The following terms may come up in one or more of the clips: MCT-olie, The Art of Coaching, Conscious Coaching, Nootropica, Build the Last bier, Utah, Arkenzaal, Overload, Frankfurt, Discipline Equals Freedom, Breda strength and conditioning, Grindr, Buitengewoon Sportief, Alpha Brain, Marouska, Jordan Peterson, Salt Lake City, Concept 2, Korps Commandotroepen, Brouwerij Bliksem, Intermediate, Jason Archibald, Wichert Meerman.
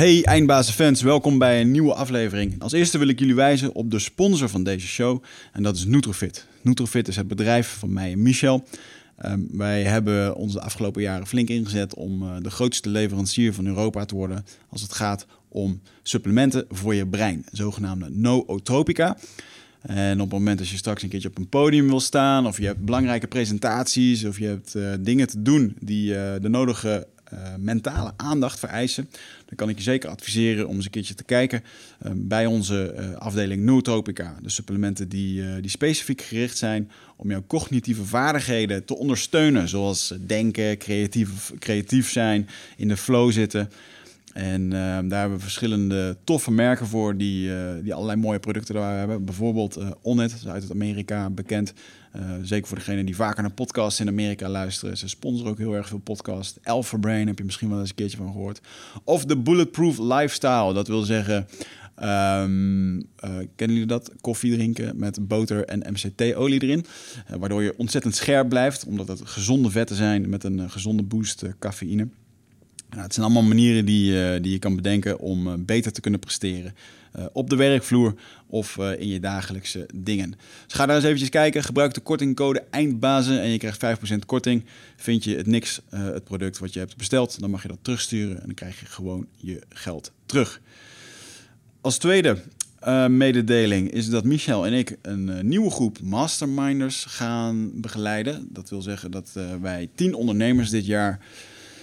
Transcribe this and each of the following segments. Hey Eindbazen fans, welkom bij een nieuwe aflevering. Als eerste wil ik jullie wijzen op de sponsor van deze show en dat is Nootrofit. Nootrofit is het bedrijf van mij en Michel. Wij hebben ons de afgelopen jaren flink ingezet om de grootste leverancier van Europa te worden als het gaat om supplementen voor je brein, zogenaamde nootropica. En op het moment dat je straks een keertje op een podium wil staan of je hebt belangrijke presentaties of je hebt dingen te doen die de nodige mentale aandacht vereisen, dan kan ik je zeker adviseren om eens een keertje te kijken bij onze afdeling Nootropica. De supplementen die specifiek gericht zijn om jouw cognitieve vaardigheden te ondersteunen, zoals denken, creatief zijn, in de flow zitten. En daar hebben we verschillende toffe merken voor die allerlei mooie producten daar hebben. Bijvoorbeeld Onnit, dat is uit Amerika bekend. Zeker voor degenen die vaker naar podcasts in Amerika luisteren. Ze sponsoren ook heel erg veel podcasts. Alpha Brain, heb je misschien wel eens een keertje van gehoord. Of The Bulletproof Lifestyle, dat wil zeggen... kennen jullie dat? Koffie drinken met boter en MCT-olie erin. Waardoor je ontzettend scherp blijft, omdat het gezonde vetten zijn met een gezonde boost cafeïne. Nou, het zijn allemaal manieren die je kan bedenken om beter te kunnen presteren op de werkvloer of in je dagelijkse dingen. Dus ga daar eens eventjes kijken. Gebruik de kortingcode EINDBAZEN en je krijgt 5% korting. Vind je het niks, het product wat je hebt besteld, dan mag je dat terugsturen en dan krijg je gewoon je geld terug. Als tweede mededeling is dat Michel en ik een nieuwe groep masterminders gaan begeleiden. Dat wil zeggen dat wij 10 ondernemers dit jaar...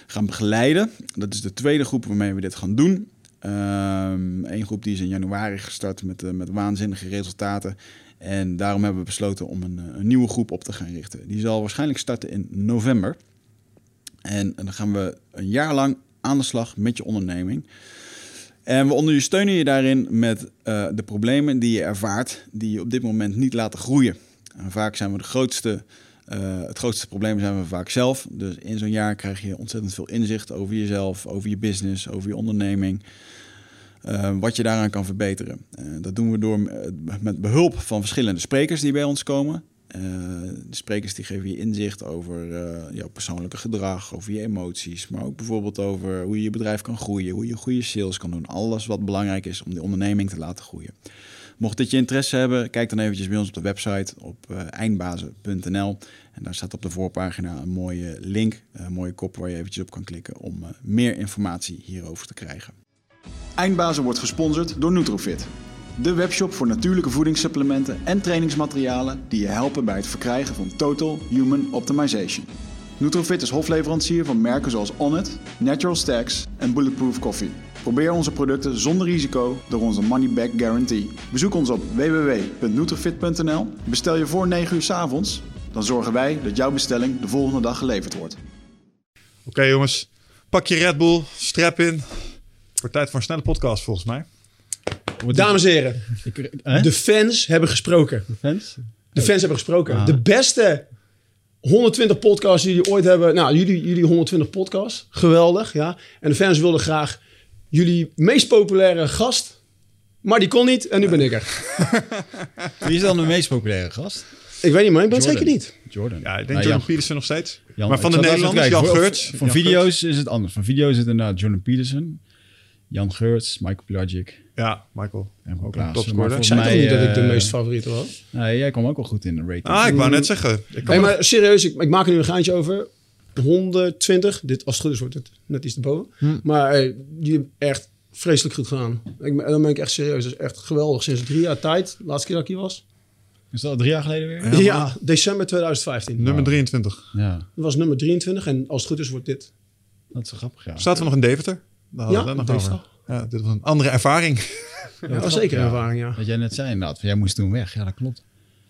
gaan begeleiden. Dat is de tweede groep waarmee we dit gaan doen. Eén groep die is in januari gestart met waanzinnige resultaten. En daarom hebben we besloten om een nieuwe groep op te gaan richten. Die zal waarschijnlijk starten in november. En dan gaan we een jaar lang aan de slag met je onderneming. En we ondersteunen je daarin met de problemen die je ervaart, die je op dit moment niet laten groeien. En vaak zijn we de grootste... het grootste probleem zijn we vaak zelf. Dus in zo'n jaar krijg je ontzettend veel inzicht over jezelf, over je business, over je onderneming. Wat je daaraan kan verbeteren. Dat doen we door met behulp van verschillende sprekers die bij ons komen. De sprekers die geven je inzicht over jouw persoonlijke gedrag, over je emoties. Maar ook bijvoorbeeld over hoe je je bedrijf kan groeien, hoe je goede sales kan doen. Alles wat belangrijk is om de onderneming te laten groeien. Mocht dit je interesse hebben, kijk dan eventjes bij ons op de website op eindbazen.nl. En daar staat op de voorpagina een mooie link, een mooie kop waar je eventjes op kan klikken om meer informatie hierover te krijgen. Eindbazen wordt gesponsord door Nootrofit, de webshop voor natuurlijke voedingssupplementen en trainingsmaterialen die je helpen bij het verkrijgen van Total Human Optimization. Nootrofit is hofleverancier van merken zoals Onnit, Natural Stacks en Bulletproof Coffee. Probeer onze producten zonder risico door onze money back guarantee. Bezoek ons op www.nootrofit.nl. Bestel je voor 9 uur 's avonds, dan zorgen wij dat jouw bestelling de volgende dag geleverd wordt. Oké, jongens, pak je Red Bull, strap in. Het wordt tijd voor een snelle podcast volgens mij. Dames en heren, de fans hebben gesproken. De fans hebben gesproken. Ah. De beste 120 podcasts die jullie ooit hebben. Nou, jullie 120 podcasts. Geweldig, ja. En de fans wilden graag jullie meest populaire gast. Maar die kon niet en nu ben ik er. Wie is dan de meest populaire gast? Ik weet niet, maar ik ben het zeker niet. Jordan. Ja, ik denk Jordan Peterson nog steeds. Jan, maar van de Nederlanders, Jan Geurts. Van video's is het anders. Van video's is het inderdaad Jordan Peterson, Jan Geurts, Michael Pelagic. Ja, Michael. En ook een topscorer. Ik zei toch niet dat ik de meest favoriete was? Nee, jij kwam ook wel goed in de rating. Ah, ik wou net zeggen. Maar serieus, ik maak er nu een geintje over. 120. Dit, als het goed is, wordt het net iets te boven. Maar je hebt echt vreselijk goed gedaan. Dan ben ik echt serieus. Dat is echt geweldig. Sinds 3 jaar tijd. De laatste keer dat ik hier was. Is dat 3 jaar geleden weer? Ja, ja, december 2015. Nummer 23. Ja. Dat was nummer 23. En als het goed is, wordt dit. Dat is grappig, ja. Staat er nog in Deventer? Daar nog over. Ja, dit was een andere ervaring. Ja, dat was zeker een ervaring, ja. Wat jij net zei inderdaad. Jij moest toen weg. Ja, dat klopt.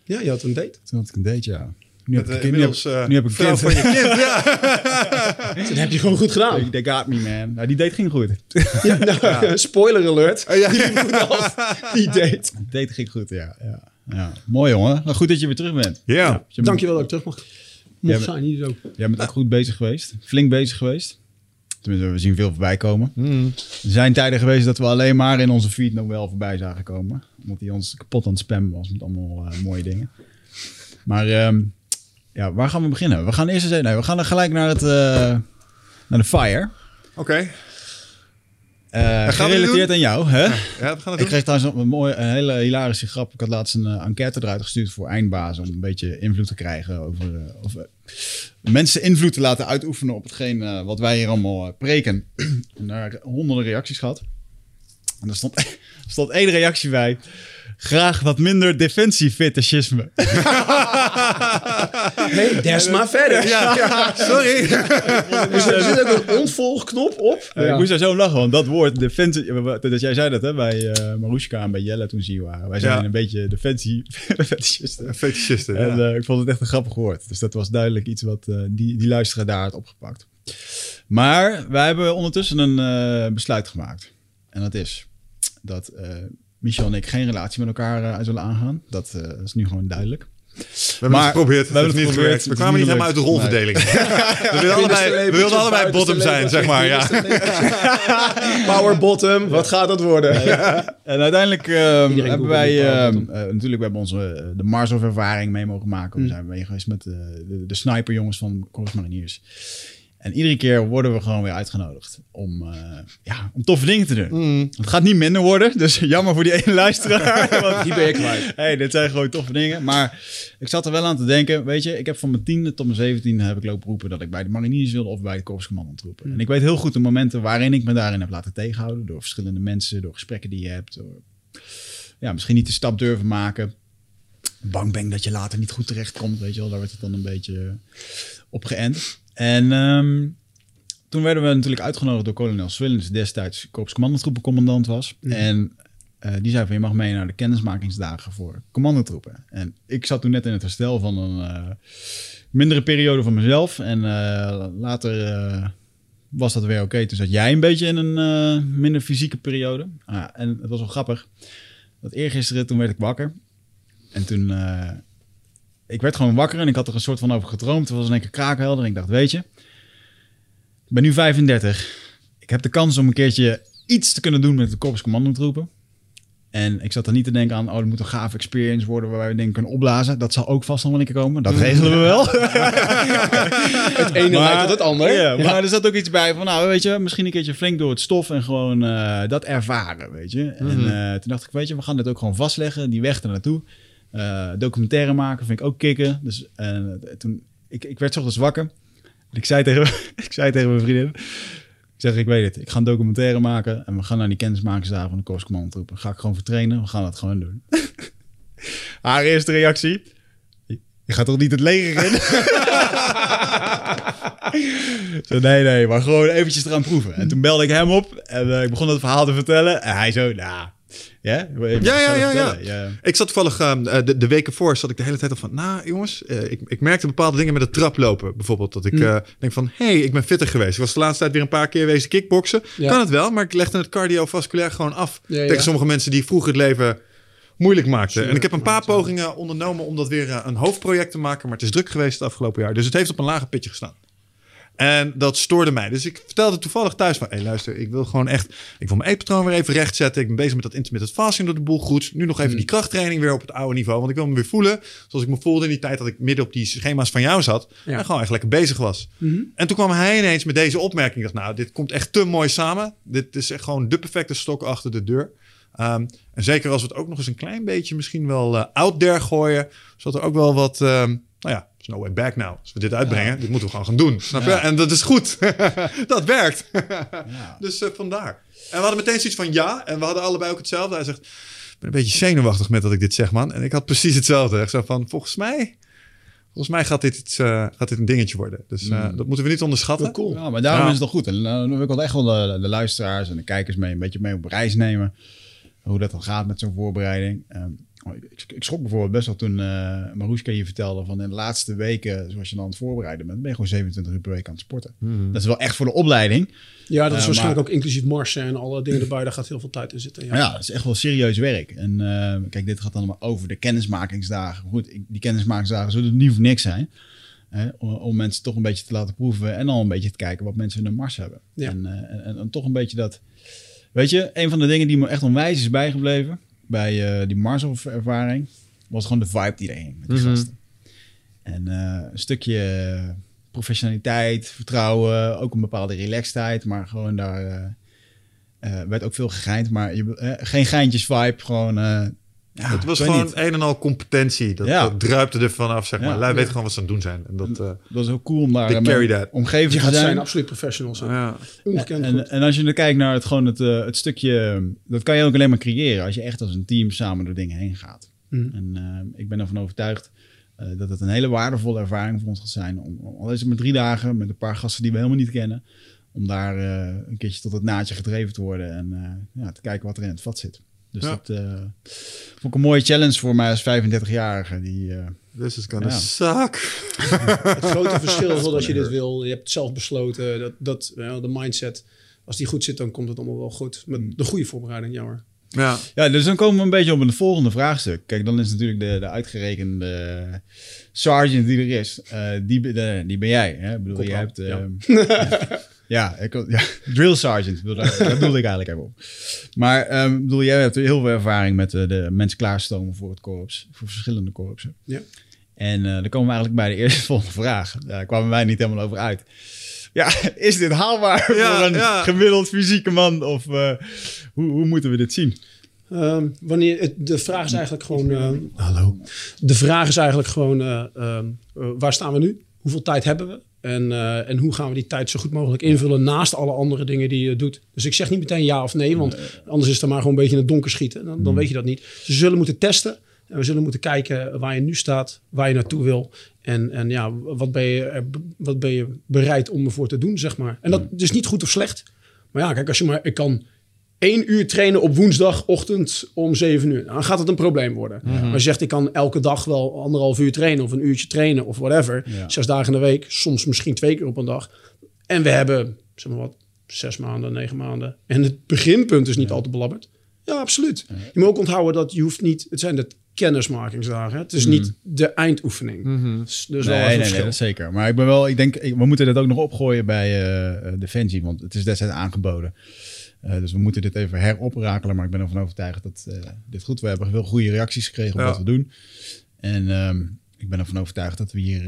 Ja, je had een date. Toen had ik een date, ja. Nu heb ik een kind. Van je kind, ja. Dat heb je gewoon goed gedaan. They got me, man. Nou, die date ging goed. Ja, nou, ja. Spoiler alert. Oh, ja. Die date ging goed, ja. Mooi, jongen. Nou, goed dat je weer terug bent. Ja. Dankjewel dat ik terug mag zijn. Hier zo. Jij bent ook goed bezig geweest. Flink bezig geweest. Tenminste, we zien veel voorbij komen. Er zijn tijden geweest dat we alleen maar in onze feed nog wel voorbij zagen komen. Omdat hij ons kapot aan het spammen was met allemaal mooie dingen. Maar... ja, waar gaan we beginnen? We gaan eerst eens... Nee, we gaan dan gelijk naar de fire. Oké. Gerelateerd aan jou, hè? Ja, ik kreeg trouwens nog een hele hilarische grap. Ik had laatst een enquête eruit gestuurd voor eindbazen om een beetje invloed te krijgen over mensen invloed te laten uitoefenen op hetgeen wat wij hier allemaal preken. En daar honderden reacties gehad. En daar stond één reactie bij. Graag wat minder defensiefetisjisme. Nee, des maar verder. Ja, sorry. Er zit ook een ontvolgknop op. Ik moest daar zo lachen, want dat woord defensie... Dat jij zei dat hè, bij Marouska en bij Jelle toen ze hier waren. Wij zijn een beetje defensiefetischisten. Fetischisten, ja. En ik vond het echt een grappig woord. Dus dat was duidelijk iets wat die luisteraar daar had opgepakt. Maar wij hebben ondertussen een besluit gemaakt. En dat is dat... Michel en ik geen relatie met elkaar zullen aangaan. Dat is nu gewoon duidelijk. We hebben het geprobeerd. We kwamen niet helemaal uit de rolverdeling. We wilden allebei bottom zijn, zeg maar. Ja. Power bottom, wat gaat dat worden? Ja. En uiteindelijk hebben wij... natuurlijk hebben we onze de Mars of ervaring mee mogen maken. We zijn mee geweest met de sniperjongens van Corps Mariniers. En iedere keer worden we gewoon weer uitgenodigd om toffe dingen te doen. Het gaat niet minder worden, dus jammer voor die ene luisteraar. Want die ben je kwijt. Hey, dit zijn gewoon toffe dingen. Maar ik zat er wel aan te denken, weet je, ik heb van mijn 10e tot mijn 17e heb ik lopen roepen dat ik bij de mariniers wilde of bij de Korps Commandotroepen. En ik weet heel goed de momenten waarin ik me daarin heb laten tegenhouden. Door verschillende mensen, door gesprekken die je hebt. Door, misschien niet de stap durven maken. Bang ben dat je later niet goed terechtkomt, weet je wel. Daar werd het dan een beetje opgeënt. En toen werden we natuurlijk uitgenodigd door kolonel Swillens, destijds Korps Commandotroepencommandant was. En die zei van, je mag mee naar de kennismakingsdagen voor commandotroepen. En ik zat toen net in het herstel van een mindere periode van mezelf. En later was dat weer oké. Toen zat jij een beetje in een minder fysieke periode. En het was wel grappig. Dat eergisteren, toen werd ik wakker. En toen... Ik werd gewoon wakker en ik had er een soort van over gedroomd. Het was in één keer kraakhelder en ik dacht, weet je, ik ben nu 35. Ik heb de kans om een keertje iets te kunnen doen met de Korps Commandotroepen. En ik zat er niet te denken aan, oh, dat moet een gaaf experience worden waar wij dingen kunnen opblazen. Dat zal ook vast nog wel een keer komen. Dat regelen we wel. Het ene lijkt tot het ander. Yeah, maar er zat ook iets bij van, nou, weet je, misschien een keertje flink door het stof en gewoon dat ervaren, weet je. En toen dacht ik, weet je, we gaan dit ook gewoon vastleggen, die weg ernaartoe. Documentaire maken vind ik ook kicken. Dus toen ik werd 's ochtends wakker. Ik zei tegen mijn vriendin: ik weet het, ik ga een documentaire maken en we gaan naar die kennismakingsdagen van de Korps Commandotroepen. Ga ik gewoon vertrainen, we gaan dat gewoon doen. Haar eerste reactie: je gaat toch niet het leger in? Zo, nee, maar gewoon eventjes eraan proeven. En toen belde ik hem op en ik begon het verhaal te vertellen. En hij zo, Ja. Ik zat toevallig, de weken voor zat ik de hele tijd al van... Nou jongens, ik merkte bepaalde dingen met het traplopen bijvoorbeeld. Dat ik denk van, hey, ik ben fitter geweest. Ik was de laatste tijd weer een paar keer wezen kickboksen. Ja. Kan het wel, maar ik legde het cardiovasculair gewoon af. Ja, tegen sommige mensen die vroeger het leven moeilijk maakten. En ik heb een paar pogingen ondernomen om dat weer een hoofdproject te maken. Maar het is druk geweest het afgelopen jaar. Dus het heeft op een lage pitje gestaan. En dat stoorde mij. Dus ik vertelde toevallig thuis van... Hé, luister, ik wil gewoon echt... Ik wil mijn eetpatroon weer even rechtzetten. Ik ben bezig met dat intermittent fasting door de boel goed. Nu nog even die krachttraining weer op het oude niveau. Want ik wil me weer voelen zoals ik me voelde in die tijd... dat ik midden op die schema's van jou zat. Ja. En gewoon echt lekker bezig was. Mm-hmm. En toen kwam hij ineens met deze opmerking. Ik dacht, nou, dit komt echt te mooi samen. Dit is echt gewoon de perfecte stok achter de deur. En zeker als we het ook nog eens een klein beetje... misschien wel out there gooien. Zodat er ook wel wat... no way back now. Als we dit uitbrengen, dit moeten we gewoon gaan doen. Snap je? En dat is goed. Dat werkt. Dus vandaar. En we hadden meteen zoiets van en we hadden allebei ook hetzelfde. Hij zegt, ik ben een beetje zenuwachtig met dat ik dit zeg, man. En ik had precies hetzelfde. Ik zei van, volgens mij gaat dit een dingetje worden. Dus dat moeten we niet onderschatten. Oh, cool. Ja, maar daarom is het al goed. En dan wil ik wel echt wel de luisteraars en de kijkers mee een beetje mee op reis nemen. Hoe dat dan gaat met zo'n voorbereiding. Ik schrok bijvoorbeeld best wel toen Marouska je vertelde van in de laatste weken, zoals je dan aan het voorbereiden bent, ben je gewoon 27 uur per week aan het sporten. Dat is wel echt voor de opleiding. Ja, dat is waarschijnlijk ook inclusief marsen en alle dingen erbij. Daar gaat heel veel tijd in zitten. Ja, dat is echt wel serieus werk. En kijk, dit gaat dan maar over de kennismakingsdagen. Goed, die kennismakingsdagen zullen niet voor niks zijn. Hè, om mensen toch een beetje te laten proeven en al een beetje te kijken wat mensen in de mars hebben. Ja. En toch een beetje dat... Weet je, een van de dingen die me echt onwijs is bijgebleven... bij die Mars-ervaring was gewoon de vibe die erin ging met die gasten. En een stukje professionaliteit, vertrouwen, ook een bepaalde relaxedheid, maar gewoon daar Werd ook veel gegeind, maar geen geintjes vibe, gewoon... Ja, het was gewoon een en al competentie. Dat druipte er vanaf, zeg maar. Lui weten gewoon wat ze aan het doen zijn. En dat is heel cool om daar omgeving te zijn. Dat zijn absoluut professionals. Ja. Ongekend en als je dan kijkt naar het stukje... Dat kan je ook alleen maar creëren als je echt als een team samen door dingen heen gaat. Mm. En ik ben ervan overtuigd dat het een hele waardevolle ervaring voor ons gaat zijn. Al is het maar 3 dagen met een paar gasten die we helemaal niet kennen. Om daar een keertje tot het naadje gedreven te worden. En te kijken wat er in het vat zit. Dus dat vond ik een mooie challenge voor mij als 35-jarige. This is gonna suck. Het grote verschil is wel dat je dit wil. Je hebt het zelf besloten. De mindset, als die goed zit, dan komt het allemaal wel goed. Met de goede voorbereiding, jammer. Ja, dus dan komen we een beetje op het volgende vraagstuk. Kijk, dan is natuurlijk de uitgerekende sergeant die er is. Die ben jij. Hè? Ik bedoel, jij hebt... drill sergeant, daar bedoelde ik eigenlijk even op. Maar jij hebt heel veel ervaring met de mensen klaarstomen voor het korps, voor verschillende korpsen. Ja. En dan komen we eigenlijk bij de eerste volgende vraag. Daar kwamen wij niet helemaal over uit. Ja, is dit haalbaar voor een gemiddeld fysieke man? Of hoe moeten we dit zien? De vraag is eigenlijk gewoon... hallo. De vraag is eigenlijk gewoon, waar staan we nu? Hoeveel tijd hebben we? En hoe gaan we die tijd zo goed mogelijk invullen naast alle andere dingen die je doet. Dus ik zeg niet meteen ja of nee, want anders is er maar gewoon een beetje in het donker schieten. Dan weet je dat niet. Dus we zullen moeten testen en we zullen moeten kijken waar je nu staat, waar je naartoe wil. En wat ben je bereid om ervoor te doen, zeg maar. En dat is niet goed of slecht. Maar ja, kijk, ik kan 1 uur trainen op woensdagochtend om 7 uur. Dan gaat het een probleem worden. Ja. Maar je zegt, ik kan elke dag wel 1,5 uur trainen of 1 uurtje trainen of whatever. Ja. 6 dagen in de week, soms misschien 2 keer op een dag. En we hebben, zeg maar wat, 6 maanden, 9 maanden. En het beginpunt is niet al te belabberd. Ja, absoluut. Ja. Je moet ook onthouden dat je hoeft niet... Het zijn de kennismakingsdagen. Het is niet de eindoefening. Mm-hmm. Dus nee, dat zeker. Maar ik ben wel... we moeten dat ook nog opgooien bij Defensie. Want het is destijds aangeboden. Dus we moeten dit even heroprakelen. Maar ik ben ervan overtuigd dat dit goed... We hebben veel goede reacties gekregen op wat we doen. En ik ben ervan overtuigd dat we hier...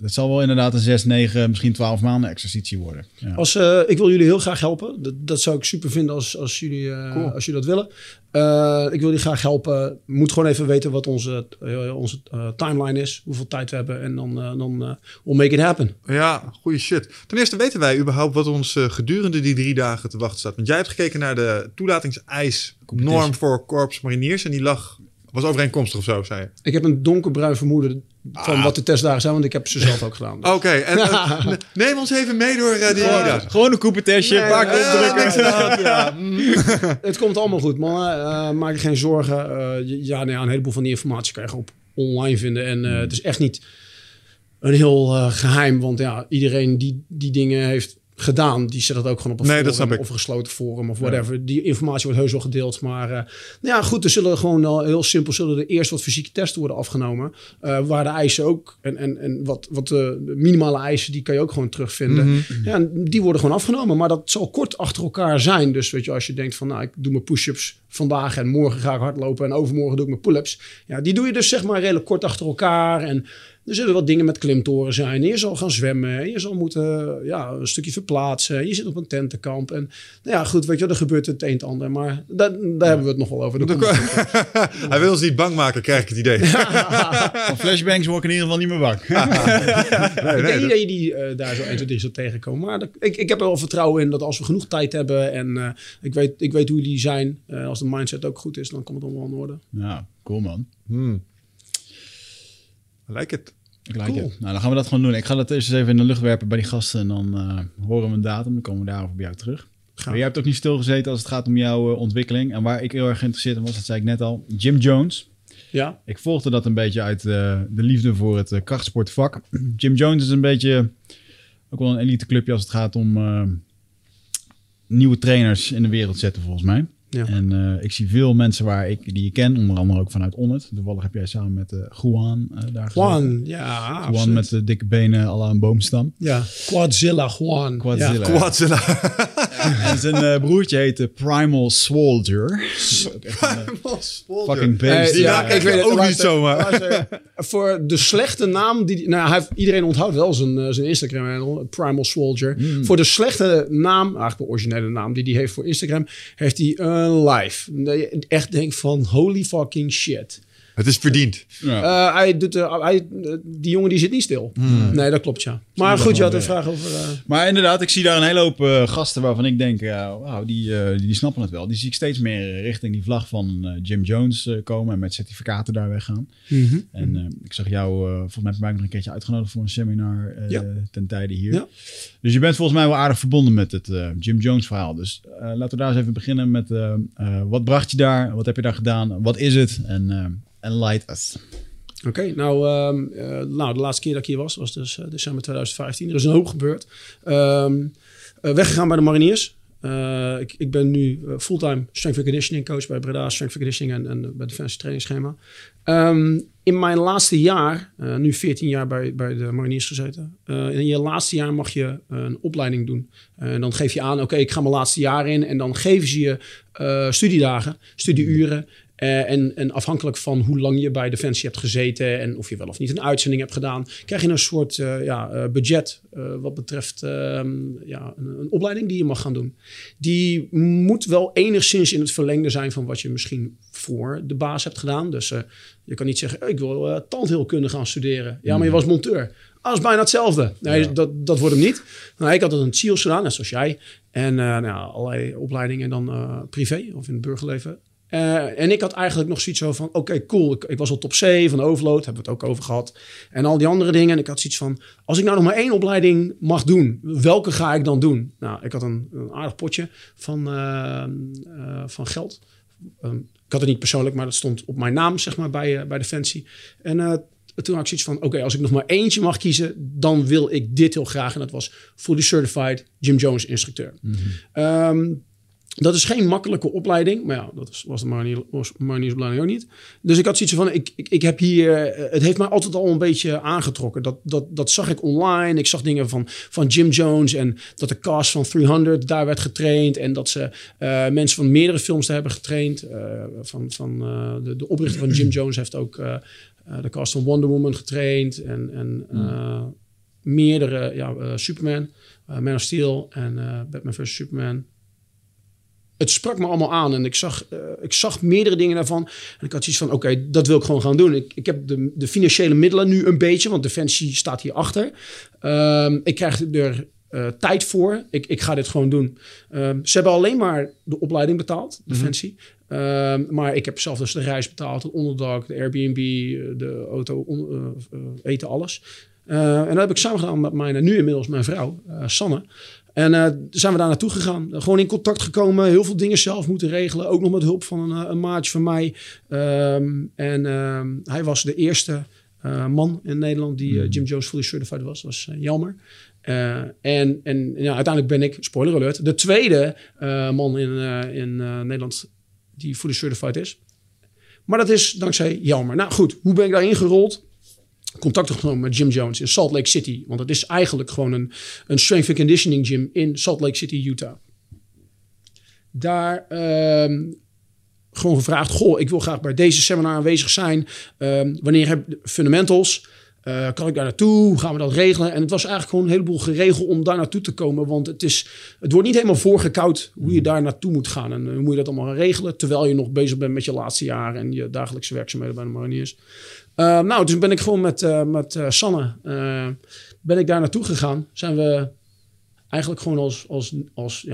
dat zal wel inderdaad een 6, 9, misschien 12 maanden exercitie worden. Ja. Ik wil jullie heel graag helpen. Dat zou ik super vinden als jullie dat willen. Ik wil jullie graag helpen. Moet gewoon even weten wat onze timeline is. Hoeveel tijd we hebben. En dan we'll make it happen. Ja, goede shit. Ten eerste weten wij überhaupt wat ons gedurende die 3 dagen te wachten staat. Want jij hebt gekeken naar de toelatingseisnorm voor Corps Mariniers. En die was overeenkomstig of zo, zei je? Ik heb een donkerbruin vermoeden van wat de testdagen zijn, want ik heb ze zelf ook gedaan. Dus. Oké, en neem ons even mee door die... Gewoon een koepertestje, een paar kopdrukken. Het komt allemaal goed, man. Maak je geen zorgen. Een heleboel van die informatie kan je gewoon online vinden. En het is echt niet een heel geheim, want iedereen die dingen heeft gedaan, die zet dat ook gewoon op een forum of een gesloten forum of whatever. Ja. Die informatie wordt heus wel gedeeld, maar goed, er zullen gewoon al heel simpel er eerst wat fysieke testen worden afgenomen, waar de eisen ook en wat de minimale eisen, die kan je ook gewoon terugvinden. Mm-hmm. Ja, en die worden gewoon afgenomen, maar dat zal kort achter elkaar zijn. Dus weet je, als je denkt van, ik doe mijn push-ups vandaag en morgen ga ik hardlopen en overmorgen doe ik mijn pull-ups. Ja, die doe je dus zeg maar redelijk kort achter elkaar en er zullen wat dingen met klimtoren zijn. En je zal gaan zwemmen. En je zal moeten een stukje verplaatsen. En je zit op een tentenkamp. En goed, weet je, er gebeurt het een en het ander. Maar daar hebben we het nog wel over. Hij wil ons niet bang maken, krijg ik het idee. Van flashbangs word ik in ieder geval niet meer bang. Ik denk niet dat je die daar zo eens en zo tegenkomen. Maar ik heb er wel vertrouwen in dat als we genoeg tijd hebben. En ik weet hoe jullie zijn. Als de mindset ook goed is, dan komt het allemaal in orde. Ja, cool man. Ik like it. Nou, dan gaan we dat gewoon doen. Ik ga dat eerst eens even in de lucht werpen bij die gasten. En dan horen we een datum. Dan komen we daarover bij jou terug. Maar jij hebt ook niet stilgezeten als het gaat om jouw ontwikkeling. En waar ik heel erg geïnteresseerd in was, dat zei ik net al. Gym Jones. Ja. Ik volgde dat een beetje uit de liefde voor het krachtsportvak. Gym Jones is een beetje ook wel een elite clubje als het gaat om nieuwe trainers in de wereld zetten, volgens mij. Ja. En ik zie veel mensen die ik ken, onder andere ook vanuit Onnit. Toevallig heb jij samen met Juan daar gezeten. Juan absoluut. Met de dikke benen à la een boomstam. Ja, Quadzilla Juan. Quadzilla. En zijn broertje heette Primal Soldier. Primal Soldier. Fucking beest. Die ja, ik weet het ook niet zomaar. Voor de slechte naam... iedereen onthoudt wel zijn Instagram-handle. Primal Soldier. Mm. Voor de slechte naam... Eigenlijk de originele naam die hij heeft voor Instagram... heeft hij een live. Dat je echt denkt van... Holy fucking shit. Het is verdiend. Ja. Die jongen die zit niet stil. Hmm. Nee, dat klopt, ja. Maar goed, je had een vraag over... Maar inderdaad, ik zie daar een hele hoop gasten waarvan ik denk... wauw, die snappen het wel. Die zie ik steeds meer richting die vlag van Gym Jones komen... en met certificaten daar weggaan. Mm-hmm. En ik zag jou volgens mij heb ik nog een keertje uitgenodigd... voor een seminar ten tijde hier. Ja. Dus je bent volgens mij wel aardig verbonden met het Gym Jones verhaal. Dus laten we daar eens even beginnen met... wat bracht je daar? Wat heb je daar gedaan? Wat is het? En light us. Oké, de laatste keer dat ik hier was dus december 2015. Er is een hoop gebeurd. Weggegaan bij de Mariniers. Ik ben nu fulltime strength and conditioning coach bij Breda strength and conditioning en bij Defensie trainingsschema. In mijn laatste jaar, nu 14 jaar bij de Mariniers gezeten. In je laatste jaar mag je een opleiding doen. En dan geef je aan, oké, ik ga mijn laatste jaar in. En dan geven ze je studiedagen, studieuren. En afhankelijk van hoe lang je bij Defensie hebt gezeten... en of je wel of niet een uitzending hebt gedaan... krijg je een soort budget wat betreft een opleiding die je mag gaan doen. Die moet wel enigszins in het verlengde zijn... van wat je misschien voor de baas hebt gedaan. Dus je kan niet zeggen, ik wil tandheelkunde gaan studeren. Ja, maar je was monteur. Dat is bijna hetzelfde. Nee, dat wordt hem niet. Nou, ik had het een CIO's gedaan, net zoals jij. En allerlei opleidingen dan privé of in het burgerleven... en ik had eigenlijk nog zoiets van... Oké, cool, ik was al top C van Overload. Hebben we het ook over gehad. En al die andere dingen. En ik had zoiets van... Als ik nou nog maar 1 opleiding mag doen... welke ga ik dan doen? Nou, ik had een aardig potje van geld. Ik had het niet persoonlijk... maar dat stond op mijn naam, zeg maar, bij Defensie. En toen had ik zoiets van... Oké, als ik nog maar eentje mag kiezen... dan wil ik dit heel graag. En dat was fully certified Gym Jones instructeur. Mm-hmm. Dat is geen makkelijke opleiding. Maar ja, dat was de mariniersopleiding ook niet. Dus ik had zoiets van, ik heb hier... Het heeft mij altijd al een beetje aangetrokken. Dat zag ik online. Ik zag dingen van Gym Jones. En dat de cast van 300 daar werd getraind. En dat ze mensen van meerdere films daar hebben getraind. De oprichter van Gym Jones heeft ook de cast van Wonder Woman getraind. En meerdere... Superman, Man of Steel en Batman vs. Superman... Het sprak me allemaal aan en ik zag meerdere dingen daarvan. En ik had zoiets van, oké, dat wil ik gewoon gaan doen. Ik heb de financiële middelen nu een beetje, want Defensie staat hierachter. Ik krijg er tijd voor. Ik ga dit gewoon doen. Ze hebben alleen maar de opleiding betaald, Defensie. Mm-hmm. Maar ik heb zelf dus de reis betaald, het onderdak, de Airbnb, de auto, eten, alles. En dat heb ik samen gedaan met nu inmiddels mijn vrouw, Sanne. En zijn we daar naartoe gegaan. Gewoon in contact gekomen. Heel veel dingen zelf moeten regelen. Ook nog met hulp van een maatje van mij. Hij was de eerste man in Nederland die Gym Jones fully certified was. Dat was Jammer. Uiteindelijk ben ik, spoiler alert, de tweede man in Nederland die fully certified is. Maar dat is dankzij Jammer. Nou goed, hoe ben ik daarin gerold? Contact genomen met Gym Jones in Salt Lake City. Want het is eigenlijk gewoon een strength and conditioning gym in Salt Lake City, Utah. Daar gewoon gevraagd... Goh, ik wil graag bij deze seminar aanwezig zijn. Wanneer heb je Fundamentals? Kan ik daar naartoe? Hoe gaan we dat regelen? En het was eigenlijk gewoon een heleboel geregeld om daar naartoe te komen. Want het wordt niet helemaal voorgekoud hoe je daar naartoe moet gaan. En hoe je dat allemaal gaan regelen. Terwijl je nog bezig bent met je laatste jaren en je dagelijkse werkzaamheden bij de Mariniers. Dus ben ik gewoon met Sanne ben ik daar naartoe gegaan. Zijn we eigenlijk gewoon als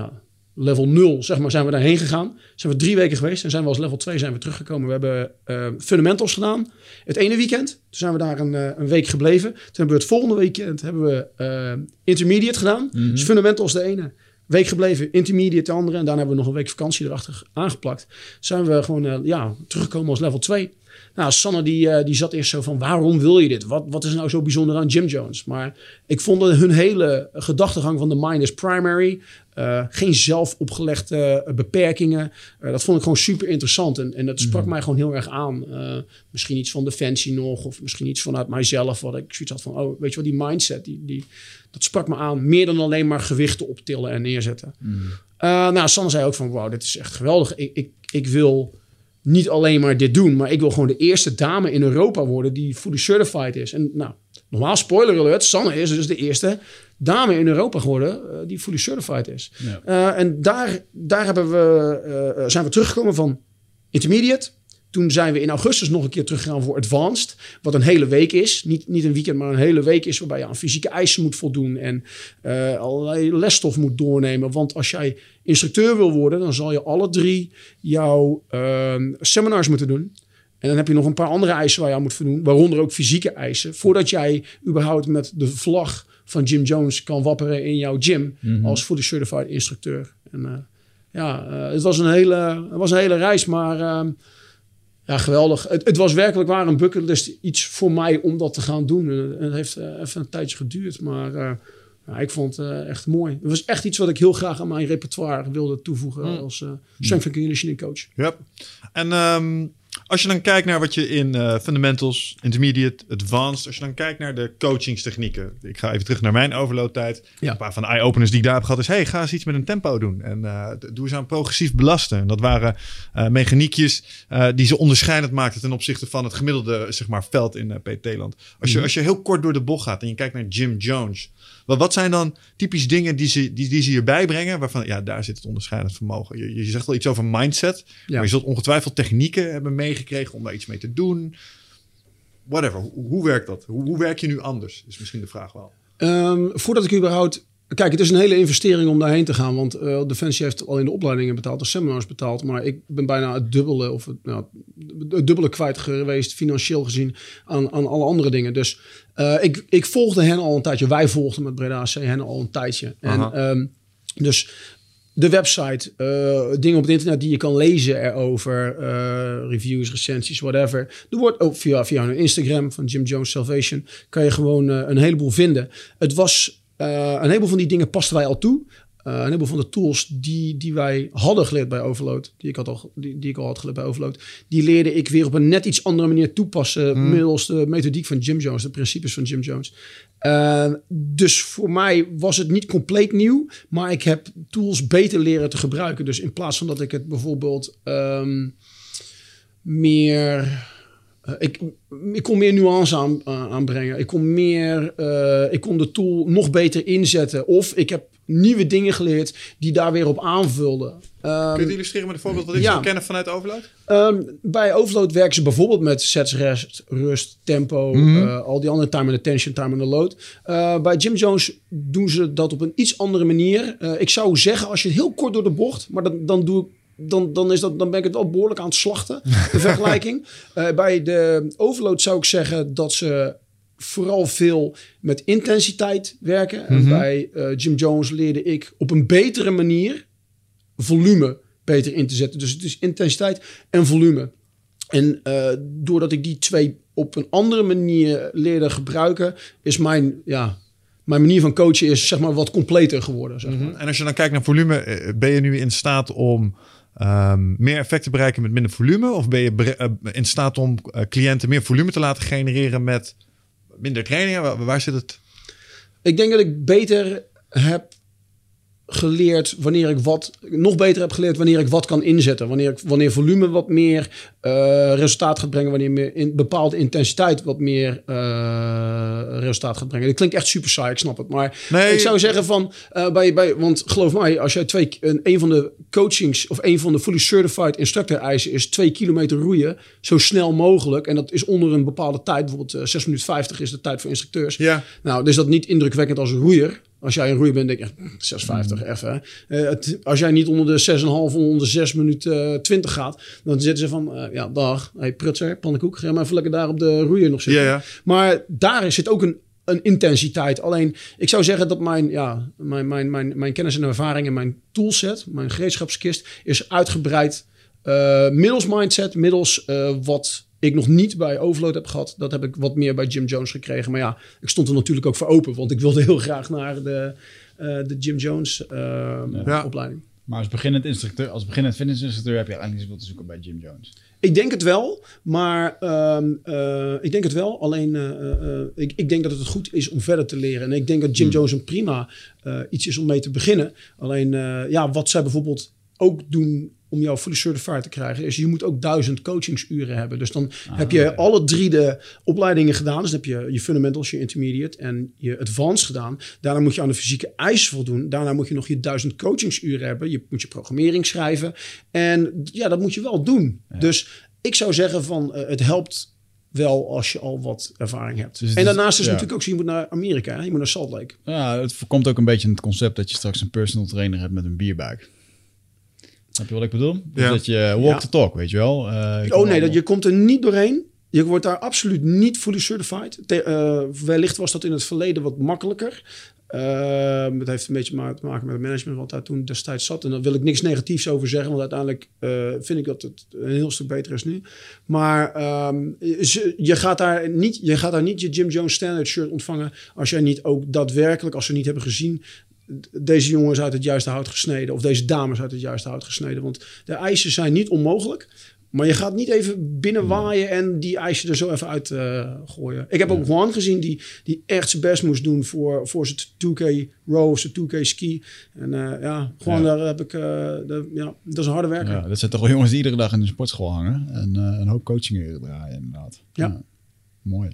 level 0, zeg maar, zijn we daarheen gegaan. Zijn we 3 weken geweest en zijn we als level 2 zijn we teruggekomen. We hebben Fundamentals gedaan het ene weekend. Toen zijn we daar een week gebleven. Toen hebben we het volgende weekend hebben we Intermediate gedaan. Mm-hmm. Dus Fundamentals de ene week gebleven, Intermediate de andere. En daarna hebben we nog een week vakantie erachter aangeplakt. Zijn we gewoon teruggekomen als level 2. Nou, Sanne die zat eerst zo van, waarom wil je dit? Wat is nou zo bijzonder aan Gym Jones? Maar ik vond hun hele gedachtegang van de mind is primary. Geen zelf opgelegde beperkingen. Dat vond ik gewoon super interessant. En dat sprak mij gewoon heel erg aan. Misschien iets van Defensie nog. Of misschien iets vanuit mijzelf. Wat ik zoiets had van, oh, weet je wel, die mindset. Dat sprak me aan. Meer dan alleen maar gewichten optillen en neerzetten. Nou, Sanne zei ook van, wauw, dit is echt geweldig. Ik wil niet alleen maar dit doen, maar ik wil gewoon de eerste dame in Europa worden die fully certified is. En nou, normaal, spoiler alert, Sanne is dus de eerste dame in Europa geworden die fully certified is. Ja. En daar zijn we teruggekomen van Intermediate. Toen zijn we in augustus nog een keer teruggegaan voor Advanced. Wat een hele week is. Niet een weekend, maar een hele week is. Waarbij je aan fysieke eisen moet voldoen. En allerlei lesstof moet doornemen. Want als jij instructeur wil worden, dan zal je alle drie jouw seminars moeten doen. En dan heb je nog een paar andere eisen waar je aan moet voldoen. Waaronder ook fysieke eisen. Voordat jij überhaupt met de vlag van Gym Jones kan wapperen in jouw gym. Mm-hmm. Als fully certified instructeur. En het was een hele reis, maar... Ja, geweldig. Het was werkelijk waar een bucketlist iets voor mij om dat te gaan doen. Het heeft even een tijdje geduurd, maar ik vond het echt mooi. Het was echt iets wat ik heel graag aan mijn repertoire wilde toevoegen als strength and conditioning coach. Ja. En als je dan kijkt naar wat je in Fundamentals, Intermediate, Advanced... Als je dan kijkt naar de coachingstechnieken. Ik ga even terug naar mijn overloadtijd. Ja. Een paar van de eye-openers die ik daar heb gehad is... Hey, ga eens iets met een tempo doen. En doe eens aan progressief belasten. En dat waren mechaniekjes die ze onderscheidend maakten... ten opzichte van het gemiddelde veld in PT-land. Als je heel kort door de bocht gaat en je kijkt naar Gym Jones... Wat zijn dan typisch dingen die ze hierbij brengen... waarvan, ja, daar zit het onderscheidend vermogen. Je zegt wel iets over mindset... Ja. Maar je zult ongetwijfeld technieken hebben meegekregen... om daar iets mee te doen. Whatever, hoe werkt dat? Hoe werk je nu anders, is misschien de vraag wel. Voordat ik überhaupt... Kijk, het is een hele investering om daarheen te gaan... want Defensie heeft al in de opleidingen betaald... de seminars betaald, maar ik ben bijna het dubbele kwijt geweest... financieel gezien aan alle andere dingen. Dus ik volgde hen al een tijdje. Wij volgden met Breda AC hen al een tijdje. En, dus de website, dingen op het internet die je kan lezen erover... reviews, recensies, whatever. Er wordt ook via hun Instagram van Gym Jones Salvation... kan je gewoon een heleboel vinden. Het was... een heleboel van die dingen pasten wij al toe. Een heleboel van de tools die wij hadden geleerd bij Overload... die leerde ik weer op een net iets andere manier toepassen... middels de methodiek van Gym Jones, de principes van Gym Jones. Dus voor mij was het niet compleet nieuw... maar ik heb tools beter leren te gebruiken. Dus in plaats van dat ik het bijvoorbeeld meer... Ik kon meer nuance aanbrengen. Ik kon de tool nog beter inzetten. Of ik heb nieuwe dingen geleerd die daar weer op aanvulden. Kun je het illustreren met een voorbeeld wat ik zou kennen vanuit Overload? Bij Overload werken ze bijvoorbeeld met sets, rust, tempo. Al die andere time and attention, time and load. Bij Gym Jones doen ze dat op een iets andere manier. Ik zou zeggen, als je het heel kort door de bocht... maar dan doe ik... Dan ben ik het wel behoorlijk aan het slachten, de vergelijking. Bij de Overload zou ik zeggen dat ze vooral veel met intensiteit werken. En bij Gym Jones leerde ik op een betere manier volume beter in te zetten. Dus het is intensiteit en volume. En doordat ik die twee op een andere manier leerde gebruiken, is mijn manier van coachen is wat completer geworden. En als je dan kijkt naar volume, ben je nu in staat om meer effect te bereiken met minder volume? Of ben je in staat om cliënten meer volume te laten genereren met minder trainingen? Waar zit het? Ik denk dat ik beter heb geleerd wanneer ik wat kan inzetten. Wanneer volume wat meer resultaat gaat brengen. Wanneer meer in bepaalde intensiteit wat meer resultaat gaat brengen. Dit klinkt echt super saai, ik snap het. Maar ik zou zeggen van... want geloof mij, als jij een van de coachings... of een van de fully certified instructor eisen is... 2 kilometer roeien, zo snel mogelijk. En dat is onder een bepaalde tijd. Bijvoorbeeld 6:50 is de tijd voor instructeurs. Ja. Nou, dus dat niet indrukwekkend als een roeier... Als jij een roeier bent, denk ik, 6:50, even. Als jij niet onder de 6,5 of onder de 6:20 gaat... dan zitten ze van, dag, hey, prutser, pannenkoek... ga maar even lekker daar op de roeier nog zitten. Yeah. Maar daar zit ook een intensiteit. Alleen, ik zou zeggen dat mijn kennis en ervaring... en mijn toolset, mijn gereedschapskist... is uitgebreid middels mindset, middels wat... ik nog niet bij Overload heb gehad. Dat heb ik wat meer bij Gym Jones gekregen. Maar ja, ik stond er natuurlijk ook voor open. Want ik wilde heel graag naar de Gym Jones opleiding. Maar als beginnend fitnessinstructeur heb je eigenlijk niet zoveel te zoeken bij Gym Jones. Ik denk het wel, maar ik denk het wel. Alleen ik denk dat het goed is om verder te leren. En ik denk dat Gym Jones een prima iets is om mee te beginnen. Alleen wat zij bijvoorbeeld ook doen om jou fully certified te krijgen, is je moet ook 1000 coachingsuren hebben. Dus dan heb je alle drie de opleidingen gedaan. Dus dan heb je je Fundamentals, je Intermediate en je Advanced gedaan. Daarna moet je aan de fysieke eisen voldoen. Daarna moet je nog je 1000 coachingsuren hebben. Je moet je programmering schrijven. En ja, dat moet je wel doen. Ja. Dus ik zou zeggen van het helpt wel als je al wat ervaring hebt. Dus en daarnaast is het natuurlijk ook zo, je moet naar Amerika. Hè? Je moet naar Salt Lake. Ja, het voorkomt ook een beetje het concept dat je straks een personal trainer hebt met een bierbuik. Snap je wat ik bedoel? Dus dat je walk the talk, weet je wel. Je komt er niet doorheen. Je wordt daar absoluut niet fully certified. Wellicht was dat in het verleden wat makkelijker. Het heeft een beetje te maken met het management wat daar toen destijds zat. En daar wil ik niks negatiefs over zeggen, want uiteindelijk vind ik dat het een heel stuk beter is nu. Maar je gaat daar niet je Gym Jones standard shirt ontvangen als jij niet ook daadwerkelijk, als ze niet hebben gezien, deze jongen is uit het juiste hout gesneden. Of deze dame is uit het juiste hout gesneden. Want de eisen zijn niet onmogelijk. Maar je gaat niet even binnenwaaien en die eisen er zo even uit gooien. Ik heb ook Juan gezien die echt zijn best moest doen voor zijn 2K row of zijn 2K ski. En Juan, daar heb ik... dat is een harde werker. Ja, dat zijn toch wel jongens die iedere dag in de sportschool hangen. En een hoop coachingen draaien inderdaad. Ja. Mooi.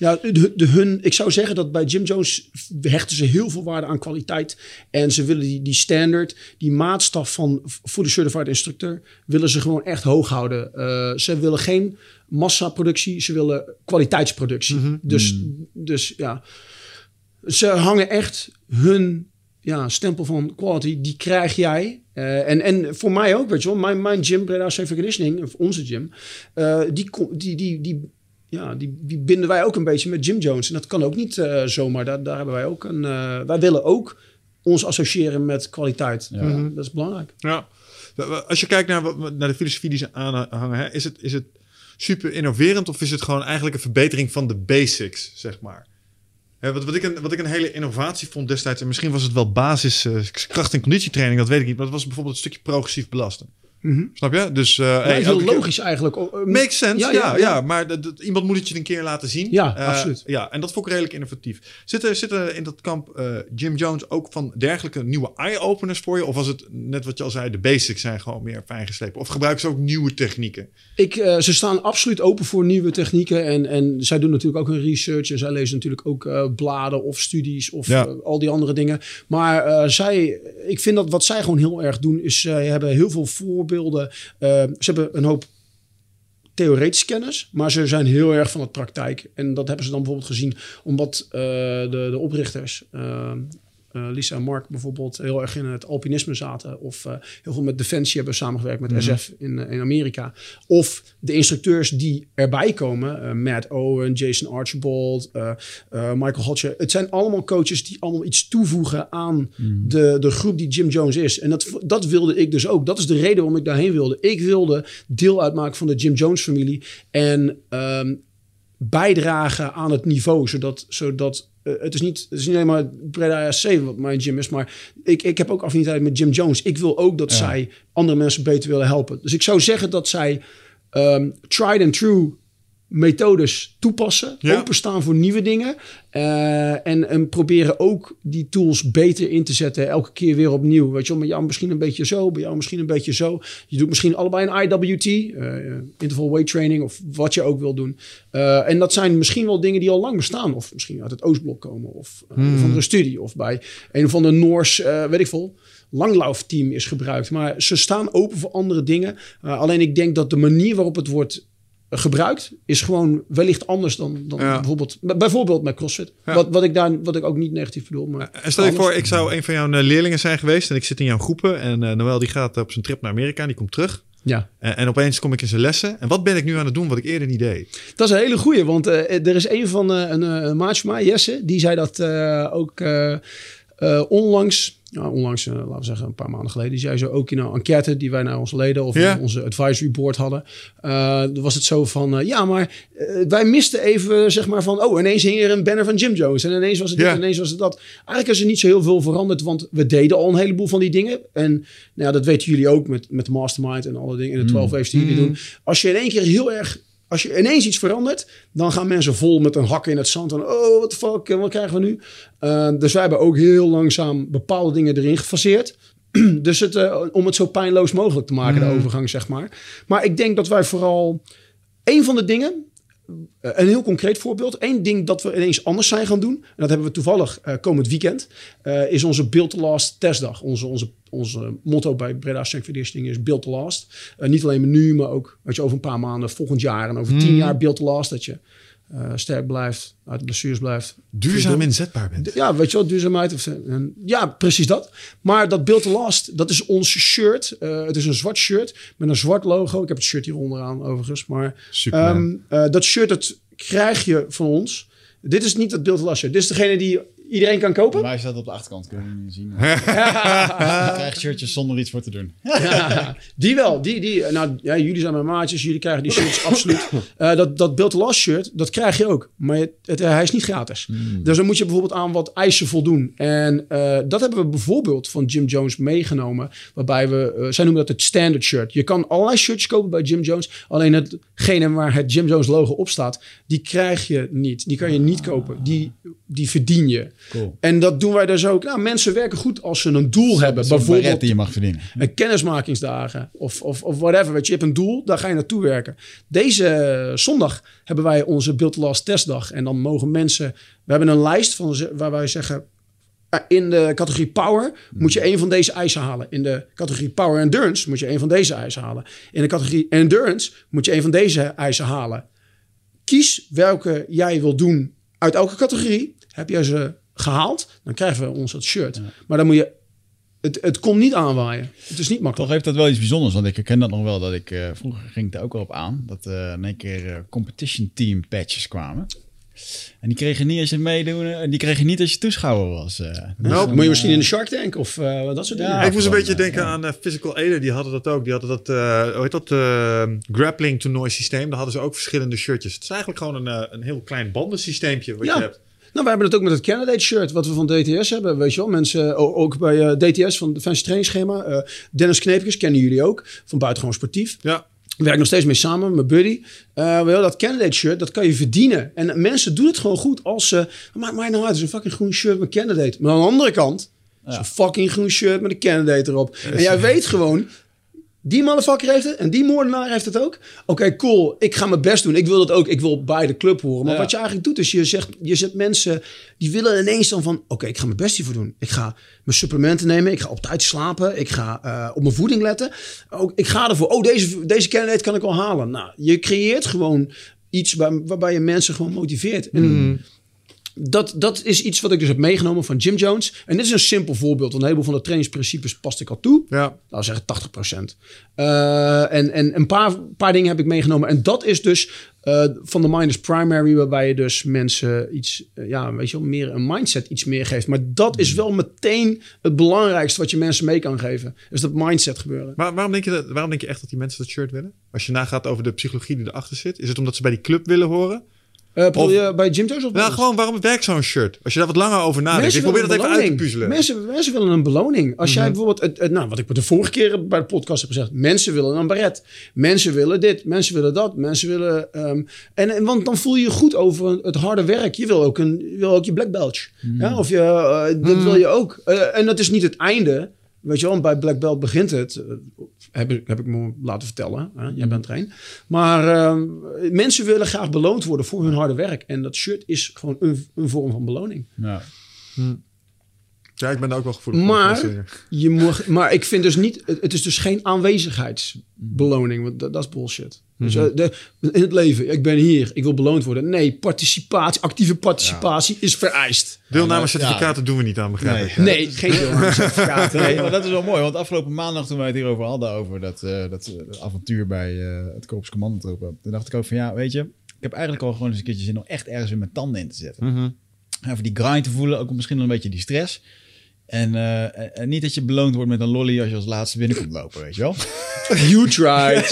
Ja, ik zou zeggen dat bij Gym Jones hechten ze heel veel waarde aan kwaliteit. En ze willen die standaard, die maatstaf van fully certified instructor, willen ze gewoon echt hoog houden. Ze willen geen massaproductie, ze willen kwaliteitsproductie. Mm-hmm. Dus ja, ze hangen echt hun stempel van quality, die krijg jij. En voor mij ook, weet je wel. Mijn gym, Breda Strength and Conditioning, of onze gym, die binden wij ook een beetje met Gym Jones. En dat kan ook niet zomaar. Daar hebben wij ook wij willen ook ons associëren met kwaliteit. Ja. Mm-hmm. Dat is belangrijk. Ja. Als je kijkt naar de filosofie die ze aanhangen, hè, is het super innoverend of is het gewoon eigenlijk een verbetering van de basics, zeg maar? Hè, wat ik een hele innovatie vond destijds, en misschien was het wel basis kracht- en conditietraining, dat weet ik niet, maar dat was bijvoorbeeld het stukje progressief belasten. Mm-hmm. Snap je? Dus, is heel logisch eigenlijk. Makes sense, ja. Maar iemand moet het je een keer laten zien. Ja, absoluut. Ja, en dat vond ik redelijk innovatief. Zitten in dat kamp Gym Jones ook van dergelijke nieuwe eye-openers voor je? Of was het, net wat je al zei, de basics zijn gewoon meer fijn geslepen? Of gebruiken ze ook nieuwe technieken? Ze staan absoluut open voor nieuwe technieken. En zij doen natuurlijk ook hun research. En zij lezen natuurlijk ook bladen of studies of al die andere dingen. Maar ik vind dat wat zij gewoon heel erg doen, is ze hebben heel veel voorbeelden. Ze hebben een hoop theoretische kennis, maar ze zijn heel erg van het praktijk. En dat hebben ze dan bijvoorbeeld gezien, omdat de oprichters, Lisa en Mark bijvoorbeeld, heel erg in het alpinisme zaten. Of heel veel met Defensie hebben samengewerkt met SF in Amerika. Of de instructeurs die erbij komen. Matt Owen, Jason Archibald, Michael Hodge. Het zijn allemaal coaches die allemaal iets toevoegen aan de groep die Gym Jones is. En dat wilde ik dus ook. Dat is de reden waarom ik daarheen wilde. Ik wilde deel uitmaken van de Gym Jones familie. En bijdragen aan het niveau. Zodat het is niet alleen maar Breda SC wat mijn gym is, maar ik heb ook affiniteit met Gym Jones. Ik wil ook dat zij andere mensen beter willen helpen. Dus ik zou zeggen dat zij tried and true methodes toepassen, openstaan voor nieuwe dingen en proberen ook die tools beter in te zetten, elke keer weer opnieuw. Weet je wel, bij jou misschien een beetje zo, bij jou misschien een beetje zo. Je doet misschien allebei een IWT, interval weight training of wat je ook wil doen. En dat zijn misschien wel dingen die al lang bestaan of misschien uit het Oostblok komen of van een studie of bij een of ander Noors, weet ik veel, langlaufteam is gebruikt. Maar ze staan open voor andere dingen. Alleen ik denk dat de manier waarop het wordt gebruikt is gewoon wellicht anders dan bijvoorbeeld met CrossFit. Ja. Wat ik ook niet negatief bedoel. Maar en stel je voor, ik zou een van jouw leerlingen zijn geweest en ik zit in jouw groepen en Noël die gaat op zijn trip naar Amerika en die komt terug. Ja. En opeens kom ik in zijn lessen. En wat ben ik nu aan het doen wat ik eerder niet deed? Dat is een hele goeie, want er is een van een maatje van mij, Jesse, die zei dat ook onlangs. Nou, onlangs, laten we zeggen, een paar maanden geleden, is jij zo ook in een enquête die wij naar onze leden of onze advisory board hadden. Was het zo van, wij misten even, zeg maar, van, ineens hing er een banner van Gym Jones. En ineens was het dit, ineens was het dat. Eigenlijk is er niet zo heel veel veranderd, want we deden al een heleboel van die dingen. En nou ja, dat weten jullie ook met de Mastermind en alle dingen en de 12 waves die jullie doen. Als je in één keer als je ineens iets verandert, dan gaan mensen vol met een hak in het zand. Van, what the fuck, wat krijgen we nu? Dus wij hebben ook heel langzaam bepaalde dingen erin gefaseerd. Dus om het zo pijnloos mogelijk te maken, de overgang, zeg maar. Maar ik denk dat wij vooral een van de dingen... Een heel concreet voorbeeld. Eén ding dat we ineens anders zijn gaan doen. En dat hebben we toevallig komend weekend. Is onze Build to Last testdag. Onze motto bij Breda Strength and Conditioning is Build to Last. Niet alleen nu, maar ook over een paar maanden, volgend jaar. En over 10 jaar Build to Last. Dat je sterk blijft, uit blessures blijft. Duurzaam inzetbaar bent. Ja, weet je wel, duurzaamheid. Ja, precies dat. Maar dat Build to Last, dat is ons shirt. Het is een zwart shirt met een zwart logo. Ik heb het shirt hier onderaan overigens. Maar super, dat shirt, dat krijg je van ons. Dit is niet dat Build to Last shirt. Dit is degene die iedereen kan kopen. Wij staat op de achterkant, kunnen we niet zien. Je krijgt shirtjes zonder iets voor te doen. Die wel. Jullie zijn mijn maatjes. Jullie krijgen die shirts absoluut. Dat Build to Last shirt, dat krijg je ook. Maar hij is niet gratis. Dus dan moet je bijvoorbeeld aan wat eisen voldoen. En dat hebben we bijvoorbeeld van Gym Jones meegenomen. Waarbij we, zij noemen dat het standard shirt. Je kan allerlei shirts kopen bij Gym Jones. Alleen hetgene waar het Gym Jones logo op staat, die krijg je niet. Die kan je niet kopen. Die verdien je. Cool. En dat doen wij dus ook. Nou, mensen werken goed als ze een doel hebben. Bijvoorbeeld die je mag verdienen. Een kennismakingsdagen of whatever. Weet je hebt een doel, daar ga je naartoe werken. Deze zondag hebben wij onze Build to Last testdag. En dan mogen mensen... We hebben een lijst waar wij zeggen... In de categorie power moet je een van deze eisen halen. In de categorie power endurance moet je een van deze eisen halen. In de categorie endurance moet je een van deze eisen halen. Kies welke jij wil doen uit elke categorie. Heb jij ze gehaald, dan krijgen we ons dat shirt. Ja. Maar dan moet je... Het komt niet aanwaaien. Het is niet makkelijk. Toch heeft dat wel iets bijzonders. Want ik herken dat nog wel. Dat ik vroeger ging ik daar ook al op aan. Dat in één keer competition team patches kwamen. En die kreeg je niet als je meedoen. En die kreeg je niet als je toeschouwer was. Moet je misschien in de Shark Tank of dat soort dingen. Ja, ik moest een beetje denken aan Physical Aider. Die hadden dat ook. Die hadden dat, grappling toernooi systeem. Daar hadden ze ook verschillende shirtjes. Het is eigenlijk gewoon een heel klein bandensysteempje wat je hebt. Nou, wij hebben het ook met het Candidate-shirt, wat we van DTS hebben. Weet je wel, mensen, ook bij DTS van het Fancy Trainingsschema. Dennis Kneepjes kennen jullie ook, van Buitengewoon Sportief. Ja. Ik werk nog steeds mee samen, mijn buddy. Dat Candidate-shirt, dat kan je verdienen. En mensen doen het gewoon goed als ze... Maakt mij nou uit, het is een fucking groen shirt met Candidate. Maar aan de andere kant, is een fucking groen shirt met een Candidate erop. Yes. En jij weet gewoon... Die motherfucker heeft het en die moordenaar heeft het ook. Oké, cool. Ik ga mijn best doen. Ik wil dat ook. Ik wil bij de club horen. Maar wat je eigenlijk doet is je zet mensen... Die willen ineens dan van... Oké, ik ga mijn best hiervoor doen. Ik ga mijn supplementen nemen. Ik ga op tijd slapen. Ik ga op mijn voeding letten. Ook, ik ga ervoor. Deze candidate kan ik al halen. Nou, je creëert gewoon iets waarbij je mensen gewoon motiveert. En dat is iets wat ik dus heb meegenomen van Gym Jones. En dit is een simpel voorbeeld. Want een heleboel van de trainingsprincipes past ik al toe. Ja. Nou, zeggen 80%. En een paar dingen heb ik meegenomen. En dat is dus van de Mind is Primary. Waarbij je dus mensen iets, meer een mindset iets meer geeft. Maar dat is wel meteen het belangrijkste wat je mensen mee kan geven. Dus dat mindset gebeuren. Maar waarom denk je echt dat die mensen dat shirt willen? Als je nagaat over de psychologie die erachter zit. Is het omdat ze bij die club willen horen? Bij Gym Jones? Nou, gewoon, waarom werkt zo'n shirt? Als je daar wat langer over nadenkt. Mensen ik probeer dat beloning. Even uit te puzzelen. Mensen willen een beloning. Als jij bijvoorbeeld... wat ik de vorige keer bij de podcast heb gezegd. Mensen willen een baret. Mensen willen dit. Mensen willen dat. Mensen willen... want dan voel je je goed over het harde werk. Je wil ook, je black belt. Ja, of je... dat wil je ook. En dat is niet het einde. Weet je wel, bij black belt begint het... Heb ik me laten vertellen. Hè? Jij bent er een. Maar mensen willen graag beloond worden voor hun harde werk. En dat shirt is gewoon een vorm van beloning. Ja. Ja, ik ben daar ook wel gevoelig voor. Maar ik vind dus niet... Het is dus geen aanwezigheidsbeloning. Want dat is bullshit. Dus, in het leven, ik ben hier, ik wil beloond worden. Nee, actieve participatie is vereist. Deelnamecertificaten doen we niet aan, begrijp ik. Nee, geen deelnamecertificaten. Nee, maar dat is wel mooi, want afgelopen maandag toen wij het hierover hadden... over dat avontuur bij het Korps Commandotroepen... toen dacht ik ook van weet je... ik heb eigenlijk al gewoon eens een keertje zin om echt ergens weer mijn tanden in te zetten. Even die grind te voelen, ook misschien nog een beetje die stress... En niet dat je beloond wordt met een lolly als je als laatste binnenkomt lopen, weet je wel? You tried.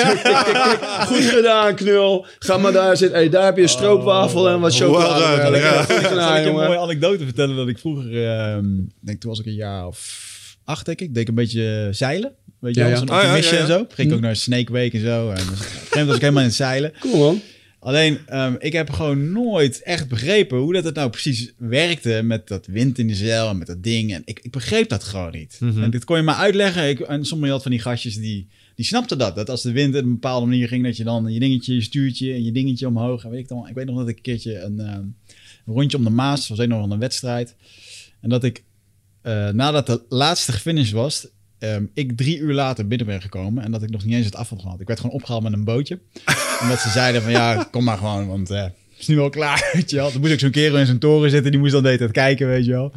Goed gedaan, knul. Ga maar daar zitten. Hey, daar heb je een stroopwafel en wat chocolade. Well ja. Zal ik je een mooie anekdote vertellen dat ik vroeger, denk toen was ik een jaar of 8, denk ik, deed ik een beetje zeilen. Weet je wel, zo'n optimistje en zo. Ging ik ook naar Snake Week en zo. En op een gegeven moment was ik helemaal in het zeilen. Cool, man. Alleen, ik heb gewoon nooit echt begrepen hoe dat het nou precies werkte met dat wind in de zeil en met dat ding. En ik begreep dat gewoon niet. Mm-hmm. En dit kon je maar uitleggen. En sommige had van die gastjes die snapten dat als de wind op een bepaalde manier ging, dat je dan je dingetje, je stuurtje en je dingetje omhoog. En weet ik dan. Ik weet nog dat ik een keertje een rondje om de Maas, was nog een wedstrijd. En dat ik, nadat de laatste gefinished was, ik 3 uur later binnen ben gekomen en dat ik nog niet eens het af had gehad. Ik werd gewoon opgehaald met een bootje. Omdat ze zeiden van ja, kom maar gewoon, want het is nu al klaar, weet je wel. Dan moest ik zo'n kerel in zijn toren zitten, die moest dan de hele tijd kijken, weet je wel.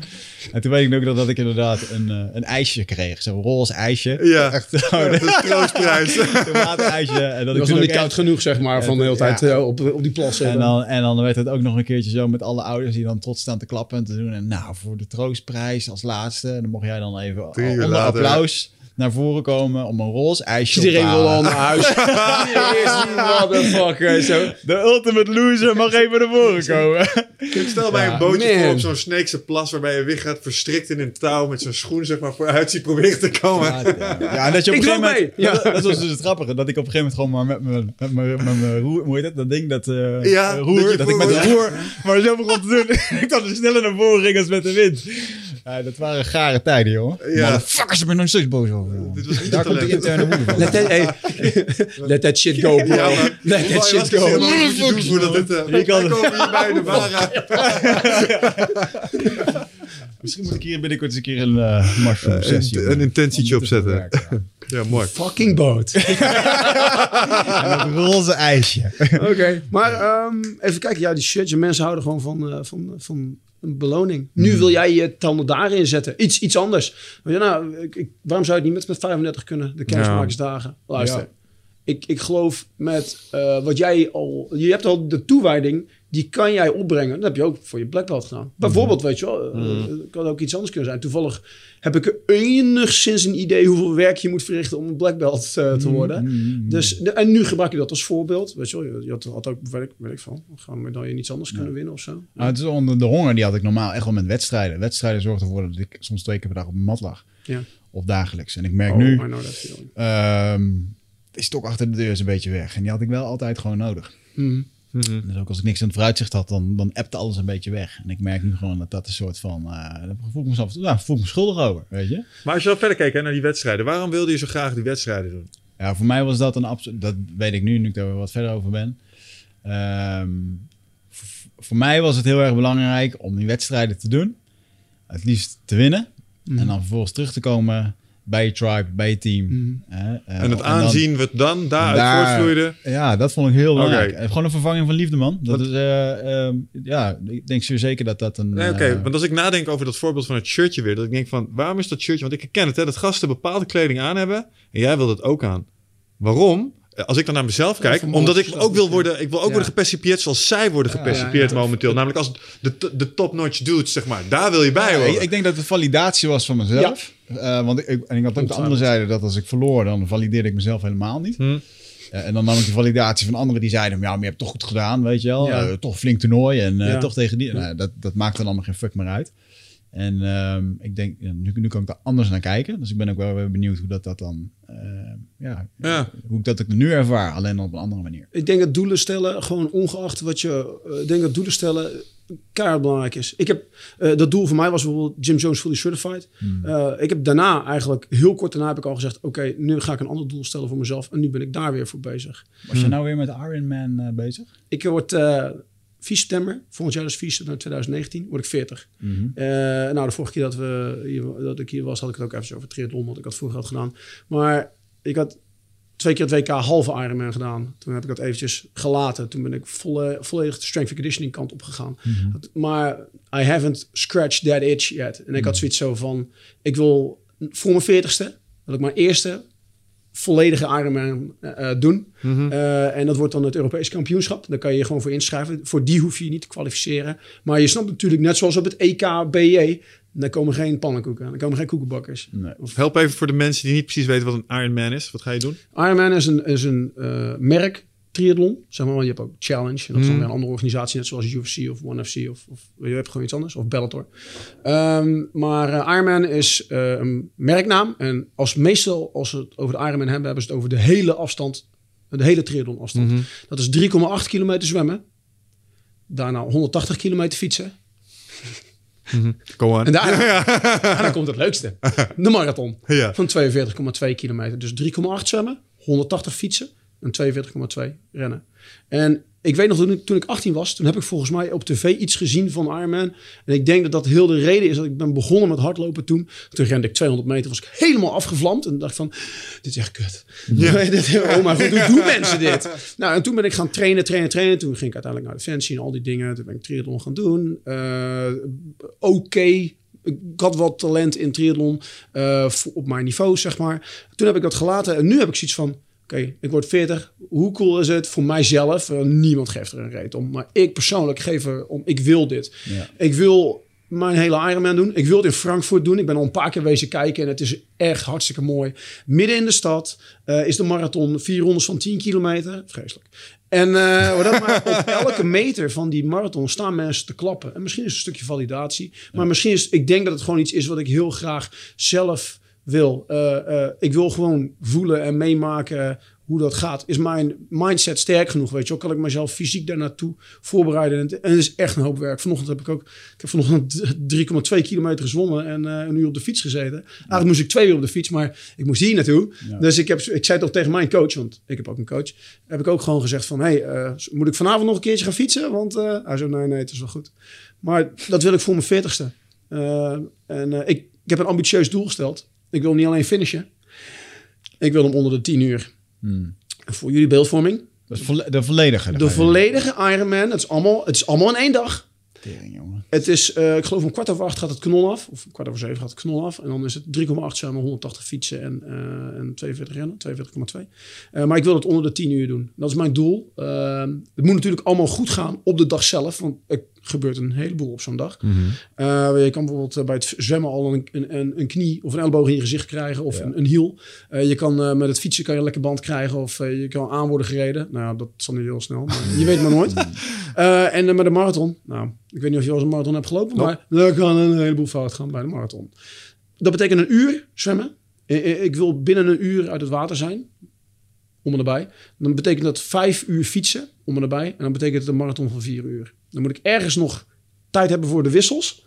En toen weet ik ook dat ik inderdaad een ijsje kreeg, zo'n roze ijsje. Ja, echt een troostprijs. Een waterijsje. En dat was nog niet koud genoeg, zeg maar, van de hele tijd op die plassen. En dan werd het ook nog een keertje zo met alle ouders die dan trots staan te klappen en te doen. En nou, voor de troostprijs als laatste, en dan mocht jij dan even onder applaus naar voren komen om een roze ijsje op te halen. Iedereen wil al naar huis. Motherfucker. De ultimate loser mag even naar voren komen. Stel bij een bootje voor op zo'n Sneekse plas waarbij je weer gaat verstrikt in een touw met zo'n schoen, zeg maar, vooruit ziet proberen te komen. Ja, dat je op een gegeven moment... Ja. Dat was dus het grappige, dat ik op een gegeven moment gewoon maar met mijn roer... Hoe heet dat? Dat ding, dat ik met het roer maar zo begon te doen. Ik dacht dat sneller naar voren ging als met de wind. Ja, dat waren gare tijden, jongen. Ja. Fuckers, ze ben nog steeds boos over. Dit was niet daar komt de interne woede van. Let that shit go, bro. Ja, let that shit go. Ik kom hierbij de ware. Misschien moet ik hier binnenkort eens een keer een mushroom sessie. Een intentietje opzetten. Ja, mooi. Fucking boot. Een roze ijsje. Oké. Maar even kijken. Ja, die shit. Je mensen houden gewoon van een beloning. Nu wil jij je tanden daarin zetten. Iets anders. Nou, waarom zou je het niet met 35 kunnen? De kerstmarktsdagen. Luister. Ja. Ik geloof met wat jij al... Je hebt al de toewijding. Die kan jij opbrengen. Dat heb je ook voor je black belt gedaan. Bijvoorbeeld, weet je wel. Kan ook iets anders kunnen zijn. Toevallig heb ik enigszins een idee hoeveel werk je moet verrichten om een black belt te worden. Dus, en nu gebruik je dat als voorbeeld. Weet je wel, je had ook, weet ik van, gaan we dan je iets anders kunnen winnen of zo. Ja. Het is onder de honger, die had ik normaal echt wel met wedstrijden. Wedstrijden zorgden ervoor dat ik soms 2 keer per dag op mijn mat lag. Ja. Of dagelijks. En ik merk nu... de stok achter de deur is een beetje weg. En die had ik wel altijd gewoon nodig. Dus ook als ik niks in het vooruitzicht had, dan appte alles een beetje weg. En ik merk nu gewoon dat een soort van... voel ik me schuldig over, weet je. Maar als je dan verder kijkt naar die wedstrijden, waarom wilde je zo graag die wedstrijden doen? Ja, voor mij was dat een absoluut... Dat weet ik nu ik daar wat verder over ben. Voor mij was het heel erg belangrijk om die wedstrijden te doen. Het liefst te winnen. En dan vervolgens terug te komen bij je tribe, bij je team. En het aanzien wat dan daaruit voortvloeide. Ja, dat vond ik heel belangrijk. Gewoon een vervanging van liefde, man. Dat is, ik denk zeker dat een... Nee, want als ik nadenk over dat voorbeeld van het shirtje weer, dat ik denk van, waarom is dat shirtje? Want ik herken het, hè, dat gasten bepaalde kleding aan hebben en jij wil dat ook aan. Waarom? Als ik dan naar mezelf kijk, omdat ik ook wil worden... Ik wil ook worden gepercipieerd zoals zij worden gepercipieerd momenteel. Namelijk als de top-notch dudes, zeg maar. Daar wil je bij horen. Ik denk dat het validatie was van mezelf. Ja. Want ik had ook de andere zijde dat als ik verloor, dan valideerde ik mezelf helemaal niet. En dan nam ik de validatie van anderen die zeiden... Ja, maar je hebt toch goed gedaan, weet je wel. Ja. Toch flink toernooi en toch tegen die... Nou, dat maakt dan allemaal geen fuck meer uit. En ik denk, nu kan ik daar anders naar kijken. Dus ik ben ook wel benieuwd hoe dat dan... Hoe ik dat nu ervaar, alleen op een andere manier. Ik denk dat doelen stellen, gewoon ongeacht wat je... Ik denk dat doelen stellen keihard belangrijk is. Ik heb, dat doel voor mij was bijvoorbeeld Gym Jones Fully Certified. Ik heb daarna eigenlijk, heel kort daarna heb ik al gezegd... Oké, nu ga ik een ander doel stellen voor mezelf. En nu ben ik daar weer voor bezig. Was je nou weer met Ironman bezig? Ik word... 4 september, volgend jaar dus 4 september 2019, word ik 40. De vorige keer dat ik hier was, had ik het ook even over triathlon, wat ik had vroeger had gedaan. Maar ik had 2 keer het WK halve Ironman gedaan. Toen heb ik dat eventjes gelaten. Toen ben ik volledig de strength and conditioning kant opgegaan. Maar I haven't scratched that itch yet. En ik had zoiets zo van, ik wil voor mijn 40ste, dat ik mijn eerste... volledige Ironman doen. En dat wordt dan het Europees kampioenschap. Daar kan je je gewoon voor inschrijven. Voor die hoef je niet te kwalificeren. Maar je snapt natuurlijk, net zoals op het EK BJ... Daar komen geen pannenkoeken aan. Daar komen geen koekenbakkers. Nee. Of... Help even voor de mensen die niet precies weten wat een Ironman is. Wat ga je doen? Ironman is een merk triathlon. Zeg maar, je hebt ook Challenge. En dat is dan weer een andere organisatie. Net zoals UFC of One FC. Of je hebt gewoon iets anders. Of Bellator. Maar Ironman is een merknaam. En als we het over de Ironman hebben... hebben ze het over de hele afstand. De hele triathlon afstand. Mm-hmm. Dat is 3,8 kilometer zwemmen. Daarna 180 kilometer fietsen. Kom aan. En daarna komt het leukste. De marathon. Ja. Van 42,2 kilometer. Dus 3,8 zwemmen, 180 fietsen en 42,2 rennen. En ik weet nog, toen ik 18 was... toen heb ik volgens mij op tv iets gezien van Ironman. En ik denk dat heel de reden is dat ik ben begonnen met hardlopen toen. Toen rende ik 200 meter, was ik helemaal afgevlamd. En dacht van, dit is echt kut. Ja. Oh mijn god, hoe doen mensen dit? Nou, en toen ben ik gaan trainen. Toen ging ik uiteindelijk naar de fancy en al die dingen. Toen ben ik triathlon gaan doen. Ik had wat talent in triathlon op mijn niveau, zeg maar. Toen heb ik dat gelaten en nu heb ik zoiets van... Oké, ik word 40. Hoe cool is het voor mijzelf? Niemand geeft er een reet om. Maar ik persoonlijk geef er om. Ik wil dit. Ja. Ik wil mijn hele Ironman doen. Ik wil het in Frankfurt doen. Ik ben al een paar keer wezen kijken. En het is echt hartstikke mooi. Midden in de stad is de marathon. 4 rondes van 10 kilometer. Vreselijk. En op elke meter van die marathon staan mensen te klappen. En misschien is het een stukje validatie. Maar misschien is... Ik denk dat het gewoon iets is wat ik heel graag zelf... wil. Ik wil gewoon voelen en meemaken hoe dat gaat. Is mijn mindset sterk genoeg? Weet je wel? Kan ik mezelf fysiek daar naartoe voorbereiden? En het is echt een hoop werk. Ik heb vanochtend 3,2 kilometer gezwommen en een uur op de fiets gezeten. Ja. Eigenlijk moest ik 2 uur op de fiets, maar ik moest hier naartoe. Ja. Dus ik zei toch tegen mijn coach, want ik heb ook een coach, heb ik ook gewoon gezegd van, moet ik vanavond nog een keertje gaan fietsen? Want hij zei, nee, het is wel goed. Maar dat wil ik voor mijn 40ste. Ik heb een ambitieus doel gesteld. Ik wil hem niet alleen finishen. Ik wil hem onder de 10 uur. Voor jullie beeldvorming. Dat is de volledige. De volledige Ironman. Het is allemaal in 1 dag. Tering, jongen. Het is, ik geloof om 7:15 gaat het kanon af. Of 7:15 gaat het kanon af. En dan is het 3,8 zwemmen, 180 fietsen en 42 rennen. 42,2. Maar ik wil het onder de 10 uur doen. Dat is mijn doel. Het moet natuurlijk allemaal goed gaan op de dag zelf. Want er gebeurt een heleboel op zo'n dag. Mm-hmm. Je kan bijvoorbeeld bij het zwemmen al een knie of een elleboog in je gezicht krijgen. Of een hiel. Je kan met het fietsen kan je een lekker band krijgen. Of je kan aan worden gereden. Nou, dat zal niet heel snel. Maar je weet maar nooit. En met de marathon. Nou, ik weet niet of je wel eens een marathon hebt gelopen, maar er kan een heleboel fout gaan bij de marathon. Dat betekent een uur zwemmen. Ik wil binnen een uur uit het water zijn. Om en nabij. Dan betekent dat 5 uur fietsen. Om en nabij. En dan betekent het een marathon van 4 uur. Dan moet ik ergens nog tijd hebben voor de wissels.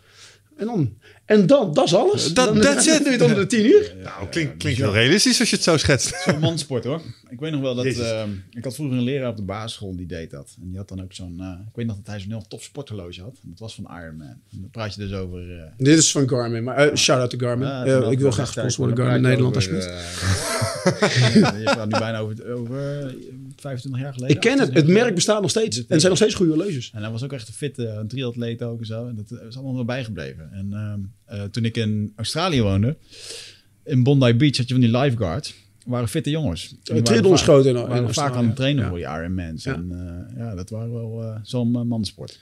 En dan, dat is alles. Dat zit nu onder de 10 uur. Nou, klinkt heel realistisch als je het zo schetst. Zo'n mansport, hoor. Ik weet nog wel dat... ik had vroeger een leraar op de basisschool die deed dat. En die had dan ook zo'n... ik weet nog dat hij zo'n heel tof sporthorloge had. En dat was van Ironman. En dan praat je dus over... Dit is van Garmin. Maar shout-out to Garmin. Ik wil graag gesponsord worden door Garmin Nederland, alsjeblieft. Je gaat nu bijna over 25 jaar geleden. Ik ken het. Het merk bestaat nog steeds. En het zijn nog steeds goede horloges. En hij was ook echt een fit triatleet ook en zo. En dat is allemaal wel bijgebleven. En... toen ik in Australië woonde, in Bondi Beach, had je van die lifeguards. Waren fitte jongens. Triathlonschoten. Waren vaak aan het trainen voor je Ironmans. Ja. En dat waren wel zo'n mansport.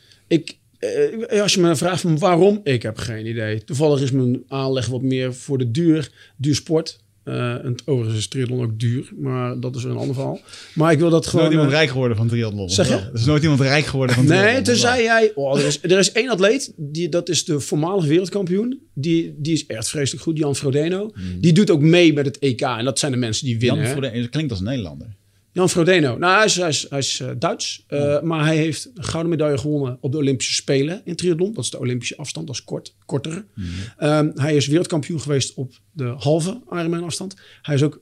Als je me vraagt van waarom, ik heb geen idee. Toevallig is mijn aanleg wat meer voor de duursport. En overigens is triathlon ook duur, maar dat is een ander verhaal. Maar ik wil dat gewoon... Er is nooit iemand rijk geworden van triathlon. Zeg je? Er is nooit iemand rijk geworden van triathlon. Nee, tenzij jij... Oh, er is 1 atleet, dat is de voormalige wereldkampioen. Die is echt vreselijk goed, Jan Frodeno. Die doet ook mee met het EK en dat zijn de mensen die winnen. Jan Frodeno, dat klinkt als een Nederlander. Jan Frodeno. Nou, hij is Duits. Maar hij heeft een gouden medaille gewonnen op de Olympische Spelen in triathlon. Dat is de Olympische afstand, dat is korter. Mm-hmm. Hij is wereldkampioen geweest op de halve Ironman afstand. Hij is ook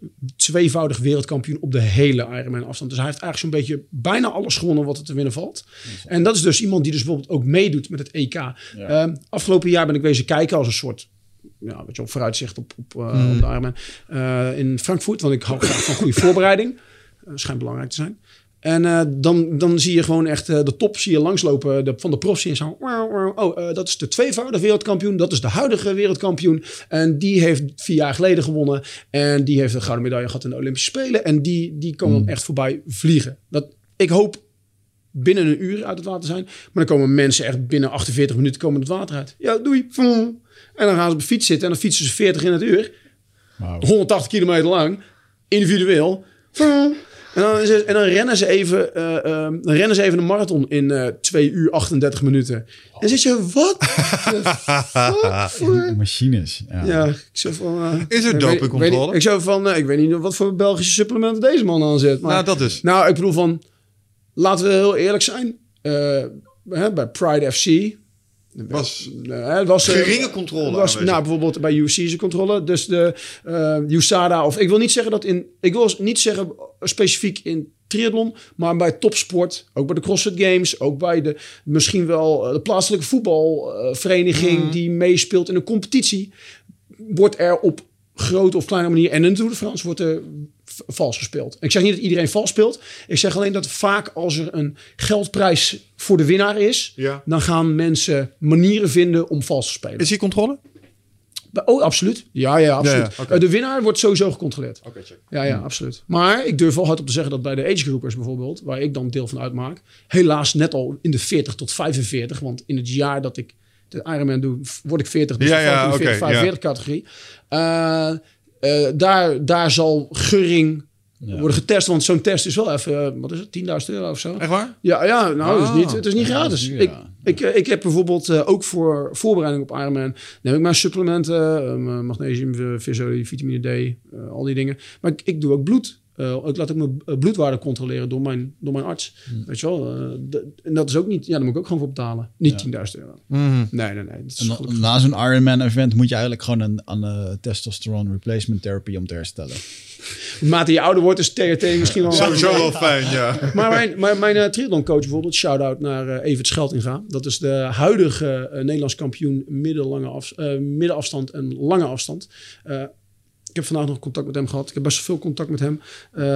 2-voudig wereldkampioen op de hele Ironman afstand. Dus hij heeft eigenlijk zo'n beetje bijna alles gewonnen wat er te winnen valt. Mm-hmm. En dat is dus iemand die dus bijvoorbeeld ook meedoet met het EK. Ja. Afgelopen jaar ben ik wezen kijken als een soort... Ja, weet je, vooruitzicht op de Ironman in Frankfurt. Want ik hou graag van goede voorbereiding. Schijnt belangrijk te zijn. En dan zie je gewoon echt de top zie je langslopen van de profs. En zo, dat is de 2-voudige wereldkampioen. Dat is de huidige wereldkampioen. En die heeft 4 jaar geleden gewonnen. En die heeft een gouden medaille gehad in de Olympische Spelen. En die komen dan echt voorbij vliegen. Ik hoop binnen een uur uit het water zijn. Maar dan komen mensen echt binnen 48 minuten komen het water uit. Ja, doei. En dan gaan ze op de fiets zitten en dan fietsen ze 40 in het uur. Wow. 180 kilometer lang. Individueel. En dan rennen ze even, een marathon in 2 uur 38 minuten. En zit je, wat? Voor... Machines. Ja. Ja, ik zo van, is er dopingcontrole? Ik zo van, ik weet niet wat voor Belgische supplementen deze man aanzet. Maar, nou, dat is. Nou, ik bedoel van, laten we heel eerlijk zijn. Bij Pride FC... Was geringe controle. Nou, bijvoorbeeld bij UFC is controle. Dus de USADA of... Ik wil niet zeggen dat in... Ik wil niet zeggen specifiek in triathlon, maar bij topsport, ook bij de CrossFit Games, ook bij de misschien wel de plaatselijke voetbalvereniging die meespeelt in een competitie, wordt er op grote of kleine manier en in de Tour de France wordt er vals gespeeld. Ik zeg niet dat iedereen vals speelt. Ik zeg alleen dat vaak als er een geldprijs voor de winnaar is, ja, dan gaan mensen manieren vinden om vals te spelen. Is die controle? Oh, absoluut. Ja, absoluut. Ja, okay. De winnaar wordt sowieso gecontroleerd. Okay, check. Ja, absoluut. Maar ik durf wel hard op te zeggen dat bij de agegroupers bijvoorbeeld, waar ik dan deel van uitmaak, helaas net al in de 40 tot 45, want in het jaar dat ik de Ironman doe, word ik 40, dus ik in de 45 categorie. Daar zal gering worden getest, want zo'n test is wel even, wat is het, €10.000 of zo. Echt waar? Ja, nou, het is niet gratis. Ja. Ik heb bijvoorbeeld ook voor voorbereiding op Ironman, neem ik mijn supplementen, magnesium, visolie, vitamine D, al die dingen. Maar ik doe ook bloed. Ik laat ook mijn bloedwaarde controleren door mijn arts. Mm. Weet je wel? En dat is ook niet... Ja, daar moet ik ook gewoon voor betalen. Niet €10.000. Mm. Nee. Dat is gelukkig. Na zo'n Ironman-event moet je eigenlijk gewoon aan testosterone replacement therapy om te herstellen. Naarmate je ouder wordt is TRT misschien wel... Sowieso wel fijn, ja. Maar mijn triathloncoach bijvoorbeeld, shout-out naar Evert Scheldinga. Dat is de huidige Nederlands kampioen middenafstand en lange afstand. Ik heb vandaag nog contact met hem gehad. Ik heb best veel contact met hem.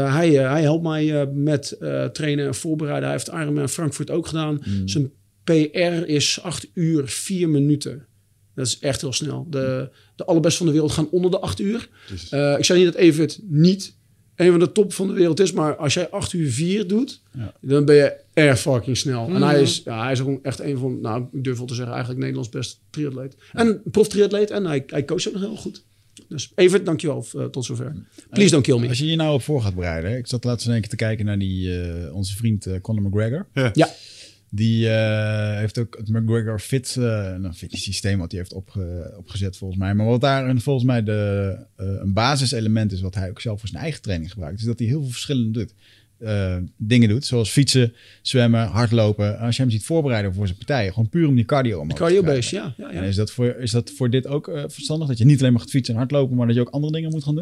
Hij helpt mij met trainen en voorbereiden. Hij heeft Ironman Frankfurt ook gedaan. Mm. Zijn PR is 8 uur 4 minuten. Dat is echt heel snel. De allerbest van de wereld gaan onder de 8 uur. Dus. Ik zei niet dat Evert niet een van de top van de wereld is. Maar als jij 8 uur 4 doet, dan ben je erg fucking snel. Mm. En hij is ook echt een van, nou, ik durf wel te zeggen, eigenlijk Nederlands best triatleet. Ja. En prof triatleet. En hij coacht ook nog heel goed. Dus Evert, dankjewel tot zover. Please don't kill me. Als je hier nou op voor gaat bereiden. Ik zat laatst een keer te kijken naar onze vriend Conor McGregor. Ja. Die heeft ook het McGregor fitness systeem wat hij heeft opgezet volgens mij. Maar wat daar volgens mij een basiselement is wat hij ook zelf voor zijn eigen training gebruikt. Is dat hij heel veel verschillende dingen doet. Zoals fietsen, zwemmen, hardlopen. Als je hem ziet voorbereiden voor zijn partijen. Gewoon puur om die cardio omhoog te krijgen. Cardio-base, ja. En is dat voor dit ook verstandig? Dat je niet alleen maar gaat fietsen en hardlopen, maar dat je ook andere dingen moet gaan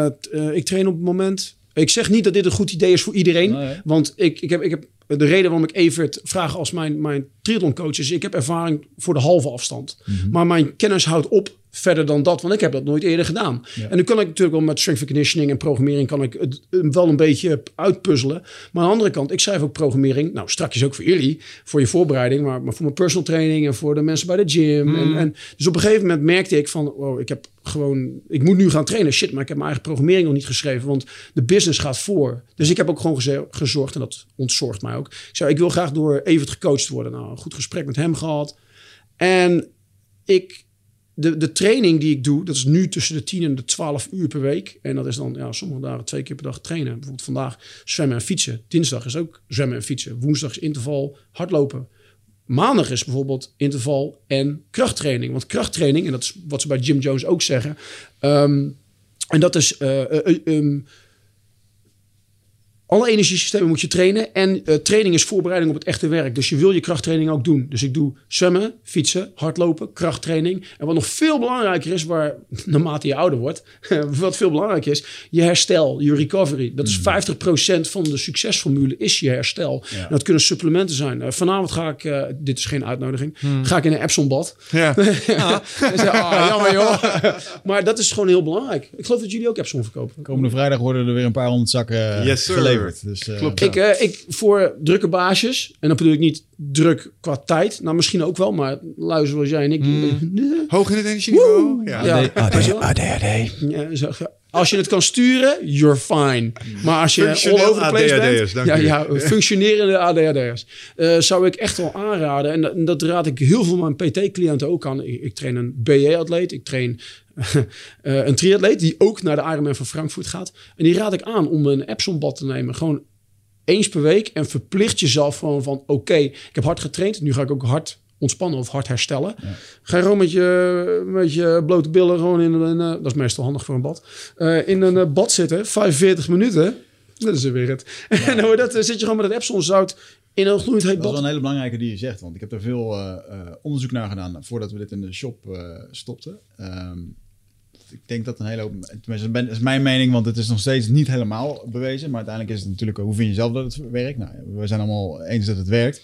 doen? Ik train op het moment... Ik zeg niet dat dit een goed idee is voor iedereen. Nee. Want ik heb de reden waarom ik Evert vraag als mijn triathloncoach is, ik heb ervaring voor de halve afstand. Mm-hmm. Maar mijn kennis houdt op verder dan dat, want ik heb dat nooit eerder gedaan. Ja. En nu kan ik natuurlijk wel met strength and conditioning en programmering kan ik het wel een beetje uitpuzzelen. Maar aan de andere kant, ik schrijf ook programmering. Nou, strakjes ook voor jullie, voor je voorbereiding, maar voor mijn personal training en voor de mensen bij de gym. Mm. Dus op een gegeven moment merkte ik van, wow, ik moet nu gaan trainen. Shit, maar ik heb mijn eigen programmering nog niet geschreven, want de business gaat voor. Dus ik heb ook gewoon gezorgd, en dat ontzorgt mij ook. Ik wil graag door Evert gecoacht worden. Nou, een goed gesprek met hem gehad. En de training die ik doe, dat is nu tussen de 10 en de 12 uur per week. En dat is dan sommige dagen 2 keer per dag trainen. Bijvoorbeeld vandaag zwemmen en fietsen. Dinsdag is ook zwemmen en fietsen. Woensdag is interval, hardlopen. Maandag is bijvoorbeeld interval en krachttraining. Want krachttraining, en dat is wat ze bij Gym Jones ook zeggen. En dat is... alle energiesystemen moet je trainen. En training is voorbereiding op het echte werk. Dus je wil je krachttraining ook doen. Dus ik doe zwemmen, fietsen, hardlopen, krachttraining. En wat nog veel belangrijker is, naarmate je ouder wordt, wat veel belangrijker is, je herstel, je recovery. Dat is 50% van de succesformule is je herstel. Ja. En dat kunnen supplementen zijn. Vanavond ga ik, dit is geen uitnodiging, ga ik in een Epsom bad. Ja. Jammer joh. Maar dat is gewoon heel belangrijk. Ik geloof dat jullie ook Epsom verkopen. Komende vrijdag worden er weer een paar 100 zakken geleverd. Dus, klopt. Ja. Ik voor drukke baasjes, en dan bedoel ik niet druk qua tijd, nou misschien ook wel, maar luister zoals jij en ik. Hoog in het energieniveau. Ja. ADHD. Als je het kan sturen, you're fine. Maar als je all over the place ADHD'ers, bent... functionerende ADHD'ers. Zou ik echt wel aanraden. En dat raad ik heel veel mijn PT-cliënten ook aan. Ik train een BJ-atleet. Ik train een triatleet die ook naar de Ironman van Frankfurt gaat. En die raad ik aan om een Epsom bad te nemen. Gewoon eens per week. En verplicht jezelf gewoon van... Oké, ik heb hard getraind. Nu ga ik ook hard ontspannen of hard herstellen. Ja. Ga gewoon met je blote billen gewoon in een... dat is meestal handig voor een bad. In een bad zitten, 45 minuten. Dat is weer het. Ja. En dan zit je gewoon met het Epsom zout in een gloeiend heet bad. Dat is wel een hele belangrijke die je zegt. Want ik heb er veel onderzoek naar gedaan voordat we dit in de shop stopten. Ik denk dat een hele hoop... Tenminste, dat is mijn mening, want het is nog steeds niet helemaal bewezen. Maar uiteindelijk is het natuurlijk... Hoe vind je zelf dat het werkt? Nou, we zijn allemaal eens dat het werkt.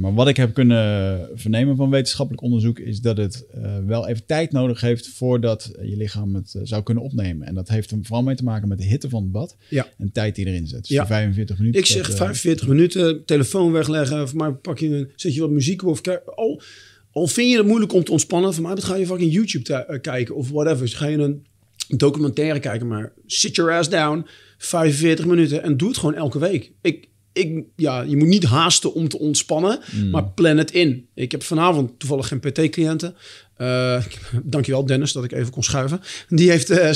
Maar wat ik heb kunnen vernemen van wetenschappelijk onderzoek... is dat het wel even tijd nodig heeft voordat je lichaam het zou kunnen opnemen. En dat heeft er vooral mee te maken met de hitte van het bad en tijd die erin zit. Dus 45 minuten... Ik zeg 45 minuten, telefoon wegleggen. Voor mij zet je wat muziek op of al vind je het moeilijk om te ontspannen... Voor mij ga je fucking YouTube kijken of whatever. Dus ga je een documentaire kijken, maar sit your ass down, 45 minuten... en doe het gewoon elke week. Je moet niet haasten om te ontspannen, maar plan het in. Ik heb vanavond toevallig geen PT-cliënten. Dankjewel Dennis dat ik even kon schuiven. Die heeft, hij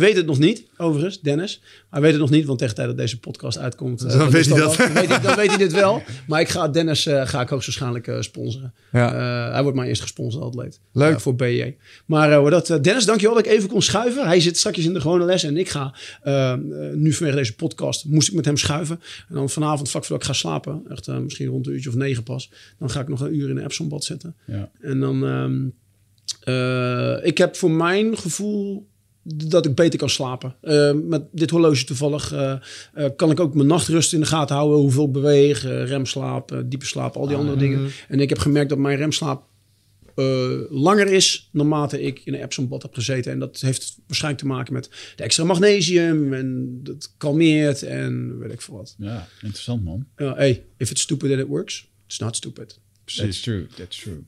weet het nog niet, overigens, Dennis. Hij weet het nog niet, want tegen de tijd dat deze podcast uitkomt... dan weet hij dat. Dan weet hij dit wel. Maar ik ga Dennis hoogstwaarschijnlijk sponsoren. Ja. Hij wordt mijn eerste gesponsord atleet. Leuk. Voor BJ. Maar Dennis, dankjewel dat ik even kon schuiven. Hij zit straks in de gewone les en ik ga... nu vanwege deze podcast moest ik met hem schuiven. En dan vanavond, vlak voordat ik ga slapen... echt misschien rond een uurtje of 9 pas... dan ga ik nog een uur in een Epsom bad zitten. Ja. En dan... ik heb voor mijn gevoel... dat ik beter kan slapen. Met dit horloge toevallig kan ik ook mijn nachtrust in de gaten houden. Hoeveel ik beweeg, remslaap, diepe slaap, al die andere dingen. En ik heb gemerkt dat mijn remslaap langer is... naarmate ik in een Epsom bad heb gezeten. En dat heeft waarschijnlijk te maken met de extra magnesium... en dat kalmeert en weet ik veel wat. Ja, interessant man. Hey, if it's stupid and it works, it's not stupid. Precies. That's true.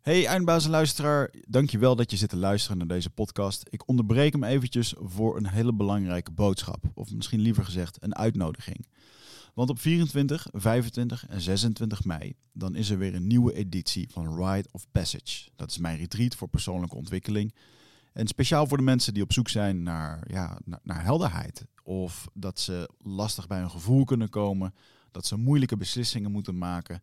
Hey eindbazen luisteraar, dankjewel dat je zit te luisteren naar deze podcast. Ik onderbreek hem eventjes voor een hele belangrijke boodschap. Of misschien liever gezegd een uitnodiging. Want op 24, 25 en 26 mei, dan is er weer een nieuwe editie van Rite of Passage. Dat is mijn retreat voor persoonlijke ontwikkeling. En speciaal voor de mensen die op zoek zijn naar helderheid. Of dat ze lastig bij hun gevoel kunnen komen. Dat ze moeilijke beslissingen moeten maken.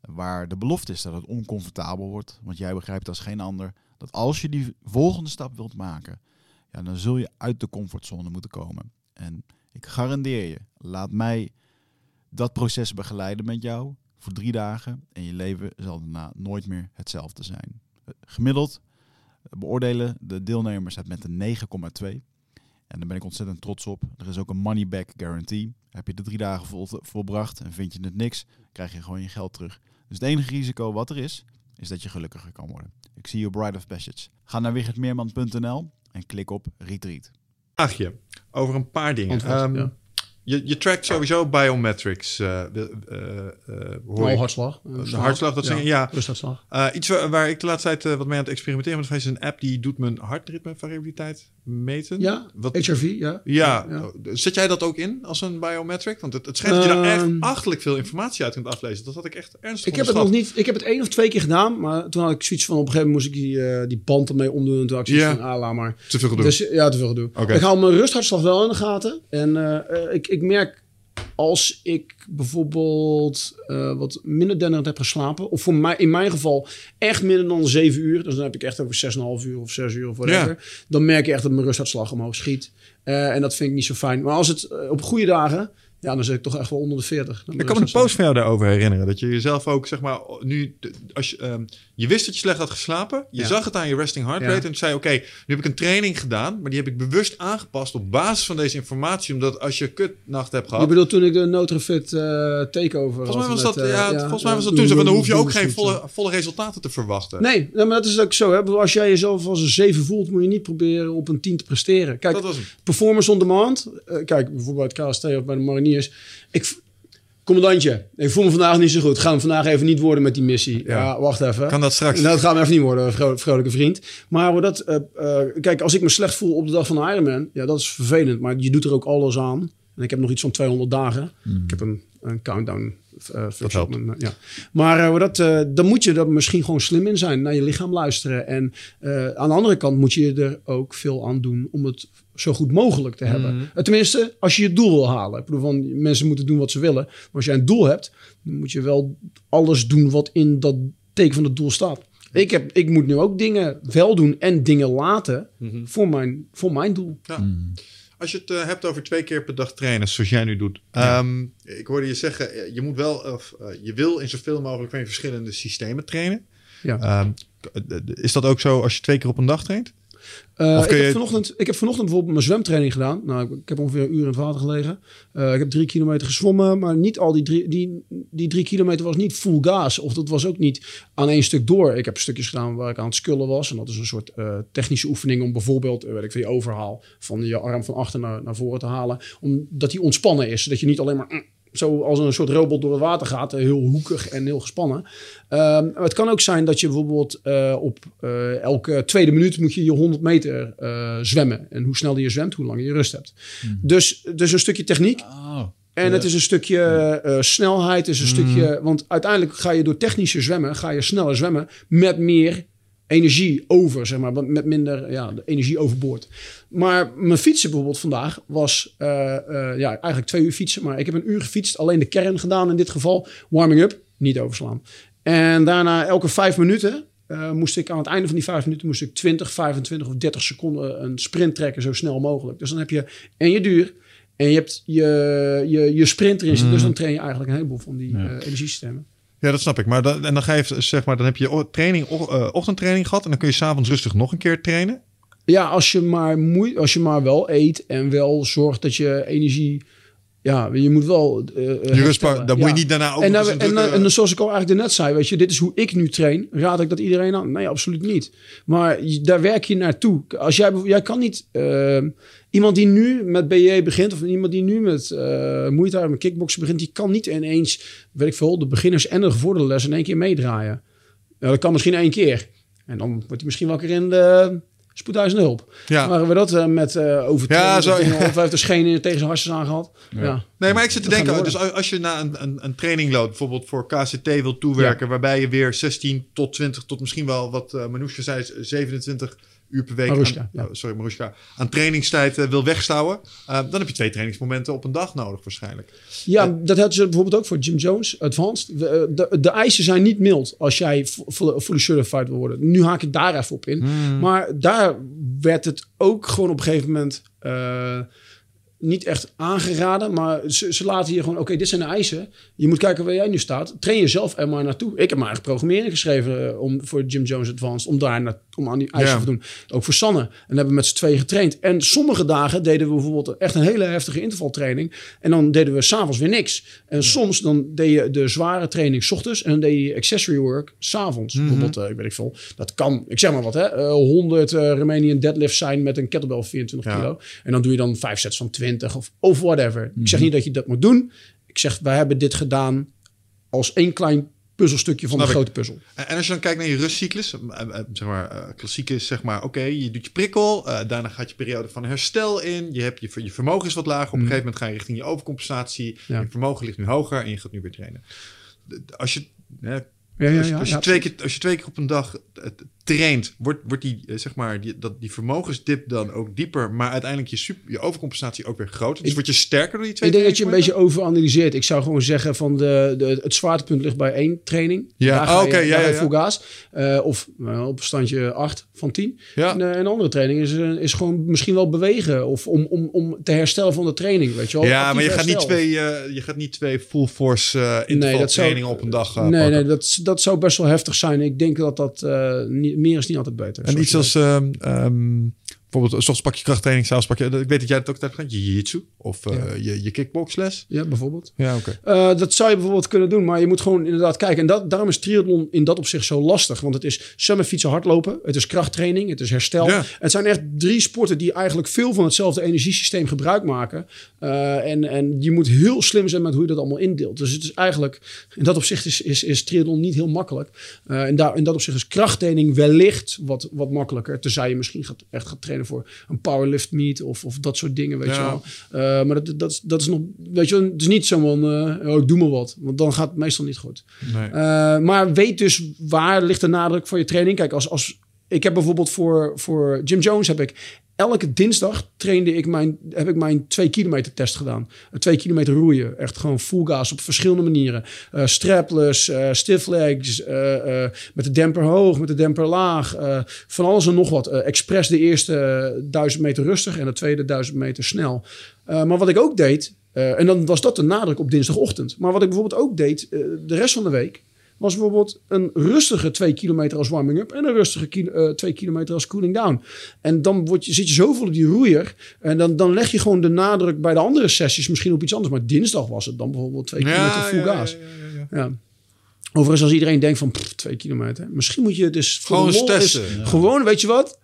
Waar de belofte is dat het oncomfortabel wordt. Want jij begrijpt als geen ander dat als je die volgende stap wilt maken... Ja, dan zul je uit de comfortzone moeten komen. En ik garandeer je, laat mij dat proces begeleiden met jou voor 3 dagen... en je leven zal daarna nooit meer hetzelfde zijn. Gemiddeld beoordelen de deelnemers het met een 9,2. En daar ben ik ontzettend trots op. Er is ook een money back guarantee. Heb je de 3 dagen volbracht en vind je het niks... krijg je gewoon je geld terug. Dus het enige risico wat er is dat je gelukkiger kan worden. Ik zie je op Rite of Passage. Ga naar wichertmeerman.nl en klik op Retreat. Vraagje over een paar dingen. Je trackt sowieso biometrics. Hartslag. De hartslag, dat zijn hartslag. Iets waar ik de laatste tijd wat mee aan het experimenteren ben. Dat is een app die doet mijn hartritmevariabiliteit meten. Ja, HRV, ja. Ja. Zet jij dat ook in als een biometric? Want het schijnt dat je daar echt achterlijk veel informatie uit kunt aflezen. Dat had ik echt ernstig Ik heb het 1 of 2 keer gedaan, maar toen had ik zoiets van... op een gegeven moment moest ik die band ermee omdoen. En toen had ik zoiets van, laat maar. Te veel gedoe. Dus, te veel gedoe. Okay. Ik hou mijn rusthartslag wel in de gaten. En ik merk als ik bijvoorbeeld wat minder denderend heb geslapen... of in mijn geval echt minder dan 7 uur... dus dan heb ik echt over 6,5 uur of 6 uur of whatever... Ja. Dan merk je echt dat mijn rusthartslag omhoog schiet. En dat vind ik niet zo fijn. Maar als het op goede dagen... Ja, dan zit ik toch echt wel onder de 40. Ik kan me een post van jou daarover herinneren. Dat je jezelf ook, zeg maar, nu... Als je, je wist dat je slecht had geslapen. Je zag het aan je resting heart rate. En zei, oké, nu heb ik een training gedaan. Maar die heb ik bewust aangepast op basis van deze informatie. Omdat als je kutnacht hebt gehad... Je bedoelt toen ik de Nootrofit takeover volgens mij was dat toen. Want dan hoef je ook geen volle resultaten te verwachten. Nee, maar dat is ook zo. Hè? Als jij jezelf als een 7 voelt, moet je niet proberen op een 10 te presteren. Kijk, dat was performance on demand. Kijk, bijvoorbeeld bij het KST of bij de Mariniers. Commandantje, ik voel me vandaag niet zo goed. Gaan we vandaag even niet worden met die missie. Ja, wacht even. Kan dat straks? Dat gaan we even niet worden, vrolijke vriend. Maar dat, kijk, als ik me slecht voel op de dag van de Ironman... Ja, dat is vervelend, maar je doet er ook alles aan. En ik heb nog iets van 200 dagen. Mm. Ik heb een countdown. Dat helpt. Maar dan moet je er misschien gewoon slim in zijn. Naar je lichaam luisteren. En aan de andere kant moet je er ook veel aan doen om het zo goed mogelijk te hebben. Tenminste, als je je doel wil halen. Ik bedoel, van, mensen moeten doen wat ze willen. Maar als jij een doel hebt, dan moet je wel alles doen wat in dat teken van het doel staat. Ik moet nu ook dingen wel doen en dingen laten voor mijn doel. Ja. Mm. Als je het hebt over 2 keer per dag trainen, zoals jij nu doet. Ja. Ik hoorde je zeggen, je moet wel, je wil in zoveel mogelijk van verschillende systemen trainen. Ja. Is dat ook zo als je 2 keer op een dag traint? Ik heb vanochtend bijvoorbeeld mijn zwemtraining gedaan. Nou, ik heb ongeveer een uur in het water gelegen. Ik heb 3 kilometer gezwommen, maar niet al die drie kilometer was niet full gas. Of dat was ook niet aan één stuk door. Ik heb stukjes gedaan waar ik aan het skullen was. En dat is een soort technische oefening om bijvoorbeeld, weet ik veel, je overhaal van je arm van achter naar voren te halen. Omdat die ontspannen is, zodat je niet alleen maar... zo als een soort robot door het water gaat. Heel hoekig en heel gespannen. Maar het kan ook zijn dat je bijvoorbeeld op elke 2e minuut moet je 100 meter zwemmen. En hoe sneller je zwemt, hoe langer je rust hebt. Dus een stukje techniek. Oh, en het is een stukje snelheid. Is een stukje, want uiteindelijk ga je door technische zwemmen, ga je sneller zwemmen met meer energie over, zeg maar, met minder de energie overboord. Maar mijn fietsen bijvoorbeeld vandaag was eigenlijk 2 uur fietsen, maar ik heb 1 uur gefietst, alleen de kern gedaan in dit geval, warming up, niet overslaan. En daarna elke 5 minuten moest ik aan het einde van die 5 minuten moest ik 20, 25 of 30 seconden een sprint trekken, zo snel mogelijk. Dus dan heb je en je duur en je hebt je sprint erin zitten, dus dan train je eigenlijk een heleboel van die energiesystemen. Ja, dat snap ik. Maar dan ga je, zeg maar, dan heb je ochtendtraining gehad en dan kun je 's avonds rustig nog een keer trainen. Ja, als je maar wel eet en wel zorgt dat je energie... Ja, je moet wel... moet je niet daarna ook... En zoals ik al eigenlijk net zei, weet je, dit is hoe ik nu train. Raad ik dat iedereen aan? Nee, absoluut niet. Maar daar werk je naartoe. Als jij kan niet... iemand die nu met BJ begint, of iemand die nu met muay thai met kickboksen begint, die kan niet ineens, weet ik veel, de beginners en de gevorderde les in 1 keer meedraaien. Nou, dat kan misschien 1 keer. En dan wordt hij misschien wakker in de... spoedeisende hulp. Ja. Waren we dat met overtraining of heeft de schenen tegen zijn hartjes aangehad? Ja. Ja. Nee, maar ik zit te denken, dus als je na een training loopt, bijvoorbeeld voor KCT wil toewerken, waarbij je weer 16 tot 20 tot misschien wel wat Marouska zei, 27 uur per week aan trainingstijd wil wegstouwen. Dan heb je 2 trainingsmomenten op een dag nodig waarschijnlijk. Ja, dat hadden ze bijvoorbeeld ook voor Gym Jones, Advanced. De eisen zijn niet mild als jij fully certified wil worden. Nu haak ik daar even op in. Maar daar werd het ook gewoon op een gegeven moment... niet echt aangeraden, maar ze laten hier gewoon... Oké, dit zijn de eisen. Je moet kijken waar jij nu staat. Train jezelf er maar naartoe. Ik heb maar eigen programmering geschreven voor Gym Jones Advanced... om aan die eisen te doen. Ook voor Sanne. En hebben we met z'n 2 getraind. En sommige dagen deden we bijvoorbeeld echt een hele heftige intervaltraining. En dan deden we s'avonds weer niks. En soms dan deed je de zware training 's ochtends... en dan deed je accessory work s'avonds. Bijvoorbeeld, ik weet niet veel. Dat kan, ik zeg maar wat, hè. 100 Romanian deadlifts zijn met een kettlebell 24 kilo. En dan doe je dan 5 sets van 20 of whatever. Ik zeg niet dat je dat moet doen. Ik zeg, wij hebben dit gedaan als 1 klein puzzelstukje van de grote puzzel. En als je dan kijkt naar je rustcyclus, zeg maar, klassiek is zeg maar, oké, je doet je prikkel, daarna gaat je periode van herstel in, je vermogen is wat lager, op een gegeven moment ga je richting je overcompensatie, je vermogen ligt nu hoger en je gaat nu weer trainen. Als je 2 keer op een dag traint, wordt die, zeg maar, die vermogensdip dan ook dieper, maar uiteindelijk je overcompensatie ook weer groter. Dus word je sterker door die twee. Ik denk dat je een beetje overanalyseert. Ik zou gewoon zeggen van het zwaartepunt ligt bij 1 training. Ja, oké. Full gas. Of op standje 8 van 10. Ja. En een andere training is gewoon misschien wel bewegen of om te herstellen van de training, weet je wel. Ja, maar je gaat niet twee full force intervaltrainingen op een dag pakken. Nee, dat zou best wel heftig zijn. Ik denk dat meer is niet altijd beter. En iets als bijvoorbeeld, 's ochtends pak je krachttraining, 's avonds pak je... Ik weet dat jij het ook tijd gaat, je jiu-jitsu of je kickboxles. Ja, bijvoorbeeld. Ja, oké. Dat zou je bijvoorbeeld kunnen doen, maar je moet gewoon inderdaad kijken. En daarom is triathlon in dat opzicht zo lastig. Want het is summerfietsen, hardlopen, het is krachttraining, het is herstel. Ja. Het zijn echt 3 sporten die eigenlijk veel van hetzelfde energiesysteem gebruik maken. En je moet heel slim zijn met hoe je dat allemaal indeelt. Dus het is eigenlijk, in dat opzicht is triathlon niet heel makkelijk. In dat opzicht is krachttraining wellicht wat makkelijker. Tenzij je misschien echt gaat trainen voor een powerlift meet of dat soort dingen, weet je wel. Maar dat is nog, weet je wel, het is niet zo'n ik doe maar wat, want dan gaat het meestal niet goed. Nee. Maar weet dus waar ligt de nadruk voor je training. Kijk, als ik heb bijvoorbeeld voor Gym Jones heb ik elke dinsdag heb ik mijn 2 kilometer test gedaan. 2 kilometer roeien. Echt gewoon full gas op verschillende manieren. Strapless, stiff legs, met de demper hoog, met de demper laag. Van alles en nog wat. Expres de eerste 1000 meter rustig en de tweede 1000 meter snel. Maar wat ik ook deed, en dan was dat de nadruk op dinsdagochtend. Maar wat ik bijvoorbeeld ook deed de rest van de week, was bijvoorbeeld een rustige 2 kilometer als warming-up en een rustige 2 kilometer als cooling-down. En dan zit je zoveel op die roeier en dan leg je gewoon de nadruk bij de andere sessies misschien op iets anders. Maar dinsdag was het dan bijvoorbeeld 2 kilometer full gas. Ja. Overigens, als iedereen denkt van 2 kilometer, misschien moet je dus gewoon testen. Gewoon, weet je wat?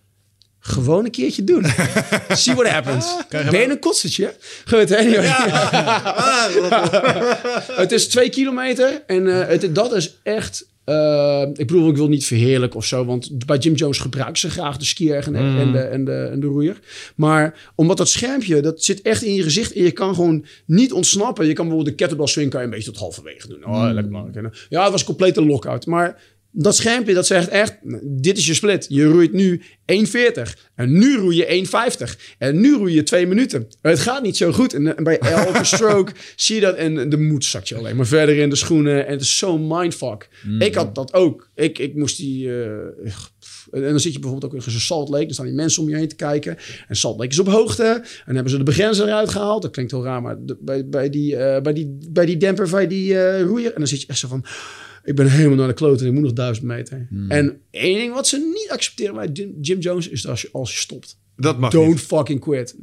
Gewoon een keertje doen. See what happens. Ben je een kotsertje? Goed, anyway. Het is 2 kilometer. En dat is echt... ik bedoel, ik wil niet verheerlijk of zo. Want bij Gym Jones gebruiken ze graag de skierg en de roeier. Maar omdat dat schermpje, dat zit echt in je gezicht. En je kan gewoon niet ontsnappen. Je kan bijvoorbeeld de kettlebell swing kan je een beetje tot halverwege doen. Oh, lekker belangrijk. Ja, het was compleet een lockout. Maar... dat schermpje, dat zegt echt, dit is je split. Je roeit nu 1,40. En nu roei je 1,50. En nu roei je 2 minuten. Het gaat niet zo goed. En bij elke stroke zie je dat. En de moed zakt je alleen maar verder in de schoenen. En het is zo'n mindfuck. Mm. Ik had dat ook. Ik moest die... en dan zit je bijvoorbeeld ook in zo'n Salt Lake. Dan staan die mensen om je heen te kijken. En Salt Lake is op hoogte. En dan hebben ze de begrenzer eruit gehaald. Dat klinkt heel raar, maar bij die demper, bij die roeier. En dan zit je echt zo van... ik ben helemaal naar de kloot en ik moet nog 1000 meter. Hmm. En één ding wat ze niet accepteren bij Gym Jones... is dat als je stopt. Dat mag Don't niet. Fucking quit.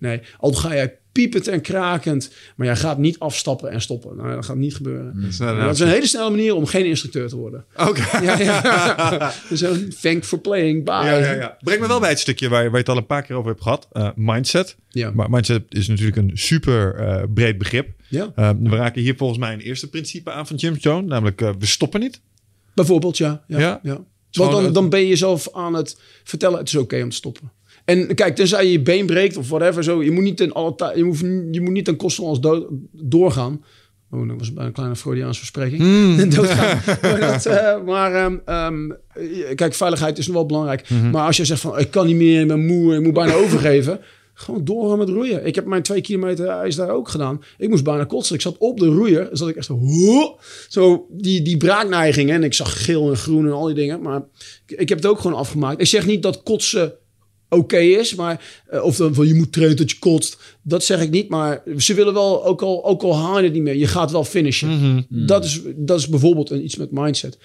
Nee. Al ga jij piepend en krakend... maar jij gaat niet afstappen en stoppen. Nou, dat gaat niet gebeuren. Dat is een hele snelle manier om geen instructeur te worden. Oké. Ja. Dus thank for playing, bye. Ja. Breng me wel bij het stukje waar je het al een paar keer over hebt gehad. Mindset. Ja. Maar mindset is natuurlijk een super breed begrip. Ja. We raken hier volgens mij een eerste principe aan van Gym Jones. Namelijk, we stoppen niet. Bijvoorbeeld, ja. Want dan ben je jezelf aan het vertellen... het is oké om te stoppen. En kijk, tenzij je been breekt of whatever. Zo, je moet niet ten koste als doorgaan. Oh, dat was bij een kleine Freudiaanse verspreking. Doodgaan. Kijk, veiligheid is nog wel belangrijk. Mm-hmm. Maar als je zegt van, ik kan niet meer, ik ben moe, ik moet bijna overgeven... gewoon doorgaan met roeien. Ik heb mijn 2 kilometer ijs daar ook gedaan. Ik moest bijna kotsen. Ik zat op de roeier. Dan zat ik echt zo die braakneigingen. En ik zag geel en groen en al die dingen. Maar ik heb het ook gewoon afgemaakt. Ik zeg niet dat kotsen oké is. Maar, of dan van je moet trainen dat je kotst. Dat zeg ik niet. Maar ze willen wel, ook al haal je het niet meer. Je gaat wel finishen. Mm-hmm. Dat is bijvoorbeeld iets met mindset.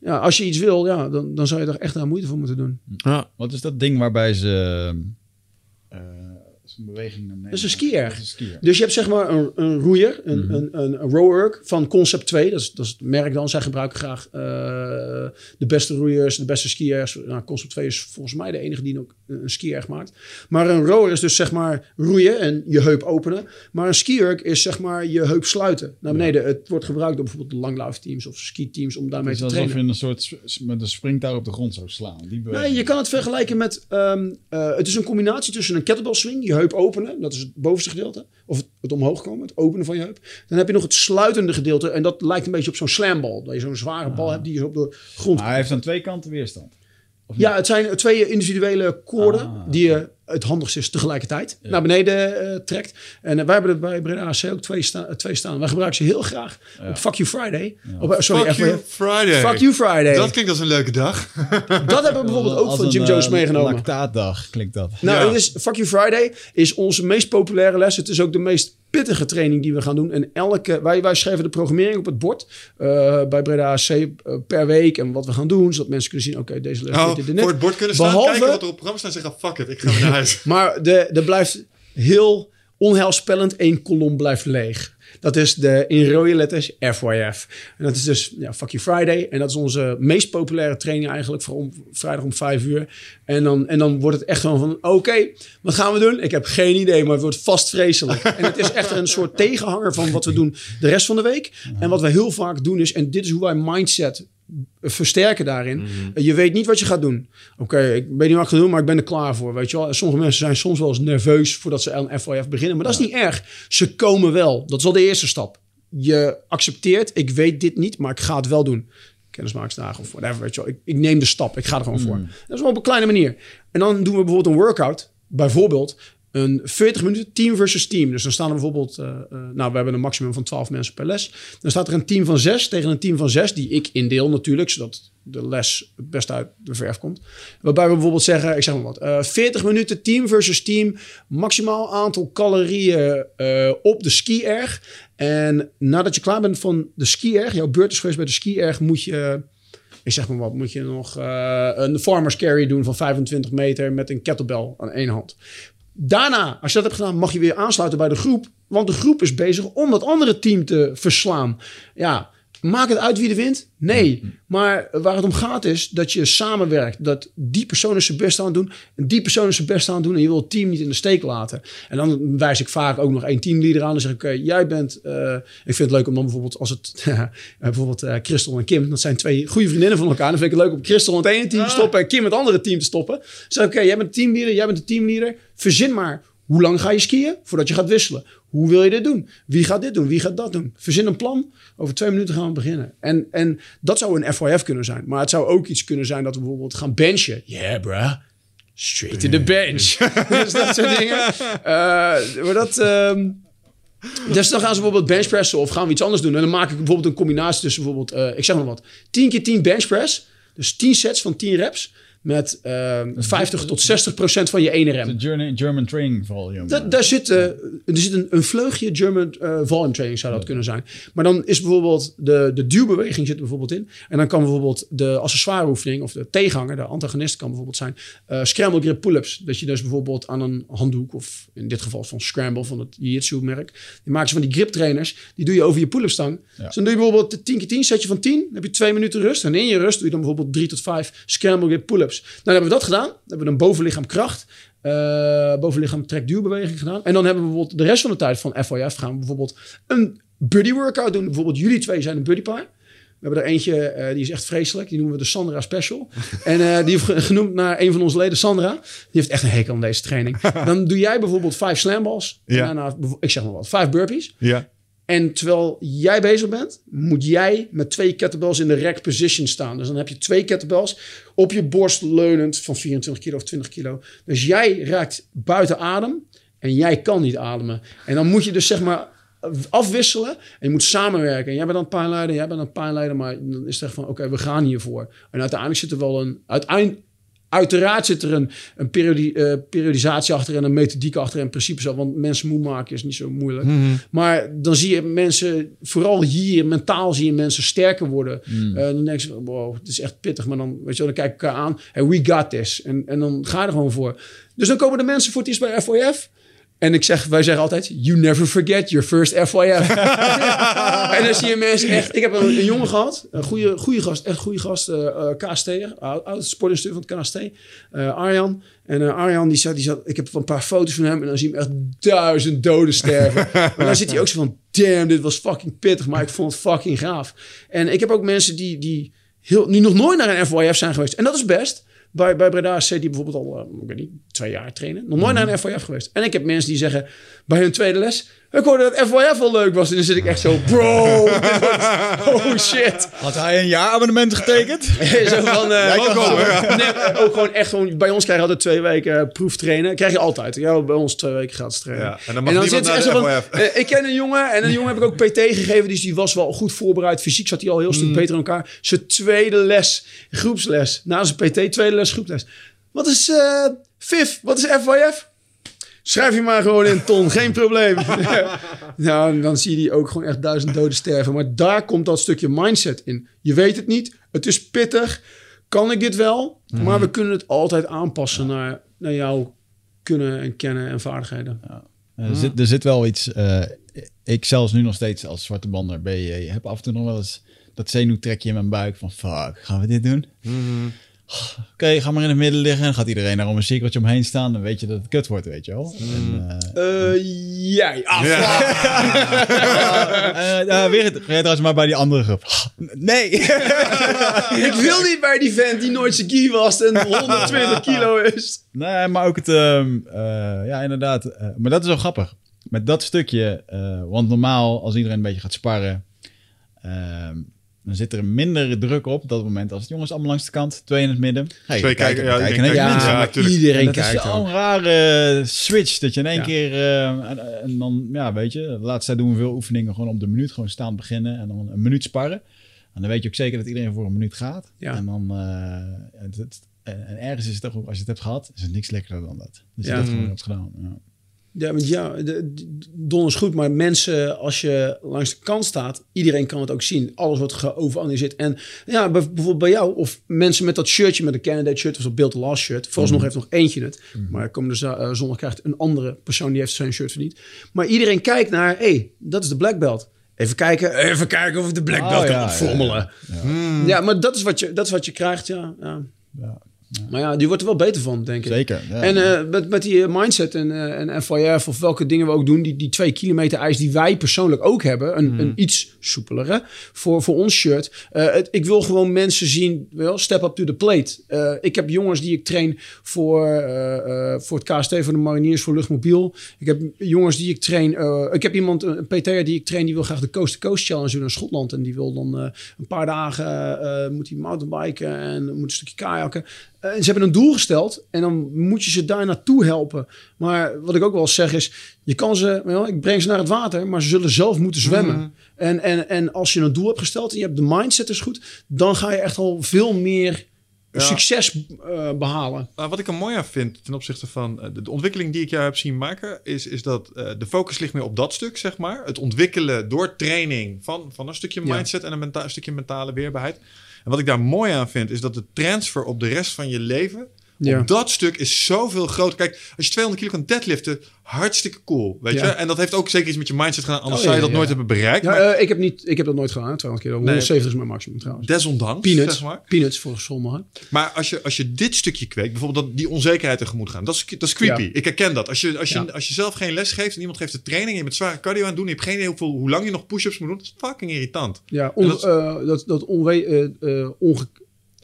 Ja, als je iets wil, dan zou je er echt aan moeite voor moeten doen. Ja. Wat is dat ding waarbij ze... een beweging dat is een skier. Dus je hebt zeg maar een roeier, een rowerk van Concept 2. Dat is het merk dan. Zij gebruiken graag de beste roeiers, de beste skiers. Nou, Concept 2 is volgens mij de enige die ook een skierg maakt. Maar een rower is dus zeg maar roeien en je heup openen. Maar een skierg is zeg maar je heup sluiten naar beneden. Ja. Het wordt gebruikt door bijvoorbeeld langlaufteams of skiteams om daarmee te trainen. Het is alsof je een soort met een springtaar op de grond zou slaan. Nee, je kan het vergelijken met... het is een combinatie tussen een kettlebell swing, je heup openen, dat is het bovenste gedeelte. Of het omhoog komen, het openen van je heup. Dan heb je nog het sluitende gedeelte. En dat lijkt een beetje op zo'n slambal. Dat je zo'n zware bal hebt die je op de grond... Maar hij heeft aan twee kanten weerstand. Ja, het zijn twee individuele koorden die je het handigste is tegelijkertijd naar beneden trekt. En wij hebben er bij Breda AC ook twee staan. Wij gebruiken ze heel graag op Fuck You Friday. Ja. Fuck You Friday. Dat klinkt als een leuke dag. Dat hebben we bijvoorbeeld ook van Gym Jones meegenomen. Lactaatdag klinkt dat. Nou, ja. Fuck You Friday is onze meest populaire les. Het is ook de meest pittige training die we gaan doen. En wij schrijven de programmering op het bord bij Breda AC per week en wat we gaan doen, zodat mensen kunnen zien, oké, deze les dit en dit. Voor het bord kunnen staan, kijken wat er op het programma staat en zeggen, fuck it, ik ga naar huis. Maar er blijft heel onheilspellend, één kolom blijft leeg. Dat is in rode letters FYF. En dat is dus Fuck You Friday. En dat is onze meest populaire training eigenlijk voor vrijdag om 5:00. En dan wordt het echt gewoon van, oké, wat gaan we doen? Ik heb geen idee, maar het wordt vast vreselijk. En het is echt een soort tegenhanger van wat we doen de rest van de week. En wat we heel vaak doen is, en dit is hoe wij mindset versterken daarin. Je weet niet wat je gaat doen. Oké, ik weet niet wat ik ga doen, maar ik ben er klaar voor. Weet je wel? Sommige mensen zijn soms wel eens nerveus voordat ze aan FYF beginnen. Maar dat is niet erg. Ze komen wel. Dat is al de eerste stap. Je accepteert, ik weet dit niet, maar ik ga het wel doen. Kennismakingsdagen of whatever. Weet je wel? Ik neem de stap. Ik ga er gewoon voor. Dat is wel op een kleine manier. En dan doen we bijvoorbeeld een workout. Bijvoorbeeld een 40 minuten team versus team. Dus dan staan er bijvoorbeeld, we hebben een maximum van 12 mensen per les. Dan staat er een team van 6 tegen een team van 6, die ik indeel natuurlijk, zodat de les het best uit de verf komt. Waarbij we bijvoorbeeld zeggen, 40 minuten team versus team, maximaal aantal calorieën op de skierg. En nadat je klaar bent van de skierg, jouw beurt is geweest bij de skierg, moet je... moet je nog een farmer's carry doen van 25 meter met een kettlebell aan één hand. Daarna, als je dat hebt gedaan, mag je weer aansluiten bij de groep. Want de groep is bezig om dat andere team te verslaan. Ja, maakt het uit wie er wint? Nee. Maar waar het om gaat is dat je samenwerkt. Dat die persoon is zijn best aan het doen. En die persoon is zijn best aan het doen. En je wil het team niet in de steek laten. En dan wijs ik vaak ook nog één teamleader aan. Dan zeg ik, jij bent... ik vind het leuk om dan bijvoorbeeld... als het Christel en Kim... dat zijn twee goede vriendinnen van elkaar. Dan vind ik het leuk om Christel in het ene team te stoppen... en Kim in het andere team te stoppen. Dan zeg ik, jij bent de teamleader, jij bent de teamleader. Verzin maar... hoe lang ga je skiën voordat je gaat wisselen? Hoe wil je dit doen? Wie gaat dit doen? Wie gaat dat doen? Verzin een plan. Over 2 minuten gaan we beginnen. En dat zou een FYF kunnen zijn. Maar het zou ook iets kunnen zijn dat we bijvoorbeeld gaan benchen. Yeah, bruh. Straight to the bench. Dus dat soort dingen. Dus dan gaan ze bijvoorbeeld benchpressen of gaan we iets anders doen. En dan maak ik bijvoorbeeld een combinatie tussen bijvoorbeeld... 10x10 benchpress. Dus 10 sets van 10 reps... met 50% tot 60% van je ene rem. De German training volume. Daar zit een vleugje German volume training zou dat kunnen zijn. Maar dan is bijvoorbeeld de duwbeweging zit er bijvoorbeeld in. En dan kan bijvoorbeeld de accessoire oefening... of de tegenhanger, de antagonist kan bijvoorbeeld zijn... scramble grip pull-ups. Dat je dus bijvoorbeeld aan een handdoek... of in dit geval van Scramble van het Jiu-Jitsu merk... die maken ze van die grip trainers. Die doe je over je pull-up stang. Ja. Dus dan doe je bijvoorbeeld de 10x10 setje van 10. Dan heb je 2 minuten rust. En in je rust doe je dan bijvoorbeeld 3 tot 5 scramble grip pull-ups. Nou, dan hebben we dat gedaan. Dan hebben we een bovenlichaamkracht, bovenlichaam trek-duwbeweging gedaan. En dan hebben we bijvoorbeeld de rest van de tijd van FYF gaan we bijvoorbeeld een buddy workout doen. Bijvoorbeeld jullie twee zijn een buddypaar. We hebben er eentje, die is echt vreselijk. Die noemen we de Sandra Special. En die heeft genoemd naar een van onze leden, Sandra. Die heeft echt een hekel aan deze training. Dan doe jij bijvoorbeeld 5 slamballs. Ja. Daarna, 5 burpees. Ja. En terwijl jij bezig bent, moet jij met 2 kettlebells in de rack position staan. Dus dan heb je 2 kettlebells op je borst leunend van 24 kilo of 20 kilo. Dus jij raakt buiten adem en jij kan niet ademen. En dan moet je dus afwisselen en je moet samenwerken. En jij bent dan pijnleider, maar dan is het echt van oké, we gaan hiervoor. En uiteindelijk zit er wel Uiteraard zit er een periodisatie achter en een methodiek achter en principes al. Want mensen moe maken is niet zo moeilijk. Maar dan zie je mensen, vooral hier, mentaal zie je mensen sterker worden. Dan denk je, wow, het is echt pittig. Maar dan, dan kijk ik elkaar aan. Hey, we got this. En dan ga je er gewoon voor. Dus dan komen de mensen voor het eerst bij FYF. En wij zeggen altijd, you never forget your first FYF. En dan zie je mensen echt... Ik heb een jongen gehad, een goede gast, echt goede gast. KST'er, oud sportinstructeur van het KST. Arjan. En Arjan, die zat, ik heb een paar foto's van hem... en dan zie je hem echt 1000 doden sterven. Maar dan zit hij ook zo van... damn, dit was fucking pittig, maar ik vond het fucking gaaf. En ik heb ook mensen die nog nooit naar een FYF zijn geweest. En dat is best... Bij Breda AC die bijvoorbeeld al, 2 jaar trainen. Nog nooit naar een FYF geweest. En ik heb mensen die zeggen bij hun tweede les... Ik hoorde dat FYF wel leuk was. En dan zit ik echt zo, bro. Oh shit. Had hij een jaarabonnement getekend? Zo van... ook gewoon echt gewoon... Bij ons krijg je altijd 2 weken proeftrainen. Krijg je altijd. Ja, bij ons 2 weken gratis trainen. Ja, en dan mag niemand naar de FYF. Van, ik ken een jongen. En een jongen heb ik ook PT gegeven. Dus die was wel goed voorbereid. Fysiek zat hij al heel stuk beter in elkaar. Zijn tweede les, groepsles. Na zijn PT, tweede les, groepsles. Wat is FIF? Wat is FYF? Schrijf je maar gewoon in, Ton. Geen probleem. Nou, dan zie je die ook gewoon echt 1000 doden sterven. Maar daar komt dat stukje mindset in. Je weet het niet. Het is pittig. Kan ik dit wel? Mm-hmm. Maar we kunnen het altijd aanpassen naar jouw kunnen en kennen en vaardigheden. Ja. Er zit wel iets... ik zelfs nu nog steeds als zwarte bander BJ heb af en toe nog wel eens dat zenuwtrekje in mijn buik. Van fuck, gaan we dit doen? Mm-hmm. Oké, ga maar in het midden liggen. En dan gaat iedereen daar om een cirkeltje omheen staan. Dan weet je dat het kut wordt, weet je wel. Jij. Af. Ga je trouwens maar bij die andere groep. Nee. Ik wil niet bij die vent die nooit zijn ski was en 120 kilo is. Nee, maar ook het... ja, inderdaad. Maar dat is wel grappig. Met dat stukje. Want normaal, als iedereen een beetje gaat sparren... dan zit er minder druk op dat moment als het jongens allemaal langs de kant, 2 in het midden. Hey, 2 kijken, iedereen kijkt. Het is zo'n rare switch dat je in één keer en dan, ja, weet je, de laatste tijd doen we veel oefeningen gewoon op de minuut, gewoon staan beginnen en dan een minuut sparren. En dan weet je ook zeker dat iedereen voor een minuut gaat. Ja. En dan, en ergens is het toch ook, als je het hebt gehad, is het niks lekkerder dan dat. Dus je dat gewoon hebt gedaan. Ja. Ja, want ja, Don is goed, maar mensen, als je langs de kant staat, iedereen kan het ook zien. Alles wordt geoveranalyseerd. En ja, bijvoorbeeld bij jou, of mensen met dat shirtje, met een Candidate-shirt, of dat Build the Last shirt. Vooralsnog heeft nog eentje het. Mm-hmm. Maar komende zondag krijgt een andere persoon, die heeft zijn shirt verdiend. Maar iedereen kijkt naar, hey, dat is de black belt. Even kijken of ik de black belt kan opfrommelen. Ja, maar dat is wat je krijgt, Ja. Maar ja, die wordt er wel beter van, denk ik. Zeker. Ja. En met die mindset en FYF of welke dingen we ook doen... die 2 kilometer eis die wij persoonlijk ook hebben... een iets soepelere voor ons shirt. Ik wil gewoon mensen zien, wel, step up to the plate. Ik heb jongens die ik train voor het KST, voor de Mariniers, voor Luchtmobiel. Ik heb jongens die ik train... ik heb iemand, een PT'er die ik train... die wil graag de Coast-to-Coast Challenge doen in Schotland. En die wil dan een paar dagen... moet hij mountainbiken en moet een stukje kajakken... En ze hebben een doel gesteld en dan moet je ze daar naartoe helpen. Maar wat ik ook wel zeg is, je kan ze, ik breng ze naar het water, maar ze zullen zelf moeten zwemmen. Mm-hmm. En als je een doel hebt gesteld en je hebt de mindset is goed, dan ga je echt al veel meer succes behalen. Wat ik er mooi aan vind ten opzichte van de ontwikkeling die ik jou heb zien maken, is dat de focus ligt meer op dat stuk, zeg maar. Het ontwikkelen door training van een stukje mindset en een stukje mentale weerbaarheid. En wat ik daar mooi aan vind, is dat de transfer op de rest van je leven... Op dat stuk is zoveel groter. Kijk, als je 200 kilo kan deadliften, hartstikke cool, weet je? En dat heeft ook zeker iets met je mindset gedaan, anders zou je dat nooit hebben bereikt. Ja, maar... ik heb dat nooit gedaan, 200 kilo. 170 is mijn maximum trouwens. Desondanks, peanuts, zeg maar. Peanuts voor sommigen. Maar als je dit stukje kweekt, bijvoorbeeld die onzekerheid tegemoet gaan, dat is creepy. Ja. Ik herken dat. Als je zelf geen les geeft en iemand geeft de training en je met zware cardio aan het doen, je hebt geen idee hoe lang je nog push-ups moet doen, dat is fucking irritant. Ja,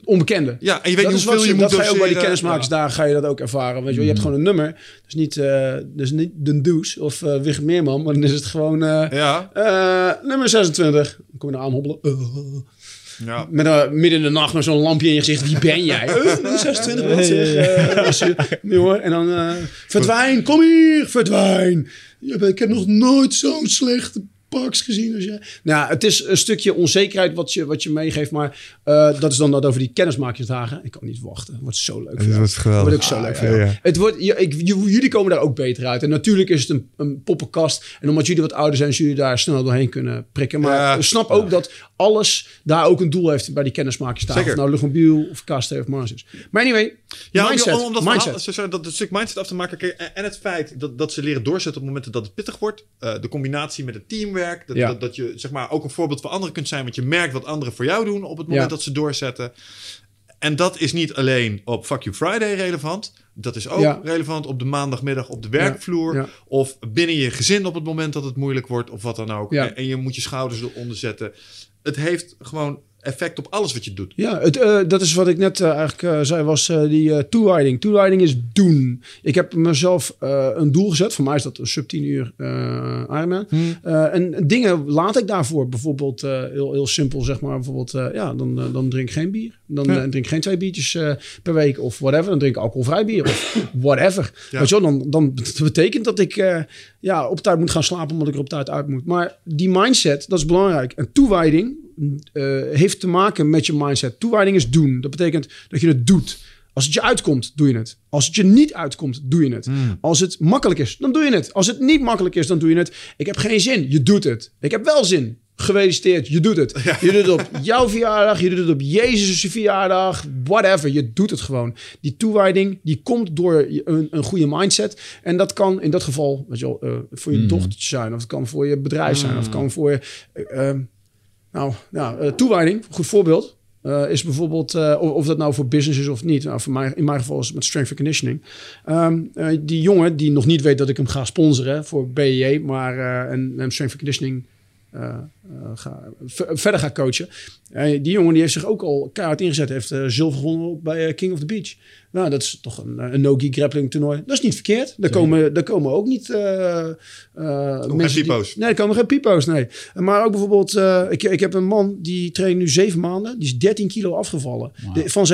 onbekende. Ja, en je weet niet hoeveel je moet doseren. Dat ga je ook bij die kennismakersdagen ga je dat ook ervaren. Weet je, je hebt gewoon een nummer. Dus niet de douche of Wig Meerman, maar dan is het gewoon nummer 26. Dan kom je nou aanhobbelen. Ja. Met midden in de nacht met zo'n lampje in je gezicht. Wie ben jij? 26 man zeg. En dan verdwijn, kom hier, verdwijn. Ik heb nog nooit zo'n slechte gezien als jij. Nou, het is een stukje onzekerheid wat je meegeeft, maar dat is dan dat over die kennismakersdagen. Ik kan niet wachten. Het wordt zo leuk. Het wordt geweldig. Het wordt ook zo leuk. Het wordt. Jullie komen daar ook beter uit. En natuurlijk is het een poppenkast. En omdat jullie wat ouder zijn, zullen jullie daar snel doorheen kunnen prikken. Maar ik snap ook dat alles daar ook een doel heeft bij die kennismakersdagen. Zeker. Of nou Luchtmobiel of KST of Mariniers. Maar anyway, mindset. Om dat stuk mindset af te maken. En het feit dat ze leren doorzetten op momenten dat het pittig wordt. De combinatie met het teamwerk. Dat je zeg maar ook een voorbeeld voor anderen kunt zijn, want je merkt wat anderen voor jou doen op het moment dat ze doorzetten. En dat is niet alleen op Fuck You Friday relevant. Dat is ook relevant op de maandagmiddag op de werkvloer. Ja. Of binnen je gezin op het moment dat het moeilijk wordt of wat dan ook. En je moet je schouders eronder zetten. Het heeft gewoon effect op alles wat je doet. Ja, dat is wat ik net zei, was die toewijding. Toewijding is doen. Ik heb mezelf een doel gezet. Voor mij is dat een sub 10 uur Ironman. En dingen laat ik daarvoor. Bijvoorbeeld heel simpel, zeg maar. Bijvoorbeeld, dan drink ik geen bier. Dan drink ik geen 2 biertjes per week of whatever. Dan drink ik alcoholvrij bier of whatever. Ja. Weet je wel, dan betekent dat ik op tijd moet gaan slapen omdat ik er op tijd uit moet. Maar die mindset, dat is belangrijk. En toewijding heeft te maken met je mindset. Toewijding is doen. Dat betekent dat je het doet. Als het je uitkomt, doe je het. Als het je niet uitkomt, doe je het. Als het makkelijk is, dan doe je het. Als het niet makkelijk is, dan doe je het. Ik heb geen zin. Je doet het. Ik heb wel zin. Gefeliciteerd. Je doet het. Je doet het op jouw verjaardag. Je doet het op Jezus' verjaardag. Whatever. Je doet het gewoon. Die toewijding, die komt door een goede mindset. En dat kan in dat geval, weet je wel, voor je dochtertje zijn. Of het kan voor je bedrijf zijn. Of het kan voor je... toewijding, goed voorbeeld, is bijvoorbeeld, of dat nou voor business is of niet. Nou, voor mij, in mijn geval is het met strength and conditioning. Die jongen die nog niet weet dat ik hem ga sponsoren voor BEJ, maar en strength and conditioning verder ga coachen. Die jongen die heeft zich ook al keihard ingezet. Heeft zilver gewonnen bij King of the Beach. Nou, dat is toch een no-gi grappling toernooi. Dat is niet verkeerd. Daar komen ook niet... mensen pipo's. Nee, er komen geen pipo's, nee. Maar ook bijvoorbeeld... ik heb een man die traint nu 7 maanden. Die is 13 kilo afgevallen. Wow. Van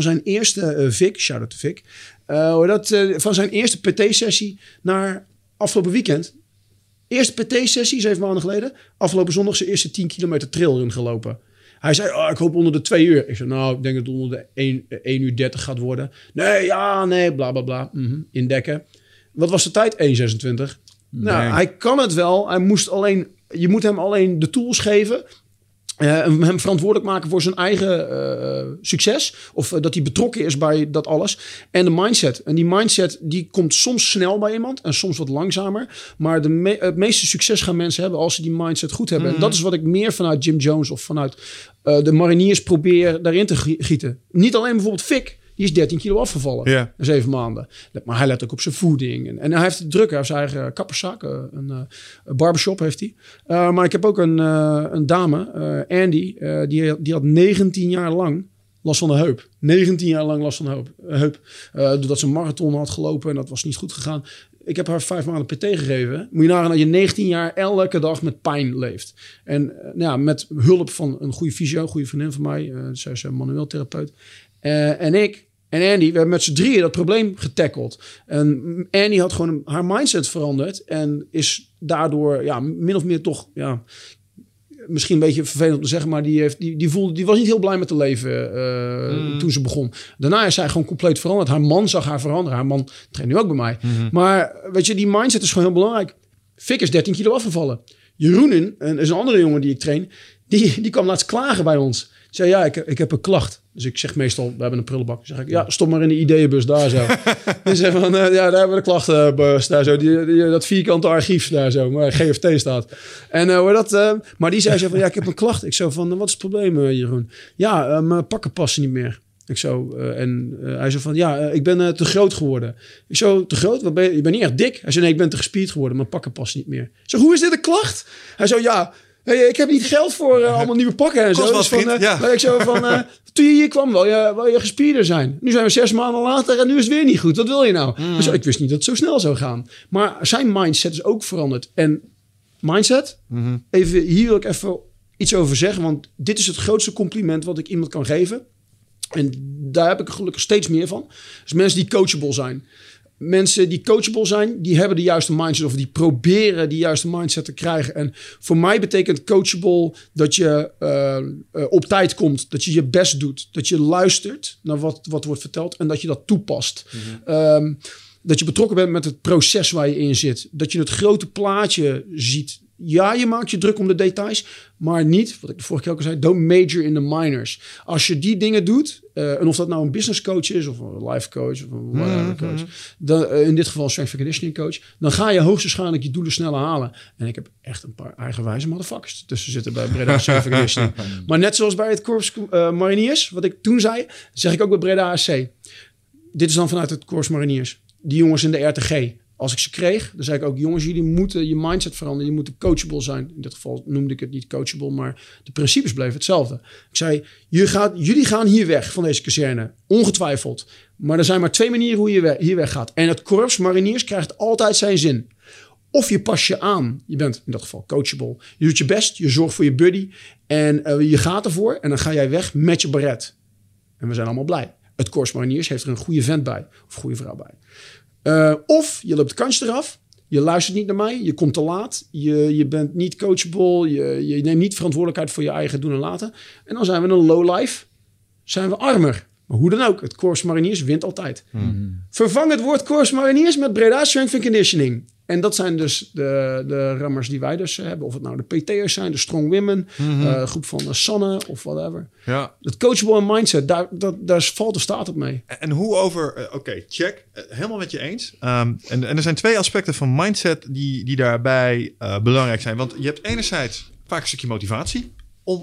zijn eerste Vic, shout-out to Vic. Van zijn eerste PT-sessie naar afgelopen weekend... Eerste PT-sessie, 7 maanden geleden. Afgelopen zondag zijn eerste 10 kilometer trailrun gelopen. Hij zei, ik hoop onder de 2 uur. Ik zei, ik denk dat het onder de 1 uur 30 gaat worden. Nee, bla, bla, bla. Indekken. Wat was de tijd? 1,26. Nee. Nou, hij kan het wel. Je moet hem alleen de tools geven... hem verantwoordelijk maken voor zijn eigen succes. Of dat hij betrokken is bij dat alles. En de mindset. En die mindset die komt soms snel bij iemand. En soms wat langzamer. Maar het meeste succes gaan mensen hebben als ze die mindset goed hebben. En dat is wat ik meer vanuit Gym Jones of vanuit de Mariniers probeer daarin te gieten. Niet alleen bijvoorbeeld Vic. Die is 13 kilo afgevallen in 7 maanden. Maar hij let ook op zijn voeding. En hij heeft het druk. Hij heeft zijn eigen kapperszaak. Een barbershop heeft hij. Maar ik heb ook een dame, Andy. Die had 19 jaar lang last van de heup. Doordat ze een marathon had gelopen. En dat was niet goed gegaan. Ik heb haar 5 maanden PT gegeven. Moet je nagaan dat je 19 jaar elke dag met pijn leeft. En met hulp van een goede fysio. Een goede vriendin van mij. Zij is een manueel therapeut. En ik en Andy, we hebben met z'n drieën dat probleem getackeld. En Andy had gewoon haar mindset veranderd. En is daardoor min of meer toch... misschien een beetje vervelend om te zeggen... maar die was niet heel blij met het leven toen ze begon. Daarna is zij gewoon compleet veranderd. Haar man zag haar veranderen. Haar man traint nu ook bij mij. Maar weet je, die mindset is gewoon heel belangrijk. Vic is 13 kilo afgevallen. Jeroen is een andere jongen die ik train... die kwam laatst klagen bij ons. Zei, ik heb een klacht. Dus ik zeg meestal, we hebben een prullenbak. Dan zeg ik, stop maar in de ideeënbus daar zo. Dus van, daar hebben we de klachtenbus daar zo. Dat vierkante archief daar zo, waar GFT staat. En maar die zei zo van, ik heb een klacht. Ik zo van, wat is het probleem, Jeroen? Mijn pakken passen niet meer. Ik zo, hij zei van, ik ben te groot geworden. Ik zo, te groot? Wat ben je? Je bent niet echt dik. Hij zei, nee, ik ben te gespierd geworden. Mijn pakken passen niet meer. Ik zo, hoe is dit een klacht? Hij zo, hey, ik heb niet geld voor allemaal nieuwe pakken en zo. Dus van, ik zo van, toen je hier kwam, wil je gespierder zijn. Nu zijn we 6 maanden later en nu is het weer niet goed. Wat wil je nou? Dus ik wist niet dat het zo snel zou gaan. Maar zijn mindset is ook veranderd. En mindset, hier wil ik even iets over zeggen. Want dit is het grootste compliment wat ik iemand kan geven. En daar heb ik gelukkig steeds meer van. Dus mensen die coachable zijn. Mensen die coachable zijn, die hebben de juiste mindset... of die proberen die juiste mindset te krijgen. En voor mij betekent coachable dat je op tijd komt... dat je je best doet, dat je luistert naar wat wordt verteld... en dat je dat toepast. Dat je betrokken bent met het proces waar je in zit. Dat je het grote plaatje ziet... Ja, je maakt je druk om de details, maar niet, wat ik de vorige keer ook al zei, don't major in the minors. Als je die dingen doet, en of dat nou een business coach is, of een life coach, of een whatever coach, dan, in dit geval een strength and conditioning coach, dan ga je hoogstwaarschijnlijk je doelen sneller halen. En ik heb echt een paar eigenwijze motherfuckers tussen zitten bij Breda strength and conditioning. Maar net zoals bij het Korps Mariniers, wat ik toen zei, zeg ik ook bij Breda ASC. Dit is dan vanuit het Corps Mariniers. Die jongens in de RTG. Als ik ze kreeg, dan zei ik ook, jongens, jullie moeten je mindset veranderen. Je moet coachable zijn. In dit geval noemde ik het niet coachable, maar de principes bleven hetzelfde. Ik zei, jullie gaan hier weg van deze kazerne. Ongetwijfeld. Maar er zijn maar twee manieren hoe je hier weggaat. En het Korps Mariniers krijgt altijd zijn zin. Of je pas je aan. Je bent in dat geval coachable. Je doet je best. Je zorgt voor je buddy. En je gaat ervoor. En dan ga jij weg met je baret. En we zijn allemaal blij. Het Korps Mariniers heeft er een goede vent bij. Of goede vrouw bij. Of je loopt de kantje eraf. Je luistert niet naar mij. Je komt te laat. Je bent niet coachable. Je neemt niet verantwoordelijkheid voor je eigen doen en laten. En dan zijn we een low life. Zijn we armer. Maar hoe dan ook. Het Korps Mariniers wint altijd. Mm-hmm. Vervang het woord Korps Mariniers met Breda strength and conditioning. En dat zijn dus de rammers die wij dus hebben. Of het nou de PT'ers zijn, de strong women. Mm-hmm. Groep van Sanne of whatever. Ja. Het coachable en mindset, daar valt of staat het mee. En hoe over... Oké, check. Helemaal met je eens. En er zijn twee aspecten van mindset die daarbij belangrijk zijn. Want je hebt enerzijds vaak een stukje motivatie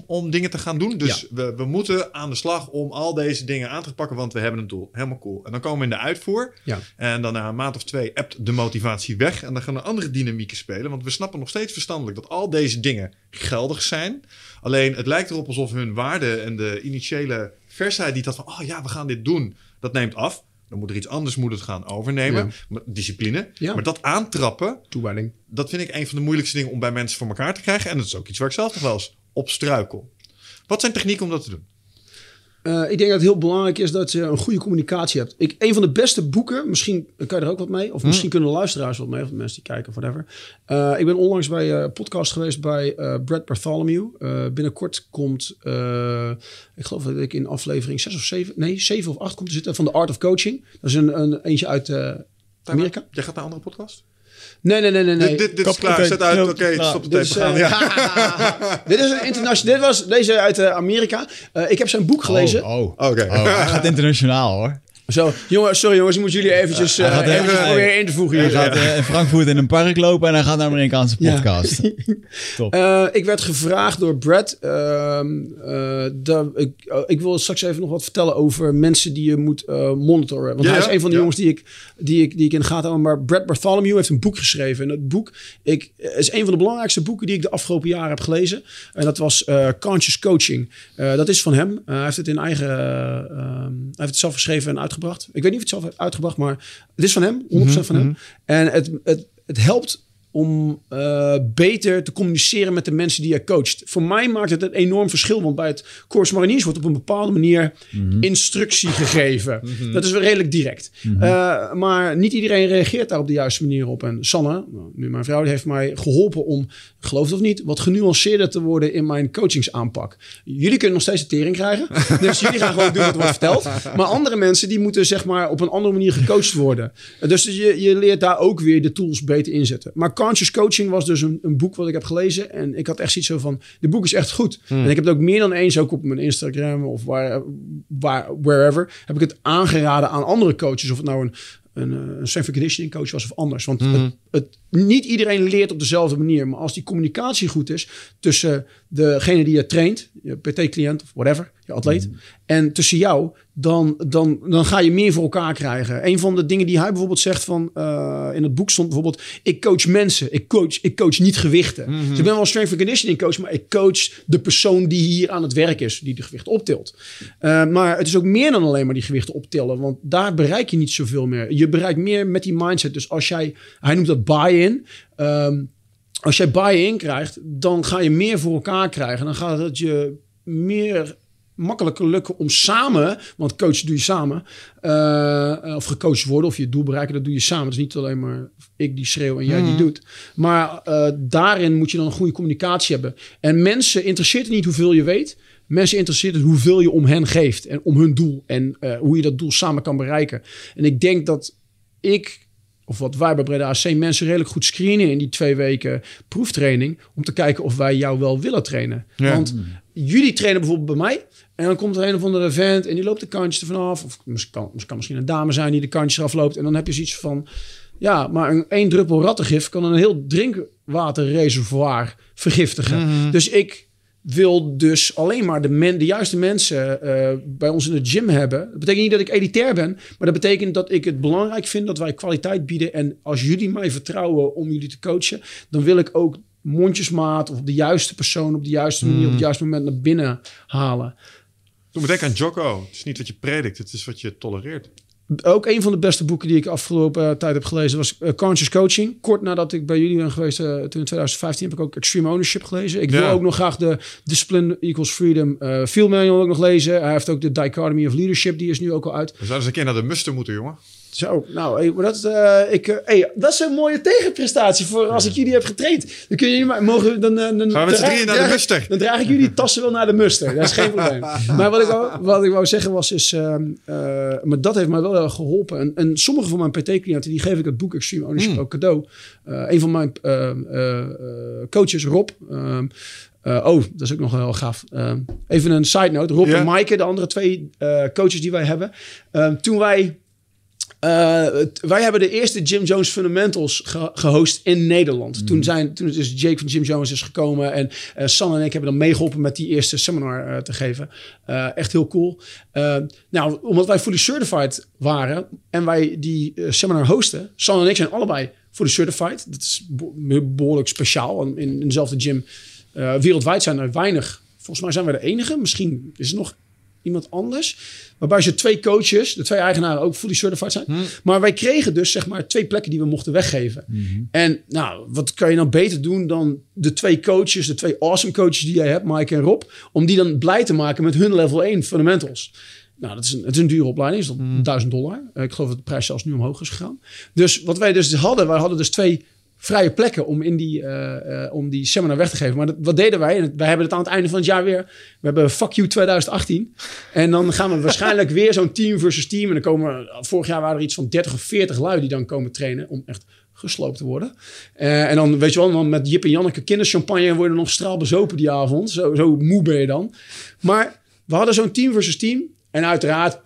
om dingen te gaan doen. Dus we moeten aan de slag om al deze dingen aan te pakken, want we hebben een doel. Helemaal cool. En dan komen we in de uitvoer. Ja. En dan na een maand of twee appt de motivatie weg. En dan gaan er andere dynamieken spelen. Want we snappen nog steeds verstandelijk dat al deze dingen geldig zijn. Alleen het lijkt erop alsof hun waarde en de initiële versheid die dat van, oh ja, we gaan dit doen, dat neemt af. Dan moet er iets anders gaan overnemen. Ja. Discipline. Ja. Maar dat aantrappen, toewijding, dat vind ik een van de moeilijkste dingen om bij mensen voor elkaar te krijgen. En dat is ook iets waar ik zelf nog wel eens op struikel. Wat zijn technieken om dat te doen? Ik denk dat het heel belangrijk is dat je een goede communicatie hebt. Een van de beste boeken, misschien kan je er ook wat mee, of misschien kunnen luisteraars wat mee, of mensen die kijken, whatever. Ik ben onlangs bij een podcast geweest bij Brad Bartholomew. Binnenkort komt, ik geloof dat ik in aflevering 7 of 8 komt te zitten, van The Art of Coaching. Dat is een eentje uit Amerika. Jij gaat naar een andere podcast? Nee. Dit is klaar. Zet uit. Oké, stop de tape. Ja. Dit is een internationaal. Dit was deze uit Amerika. Ik heb zijn boek gelezen. Oh, hij gaat internationaal hoor. Zo, sorry jongens, ik moet jullie eventjes proberen in te voegen. Hij gaat in Frankfurt in een park lopen en hij gaat naar een Amerikaanse podcast. Ja. Top. Ik werd gevraagd door Brad. Ik wil straks even nog wat vertellen over mensen die je moet monitoren. Want hij is een van de jongens die ik in de gaten hou. Maar Brad Bartholomew heeft een boek geschreven. En dat boek is een van de belangrijkste boeken die ik de afgelopen jaren heb gelezen. En dat was Conscious Coaching. Dat is van hem. Hij heeft het in eigen... hij heeft het zelf geschreven en uitgebracht. Ik weet niet of het zelf heeft uitgebracht, maar het is van hem, 100% van hem. En het helpt om beter te communiceren met de mensen die je coacht. Voor mij maakt het een enorm verschil, want bij het Korps Mariniers wordt op een bepaalde manier instructie gegeven. Dat is wel redelijk direct. Maar niet iedereen reageert daar op de juiste manier op. En Sanne, nu mijn vrouw, die heeft mij geholpen om, geloof het of niet, wat genuanceerder te worden in mijn coachingsaanpak. Jullie kunnen nog steeds de tering krijgen, dus jullie gaan gewoon doen wat wordt verteld. Maar andere mensen, die moeten zeg maar op een andere manier gecoacht worden. Dus je leert daar ook weer de tools beter inzetten. Maar Conscious Coaching was dus een boek wat ik heb gelezen. En ik had echt zoiets van, dit boek is echt goed. En ik heb het ook meer dan eens, ook op mijn Instagram of wherever, heb ik het aangeraden aan andere coaches. Of het nou een strength and conditioning coach was of anders. Want niet iedereen leert op dezelfde manier. Maar als die communicatie goed is tussen degene die je traint, je PT-cliënt of whatever, je atleet, en tussen jou, dan ga je meer voor elkaar krijgen. Een van de dingen die hij bijvoorbeeld zegt van, in het boek stond bijvoorbeeld, ik coach mensen, ik coach niet gewichten. Dus ik ben wel strength and conditioning coach, maar ik coach de persoon die hier aan het werk is, die de gewichten optilt. Maar het is ook meer dan alleen maar die gewichten optillen, want daar bereik je niet zoveel meer. Je bereikt meer met die mindset. Dus als jij, hij noemt dat buy-in. Als jij buy-in krijgt, dan ga je meer voor elkaar krijgen. Dan gaat het je meer makkelijker lukken om samen, want coachen doe je samen, of gecoacht worden of je doel bereiken, dat doe je samen. Het is niet alleen maar ik die schreeuw en jij die doet. Maar daarin moet je dan een goede communicatie hebben. En mensen interesseert het niet hoeveel je weet. Mensen interesseert het hoeveel je om hen geeft en om hun doel en hoe je dat doel samen kan bereiken. En ik denk dat of wat wij bij Breda AC mensen redelijk goed screenen in die 2 weken proeftraining, om te kijken of wij jou wel willen trainen. Ja. Want jullie trainen bijvoorbeeld bij mij, en dan komt er een of andere vent en die loopt de kantjes ervan af. Of kan misschien een dame zijn die de kantjes eraf loopt. En dan heb je zoiets van, ja, maar één druppel rattengif kan een heel drinkwaterreservoir vergiftigen. Dus ik wil dus alleen maar de juiste mensen bij ons in de gym hebben. Dat betekent niet dat ik elitair ben, maar dat betekent dat ik het belangrijk vind dat wij kwaliteit bieden. En als jullie mij vertrouwen om jullie te coachen, dan wil ik ook mondjesmaat of de juiste persoon op de juiste manier op het juiste moment naar binnen halen. Toen bedenk aan Jocko. Het is niet wat je predikt, het is wat je tolereert. Ook een van de beste boeken die ik afgelopen tijd heb gelezen was Conscious Coaching. Kort nadat ik bij jullie ben geweest, toen in 2015, heb ik ook Extreme Ownership gelezen. Ik wil ook nog graag de Discipline Equals Freedom Field Manual ook nog lezen. Hij heeft ook de Dichotomy of Leadership, die is nu ook al uit. We zouden eens een keer naar de muster moeten, jongen. Zo, nou, dat is een mooie tegenprestatie voor als ik jullie heb getraind. Dan kun je maar mogen dan gaan we met z'n drieën naar de muster. Dan draag ik jullie tassen wel naar de muster. Dat is geen probleem. Maar wat ik wou zeggen maar dat heeft mij wel heel erg geholpen. En sommige van mijn PT-cliënten die geef ik het boek Extreme Ownership ook cadeau. Een van mijn coaches, Rob. Dat is ook nog heel gaaf. Even een side note. Rob en Maaike, de andere twee coaches die wij hebben. Wij hebben de eerste Gym Jones Fundamentals gehost in Nederland. Toen is Jake van Gym Jones is gekomen. En Sanne en ik hebben dan meegeholpen met die eerste seminar te geven. Echt heel cool. Omdat wij fully certified waren en wij die seminar hosten. Sanne en ik zijn allebei fully certified. Dat is behoorlijk speciaal. In dezelfde gym wereldwijd zijn er weinig. Volgens mij zijn wij de enige. Misschien is er nog iemand anders. Waarbij ze twee coaches, de twee eigenaren ook fully certified zijn. Maar wij kregen dus zeg maar twee plekken die we mochten weggeven. En nou, wat kan je nou beter doen dan de twee coaches, de twee awesome coaches die jij hebt, Mike en Rob. Om die dan blij te maken met hun level 1 fundamentals. Nou, het is een dure opleiding. Het is dat $1.000. Ik geloof dat de prijs zelfs nu omhoog is gegaan. Dus wat wij dus hadden, twee vrije plekken om om die seminar weg te geven. Maar wat deden wij? En wij hebben het aan het einde van het jaar weer. We hebben Fuck You 2018. En dan gaan we waarschijnlijk weer zo'n team versus team. En dan vorig jaar waren er iets van 30 of 40 lui die dan komen trainen. Om echt gesloopt te worden. En dan weet je wel, dan met Jip en Janneke kinderchampagne worden nog straalbezopen die avond. Zo moe ben je dan. Maar we hadden zo'n team versus team. En uiteraard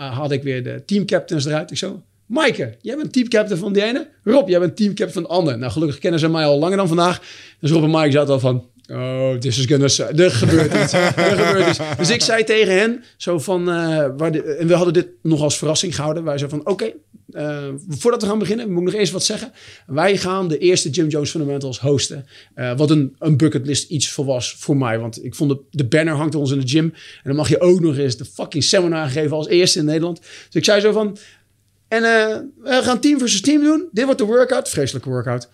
had ik weer de teamcaptains eruit. Ik zo... Maaike, jij bent teamcaptain van de ene. Rob, jij bent teamcaptain van de ander. Nou, gelukkig kennen ze mij al langer dan vandaag. Dus Rob en Maaike zaten al van... Oh, this is gonna... Er gebeurt iets. Dus ik zei tegen hen... en we hadden dit nog als verrassing gehouden. Wij zeiden van... voordat we gaan beginnen, moet ik nog eerst wat zeggen. Wij gaan de eerste Gym Jones Fundamentals hosten. Wat een bucketlist iets voor was voor mij. Want ik vond de banner hangt ons in de gym. En dan mag je ook nog eens de fucking seminar geven als eerste in Nederland. Dus ik zei zo van... En we gaan team versus team doen. Dit wordt de workout. Vreselijke workout.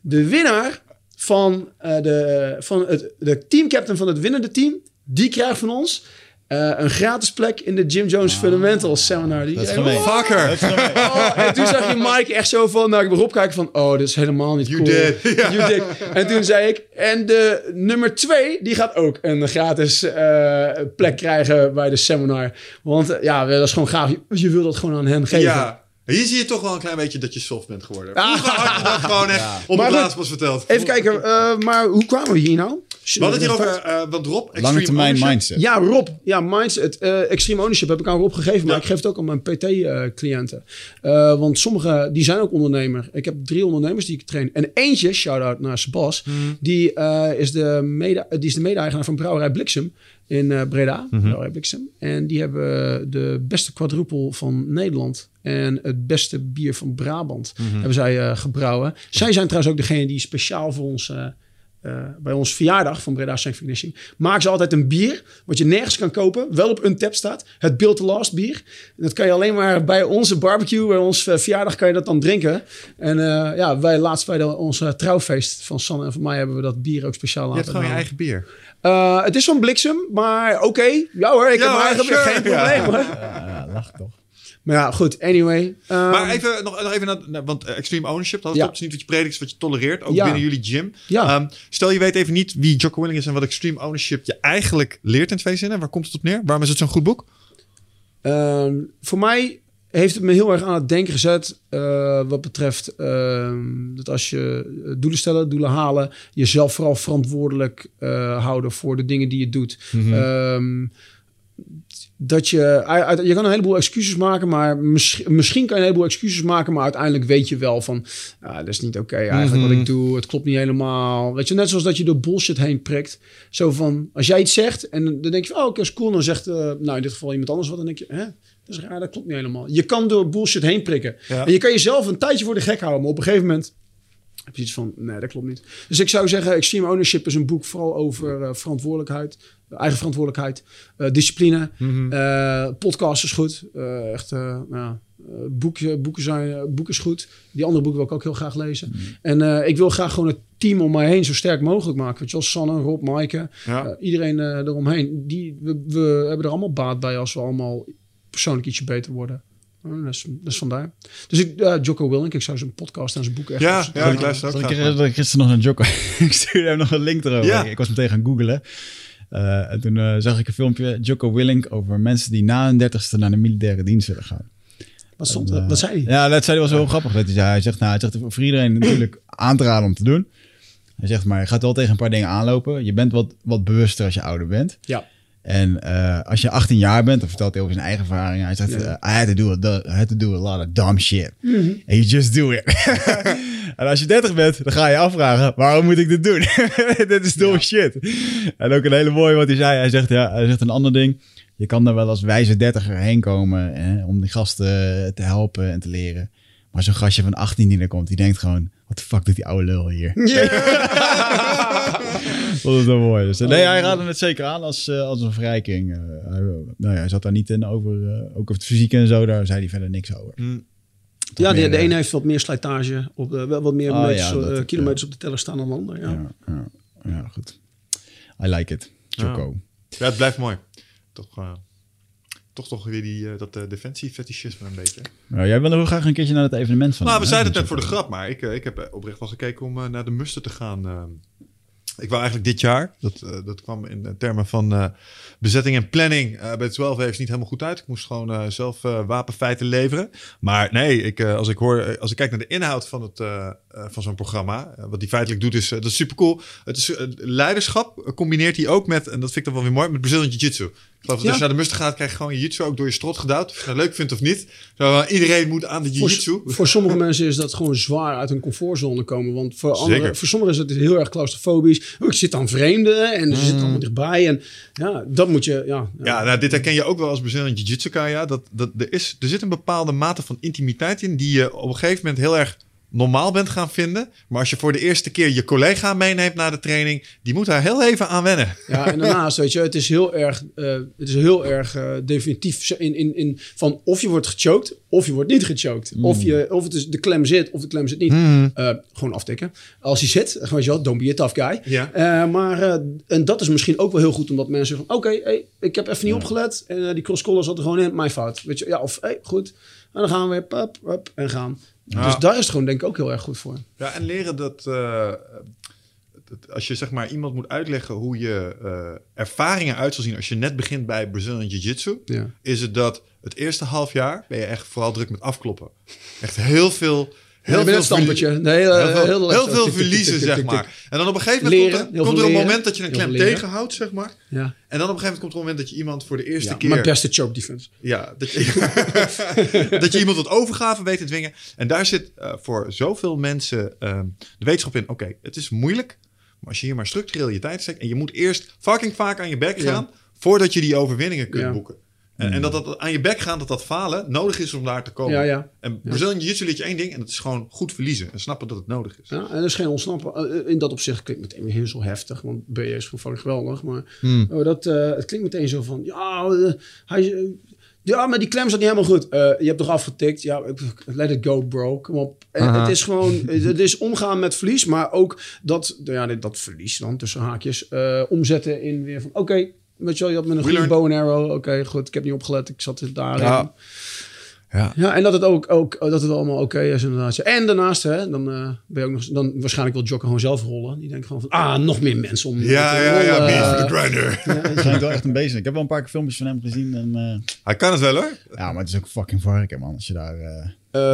De winnaar van de teamcaptain van het winnende team... die krijgt van ons een gratis plek in de Gym Jones Fundamentals Seminar. Dat is gemeen. Fucker. En toen zag je Mike echt zo van... Nou, ik ben opkijken van... Oh, dit is helemaal niet cool. You did. En toen zei ik... En de nummer 2, die gaat ook een gratis plek krijgen bij de seminar. Want dat is gewoon gaaf. Je wil dat gewoon aan hen geven. Ja. Hier zie je toch wel een klein beetje dat je soft bent geworden. Gewoon echt op het laatst was verteld. Even kijken, maar hoe kwamen we hier nou? We hadden het hier over, want Rob... Lange termijn ownership. Mindset. Ja, Rob. Ja, mindset. Extreme ownership heb ik aan Rob gegeven. Maar ik geef het ook aan mijn PT-cliënten. Want sommigen, die zijn ook ondernemer. Ik heb 3 ondernemers die ik train. En eentje, shout-out naar Sebas. Die is de mede-eigenaar van Brouwerij Bliksem. In Breda, Brouwerij Bliksem. En die hebben de beste quadruple van Nederland... en het beste bier van Brabant hebben zij gebrouwen. Zij zijn trouwens ook degene die speciaal voor ons... bij ons verjaardag van Breda strength and conditioning... maken ze altijd een bier wat je nergens kan kopen... wel op Untappd staat, het Build the Last bier. En dat kan je alleen maar bij onze barbecue... bij ons verjaardag kan je dat dan drinken. En ons trouwfeest van Sanne en van mij... hebben we dat bier ook speciaal laten halen. Je hebt gewoon je eigen bier. Het is van Bliksem, maar oké. Ja hoor, ik heb mijn eigen bier, geen probleem hoor. Ja, lach toch. Maar ja, goed, anyway. Maar even nog even, want extreme ownership, dat is niet wat je predikt, wat je tolereert, ook binnen jullie gym. Ja. Stel je weet even niet wie Jocko Willink is en wat extreme ownership je eigenlijk leert in 2 zinnen. Waar komt het op neer? Waarom is het zo'n goed boek? Voor mij heeft het me heel erg aan het denken gezet wat betreft dat als je doelen stellen, doelen halen, jezelf vooral verantwoordelijk houden voor de dingen die je doet. dat je kan een heleboel excuses maken, maar misschien kan je een heleboel excuses maken, maar uiteindelijk weet je wel van, dat is niet oké, eigenlijk wat ik doe, het klopt niet helemaal. Weet je, net zoals dat je door bullshit heen prikt. Zo van, als jij iets zegt en dan denk je van, oh, oké, is cool, dan zegt, nou in dit geval iemand anders wat, dan denk je, hè? Dat is raar, dat klopt niet helemaal. Je kan door bullshit heen prikken. Ja. En je kan jezelf een tijdje voor de gek houden, maar op een gegeven moment heb je iets van, nee, dat klopt niet. Dus ik zou zeggen, Extreme Ownership is een boek vooral over verantwoordelijkheid. Eigen verantwoordelijkheid, discipline. Podcast is goed. Boeken is goed. Die andere boeken wil ik ook heel graag lezen. En ik wil graag gewoon het team om mij heen zo sterk mogelijk maken. Weet je wel, Sanne, Rob, Maaike. Ja. Iedereen eromheen. We hebben er allemaal baat bij als we allemaal persoonlijk ietsje beter worden. Dat is vandaar. Dus Jocko Willink, ik zou zijn podcast en zijn boek echt... Ja, ik luister ook graag. Ik gisteren nog naar Jocko. Ik stuurde hem nog een link erover. Ja. Ik was meteen gaan googlen. En toen zag ik een filmpje, Jocko Willink, over mensen die na hun 30ste naar de militaire dienst willen gaan. Wat zei hij? Ja, dat zei hij, was heel grappig. Hij zegt, voor iedereen natuurlijk aan te raden om te doen. Hij zegt, maar je gaat wel tegen een paar dingen aanlopen. Je bent wat bewuster als je ouder bent. Ja. En als je 18 jaar bent, dan vertelt hij over zijn eigen ervaringen. Hij zegt, I had to do a lot of dumb shit. And you just do it. En als je 30 bent, dan ga je afvragen, waarom moet ik dit doen? Dit is domme shit. En ook een hele mooie wat hij zei. Hij zegt een ander ding. Je kan er wel als wijze 30er heen komen, hè, om die gasten te helpen en te leren. Maar zo'n gastje van 18 die er komt, die denkt gewoon, wat de fuck doet die oude lul hier? Dat is wel mooi. Dus, nee, hij raadde het zeker aan als een verrijking. Hij zat daar niet in over, ook over het fysiek en zo, daar zei hij verder niks over. Ja, meer, de ene heeft wat meer slijtage, wat meer kilometers op de teller staan dan de ander. Ja, goed. I like it, Jocko. Ja, het blijft mooi. Toch weer dat defensie-fetischisme een beetje. Nou, jij wil heel graag een keertje naar het evenement van. Nou, we zeiden het net voor de grap, maar ik heb oprecht wel gekeken om naar de muster te gaan. Ik wou eigenlijk dit jaar, dat kwam in termen van bezetting en planning. Bij 12 heeft het niet helemaal goed uit. Ik moest gewoon zelf wapenfeiten leveren. Maar nee, als ik kijk naar de inhoud van van zo'n programma, wat die feitelijk doet, is dat is super cool. Het is leiderschap combineert hij ook met, en dat vind ik dan wel weer mooi, met Brazilian Jiu-Jitsu. Ik geloof dat als je naar de muster gaat, krijg je gewoon jiu-jitsu ook door je strot gedouwd. Of je het leuk vindt of niet. Iedereen moet aan de jiu-jitsu. Voor sommige mensen is dat gewoon zwaar uit hun comfortzone komen. Want voor sommigen is het heel erg claustrofobisch. Ik zit aan vreemden en ze zitten allemaal dichtbij. En ja, dat moet je... Ja, nou, dit herken je ook wel als Brazilian Jiu-Jitsu. Er zit een bepaalde mate van intimiteit in die je op een gegeven moment heel erg normaal bent gaan vinden. Maar als je voor de eerste keer je collega meeneemt naar de training, die moet daar heel even aan wennen. Ja, en daarnaast, weet je, het is heel erg definitief in van of je wordt gechoked, of je wordt niet gechoked. Of het is de klem zit, of de klem zit niet. Gewoon aftikken. Als hij zit, weet je wel, don't be a tough guy. Ja. En dat is misschien ook wel heel goed, omdat mensen van, oké, hey, ik heb even niet opgelet. En die cross-collar zat er gewoon in, mijn fout. Weet je, ja, of hey, goed. En dan gaan we weer, pap, en gaan. Ja. Dus daar is het gewoon denk ik ook heel erg goed voor. Ja, en leren dat als je zeg maar iemand moet uitleggen hoe je ervaringen uit zal zien als je net begint bij Brazilian Jiu-Jitsu, is het dat het eerste half jaar ben je echt vooral druk met afkloppen. Echt heel veel... Heel veel verliezen, zeg maar. En dan op een gegeven moment komt er een moment dat je een klem tegenhoudt, zeg maar. Ja. En dan op een gegeven moment komt er een moment dat je iemand voor de eerste keer... Mijn beste choke defense. Ja, dat je iemand tot overgave weet te dwingen. En daar zit voor zoveel mensen de wetenschap in. Oké, het is moeilijk, maar als je hier maar structureel je tijd steekt en je moet eerst fucking vaak aan je bek gaan voordat je die overwinningen kunt boeken. En dat aan je bek gaan, dat falen nodig is om daar te komen. Ja. En Brazilian Jiu-Jitsu leert je één ding en dat is gewoon goed verliezen. En snappen dat het nodig is. Ja, en er is geen ontsnappen. In dat opzicht klinkt het meteen heel zo heftig. Want BJ is gewoon geweldig. Maar het klinkt meteen zo van... maar die klem zat niet helemaal goed. Je hebt toch afgetikt? Ja, let it go, bro. Kom op. Het is gewoon... Het is omgaan met verlies. Maar ook dat verlies dan tussen haakjes omzetten in weer van... Oké, weet je wel, je had met een goede bow and arrow. Oké, goed, ik heb niet opgelet. Ik zat daarin. Ja, en dat het ook dat het allemaal oké is inderdaad. En daarnaast, ben je ook nog... Dan waarschijnlijk wil Jocko gewoon zelf rollen. Die denkt gewoon van, nog meer mensen om... Ja, de grinder. Dat zijn wel echt een bezig. Ik heb wel een paar keer filmpjes van hem gezien. En, hij kan het wel, hoor. Ja, maar het is ook fucking varken, man. Als je daar...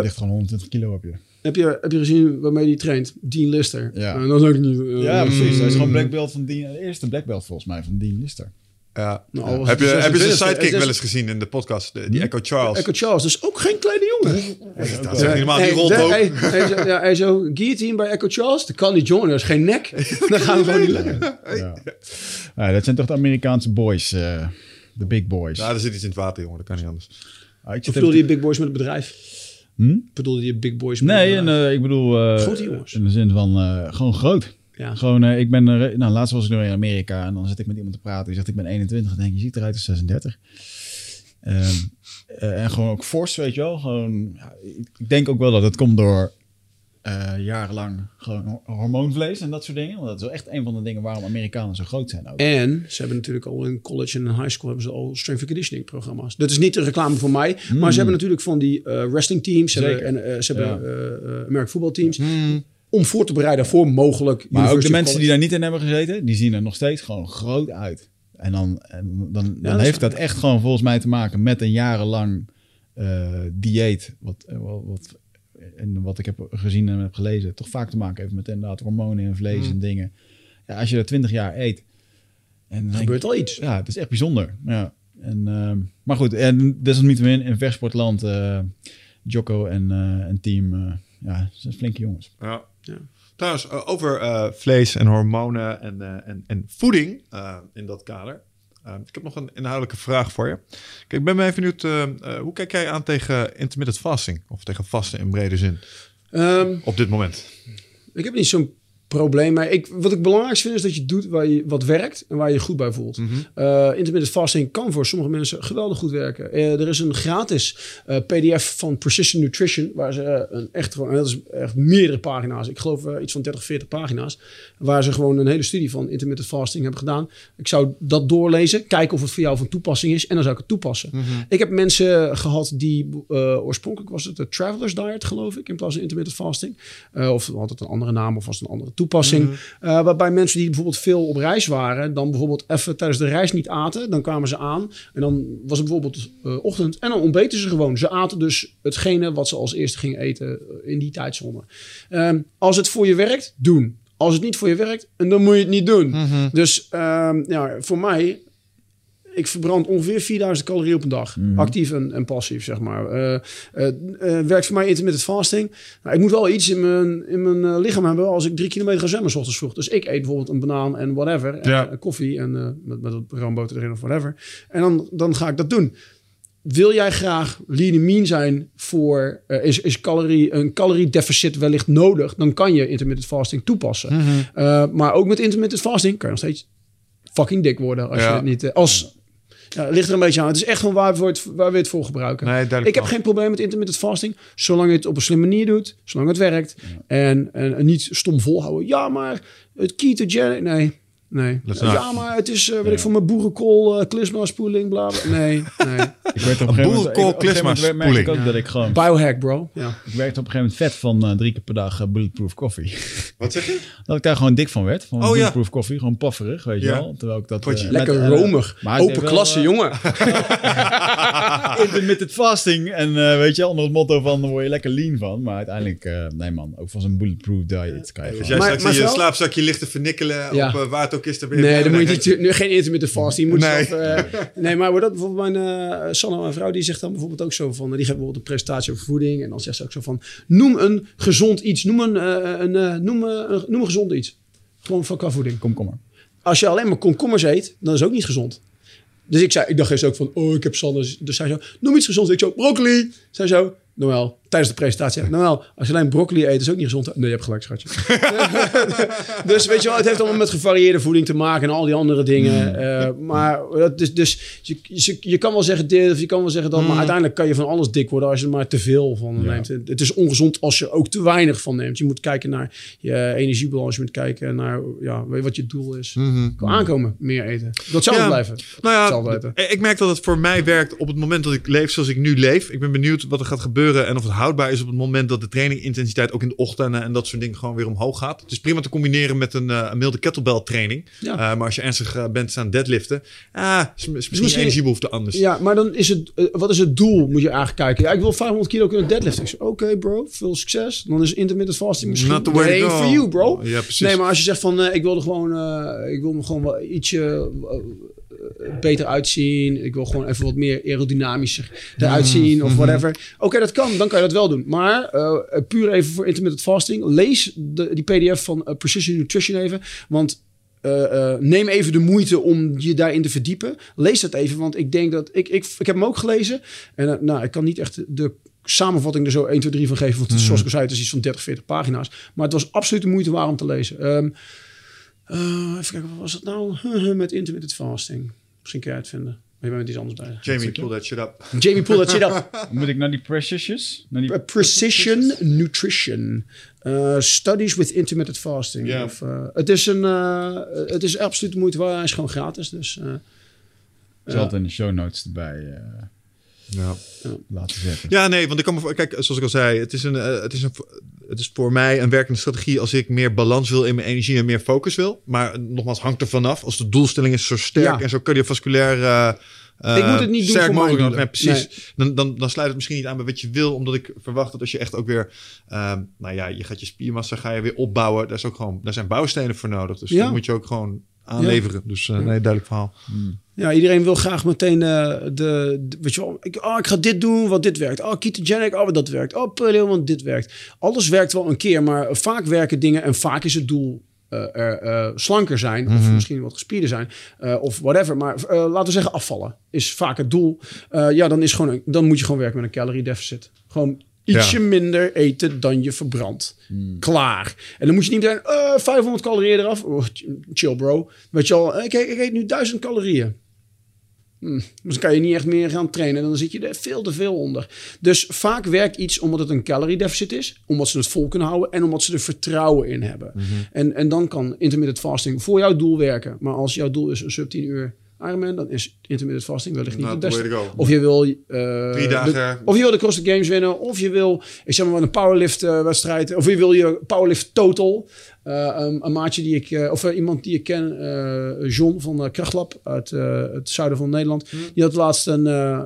ligt gewoon 120 kilo op je. Heb je gezien waarmee die traint? Dean Lister. Ja, dat is ook niet... precies. Dat is gewoon black belt van Dean. De eerste black belt volgens mij van Dean Lister. Ja. Nou, heb je zijn sidekick wel eens gezien in de podcast? Die Echo Charles. Echo Charles, dus ook geen kleine jongen. Dat is helemaal die rol ook. Hij is ook guillotine bij Echo Charles. Dan kan die jongen, dat is geen nek. Dan gaan we gewoon niet lekker. Ja. Ja, dat zijn toch de Amerikaanse boys. De big boys. Ja, er zit iets in het water, jongen. Dat kan niet anders. Of bedoel je big boys met het bedrijf? Bedoel je big boys met het bedrijf? Nee, ik bedoel... Grote jongens. In de zin van gewoon groot. Ja. Gewoon, ik ben... Nou, laatst was ik nog in Amerika en dan zit ik met iemand te praten. Die zegt, ik ben 21. En denk, je ziet eruit als 36. En gewoon ook fors, weet je wel. Gewoon, ja, ik denk ook wel dat het komt door jarenlang gewoon hormoonvlees en dat soort dingen. Want dat is wel echt een van de dingen waarom Amerikanen zo groot zijn ook. En ze hebben natuurlijk al in college en high school hebben ze al strength and conditioning programma's. Dat is niet een reclame voor mij. Maar ze hebben natuurlijk van die wrestling teams. Ze hebben American voetbalteams. Ja. Om voor te bereiden voor mogelijk... Maar ook de mensen die daar niet in hebben gezeten... die zien er nog steeds gewoon groot uit. En dan heeft dat echt gewoon volgens mij te maken... met een jarenlang dieet. Wat ik heb gezien en heb gelezen... toch vaak te maken heeft met inderdaad hormonen en vlees en dingen. Ja, als je er 20 jaar eet... dan gebeurt al iets. Ja, het is echt bijzonder. Ja. Maar goed, en desalniettemin in vechtsportland... Jocko en team... ja, ze zijn flinke jongens. Ja. Ja. Trouwens, over vlees en hormonen en voeding in dat kader. Ik heb nog een inhoudelijke vraag voor je. Kijk, ik ben me even benieuwd, hoe kijk jij aan tegen intermittent fasting? Of tegen vasten in brede zin? Op dit moment. Ik heb niet zo'n probleem. Maar wat ik belangrijk vind is dat je doet wat werkt en waar je goed bij voelt. Mm-hmm. Intermittent fasting kan voor sommige mensen geweldig goed werken. Er is een gratis PDF van Precision Nutrition, waar ze echt meerdere pagina's, ik geloof iets van 30, 40 pagina's, waar ze gewoon een hele studie van intermittent fasting hebben gedaan. Ik zou dat doorlezen, kijken of het voor jou van toepassing is en dan zou ik het toepassen. Mm-hmm. Ik heb mensen gehad die, oorspronkelijk was het de Traveler's Diet, geloof ik, in plaats van intermittent fasting. Of had het een andere naam of was het een andere toepassing. Mm-hmm. Waarbij mensen die bijvoorbeeld veel op reis waren... dan bijvoorbeeld even tijdens de reis niet aten. Dan kwamen ze aan en dan was het bijvoorbeeld ochtend. En dan ontbeten ze gewoon. Ze aten dus hetgene wat ze als eerste gingen eten in die tijdzone. Als het voor je werkt, doen. Als het niet voor je werkt, dan moet je het niet doen. Mm-hmm. Dus voor mij... Ik verbrand ongeveer 4000 calorieën op een dag. Mm-hmm. Actief en passief, zeg maar. Werkt voor mij intermittent fasting. Nou, ik moet wel iets in mijn lichaam hebben... als ik 3 kilometer ga zwemmen 's ochtends vroeg. Dus ik eet bijvoorbeeld een banaan en whatever. En koffie en met wat roomboter erin of whatever. En dan ga ik dat doen. Wil jij graag lean and mean zijn voor... een caloriedeficit wellicht nodig... dan kan je intermittent fasting toepassen. Mm-hmm. Maar ook met intermittent fasting kan je nog steeds... fucking dik worden als je het niet... ligt er een beetje aan. Het is echt gewoon waar we het voor gebruiken. Nee, ik heb geen probleem met intermittent fasting. Zolang je het op een slimme manier doet. Zolang het werkt. Ja. En niet stom volhouden. Ja, maar het ketogenic... Nee. Ja, maar het is, weet ik van mijn boerenkool, klismaspoeling, bla bla. Nee. Ik werd op een boerenkool, klismaspoeling. Biohack, bro. Ja. Ik werkte op een gegeven moment vet van 3 keer per dag bulletproof koffie. Wat zeg je? Dat ik daar gewoon dik van werd. Van bulletproof koffie, gewoon pafferig, weet je wel. Terwijl ik dat... lekker romig. Open klasse, jongen. Intermittent fasting. En weet je, onder het motto van, dan word je lekker lean van. Maar uiteindelijk, nee man, ook van zo'n bulletproof diet kan je gewoon... Dus jij straks in je slaapzakje ligt te vernikkelen op waar het ook... Nee, dan moet je nu geen intermittent fasting. Maar dat bijvoorbeeld Sanne, mijn vrouw, die zegt dan bijvoorbeeld ook zo van... die geeft bijvoorbeeld een presentatie over voeding. En dan zegt ze ook zo van, noem een gezond iets. Noem een gezond iets. Gewoon qua voeding. Komkommer. Als je alleen maar komkommers eet, dan is het ook niet gezond. Dus ik dacht eerst ook van, ik heb Sanne. Dus zij zo, noem iets gezonds. Ik zo, broccoli. Zij zo... Noël, tijdens de presentatie. Noël, als je alleen broccoli eet, is ook niet gezond. Nee, je hebt gelijk, schatje. Dus weet je wel, het heeft allemaal met gevarieerde voeding te maken en al die andere dingen. Maar dat is dus, je kan wel zeggen dit of je kan wel zeggen dat. Maar uiteindelijk kan je van alles dik worden als je er maar te veel van neemt. Het is ongezond als je ook te weinig van neemt. Je moet kijken naar je energiebalans. Je moet kijken naar wat je doel is. Mm-hmm. Aankomen, meer eten. Dat zal blijven. Ik merk dat het voor mij werkt op het moment dat ik leef zoals ik nu leef. Ik ben benieuwd wat er gaat gebeuren. En of het houdbaar is op het moment dat de trainingintensiteit... ook in de ochtenden en dat soort dingen gewoon weer omhoog gaat. Het is prima te combineren met een milde kettlebell training. Ja. Maar als je ernstig bent aan deadliften... is misschien energiebehoefte anders. Ja, maar dan is het... wat is het doel, moet je eigenlijk kijken. Ja, ik wil 500 kilo kunnen deadliften. Oké, bro, veel succes. Dan is intermittent fasting misschien... Not the way to go. For you, bro. Ja, precies. Nee, maar als je zegt van... ik wil me gewoon wel ietsje... beter uitzien. Ik wil gewoon even wat meer aerodynamischer eruit zien of whatever. Oké, dat kan. Dan kan je dat wel doen. Maar puur even voor intermittent fasting. Lees die PDF van Precision Nutrition even. Want... neem even de moeite om je daarin te verdiepen. Lees dat even, want ik denk dat... Ik heb hem ook gelezen. En ik kan niet echt de samenvatting er zo 1, 2, 3 van geven. Want zoals ik al zei, het is iets van 30, 40 pagina's. Maar het was absoluut de moeite waard om te lezen. Even kijken, wat was het nou? Met intermittent fasting. Misschien kun je uitvinden. Maar je bent met iets anders bij. Jamie, pull that shit up. Jamie, pull that shit up. Moet ik naar die Precisions? Precision Nutrition. Studies with intermittent fasting. Yeah. Het is absoluut de moeite waard. Hij is gewoon gratis. Dus, het is altijd in de show notes erbij laten zetten. Ja, nee, want ik kan me... Kijk, zoals ik al zei, het is voor mij een werkende strategie als ik meer balans wil in mijn energie en meer focus wil. Maar nogmaals, hangt er vanaf. Als de doelstelling is zo sterk en zo cardiovasculair... ik moet het niet doen voor mogelijk. Mijn precies. Nee. Dan sluit het misschien niet aan bij wat je wil. Omdat ik verwacht dat als je echt ook weer... je gaat je spiermassa weer opbouwen. Daar zijn bouwstenen voor nodig. Dus dan moet je ook gewoon aanleveren. Dus duidelijk verhaal. Ja, iedereen wil graag meteen ik ga dit doen, want dit werkt. Oh, ketogenic, want dat werkt. Oh, paleo, want dit werkt. Alles werkt wel een keer, maar vaak werken dingen en vaak is het doel slanker zijn, of misschien wat gespierder zijn, of whatever. Maar laten we zeggen afvallen is vaak het doel. Dan moet je gewoon werken met een calorie deficit. Gewoon ietsje minder eten dan je verbrandt. Klaar. En dan moet je niet meteen 500 calorieën eraf. Oh, chill bro. Weet je al, ik eet nu 1000 calorieën. Dus kan je niet echt meer gaan trainen. Dan zit je er veel te veel onder. Dus vaak werkt iets omdat het een calorie deficit is. Omdat ze het vol kunnen houden. En omdat ze er vertrouwen in hebben. En dan kan intermittent fasting voor jouw doel werken. Maar als jouw doel is een sub 10 uur Ironman, dan is intermittent fasting wellicht niet het beste. Of je wil 3 dagen. Of je wil de CrossFit Games winnen. Of je wil, ik zeg maar, een powerlift wedstrijd. Of je wil je powerlift total. Een maatje die ik... iemand die ik ken, John van Krachtlab uit het zuiden van Nederland. Die had laatst ik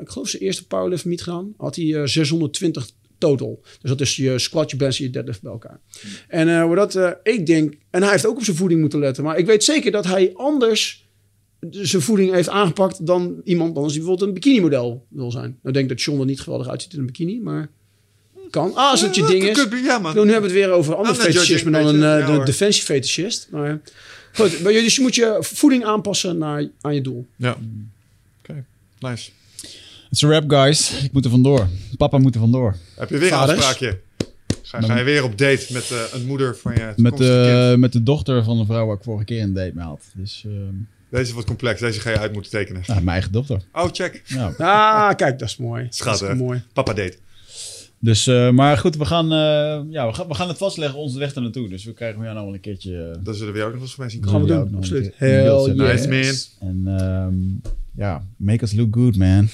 geloof zijn eerste powerlift meet gedaan. Had hij 620 total. Dus dat is je squat, je bench en je deadlift bij elkaar. En ik denk... En hij heeft ook op zijn voeding moeten letten. Maar ik weet zeker dat hij anders zijn voeding heeft aangepakt dan iemand anders die bijvoorbeeld een bikinimodel wil zijn. Nou, denk dat John er niet geweldig uitziet in een bikini, maar kan. Als het je ding is. Nu hebben we het weer over andere fetischisme dan een defensiefetischist. Maar goed, dus je moet je voeding aanpassen aan je doel. Ja. Oké, nice. It's a wrap, guys. Ik moet er vandoor. Papa moet er vandoor. Heb je weer een afspraakje? Ga je weer op date met een moeder van je met de dochter van een vrouw waar ik vorige keer een date mee had. Dus... Deze is wat complex. Deze ga je uit moeten tekenen. Nou, mijn eigen dochter. Oh, check. Nou. Ah, kijk, dat is mooi. Schat, dat is mooi. Papa deed. Dus, maar goed, we gaan het vastleggen, onze weg ernaartoe. Dus we krijgen jou nou wel een keertje... Dat zullen we jou ook nog eens voor mij zien komen. Gaan we doen, absoluut. Heel nice, man. En make us look good, man.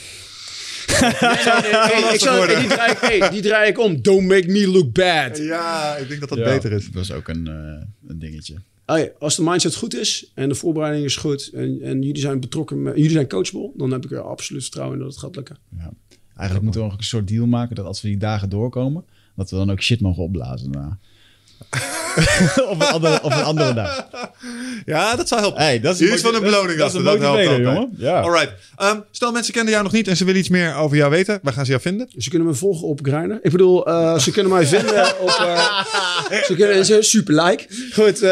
Die draai ik om. Don't make me look bad. Ja, ik denk dat beter is. Dat is ook een dingetje. Als de mindset goed is en de voorbereiding is goed en jullie zijn betrokken, jullie zijn coachable, dan heb ik er absoluut vertrouwen in dat het gaat lukken. Ja. Eigenlijk moeten we ook een soort deal maken dat als we die dagen doorkomen, dat we dan ook shit mogen opblazen. Nou. Of een andere dag. Ja, dat zou helpen. Hey, dat is van een beloning. Dat helpt altijd, jongen. Ja. Alright. Stel, mensen kennen jou nog niet en ze willen iets meer over jou weten. Waar gaan ze jou vinden? Ze kunnen me volgen op Grindr. Ik bedoel, ze kunnen mij vinden op... ze kunnen super like. Goed,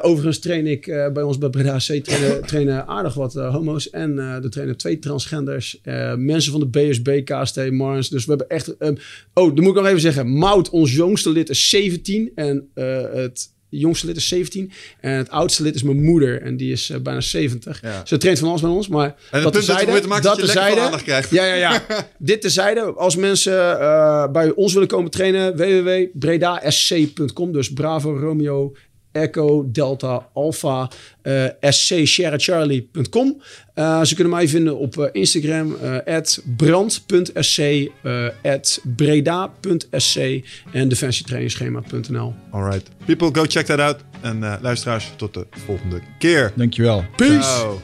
overigens train ik bij ons bij Breda C. Trainen aardig wat homo's. En er trainen 2 transgenders. Mensen van de BSB, KST, Marns. Dus we hebben echt... dan moet ik nog even zeggen. Mout, ons jongste lid, is 17. En het jongste lid is 17. En het oudste lid is mijn moeder. En die is bijna 70. Ja. Ze traint van alles bij ons. Maar en dat terzijde. Dat terzijde. Ja. Dit terzijde. Als mensen bij ons willen komen trainen. www.bredasc.com. Dus Bravo, Romeo, Echo, Delta, Alpha, sc.charlie.com. Ze kunnen mij vinden op Instagram, @brand.sc, @breda.sc en defensietrainingsschema.nl. Alright, people, go check that out. En luisteraars, tot de volgende keer. Dankjewel. Peace. Ciao.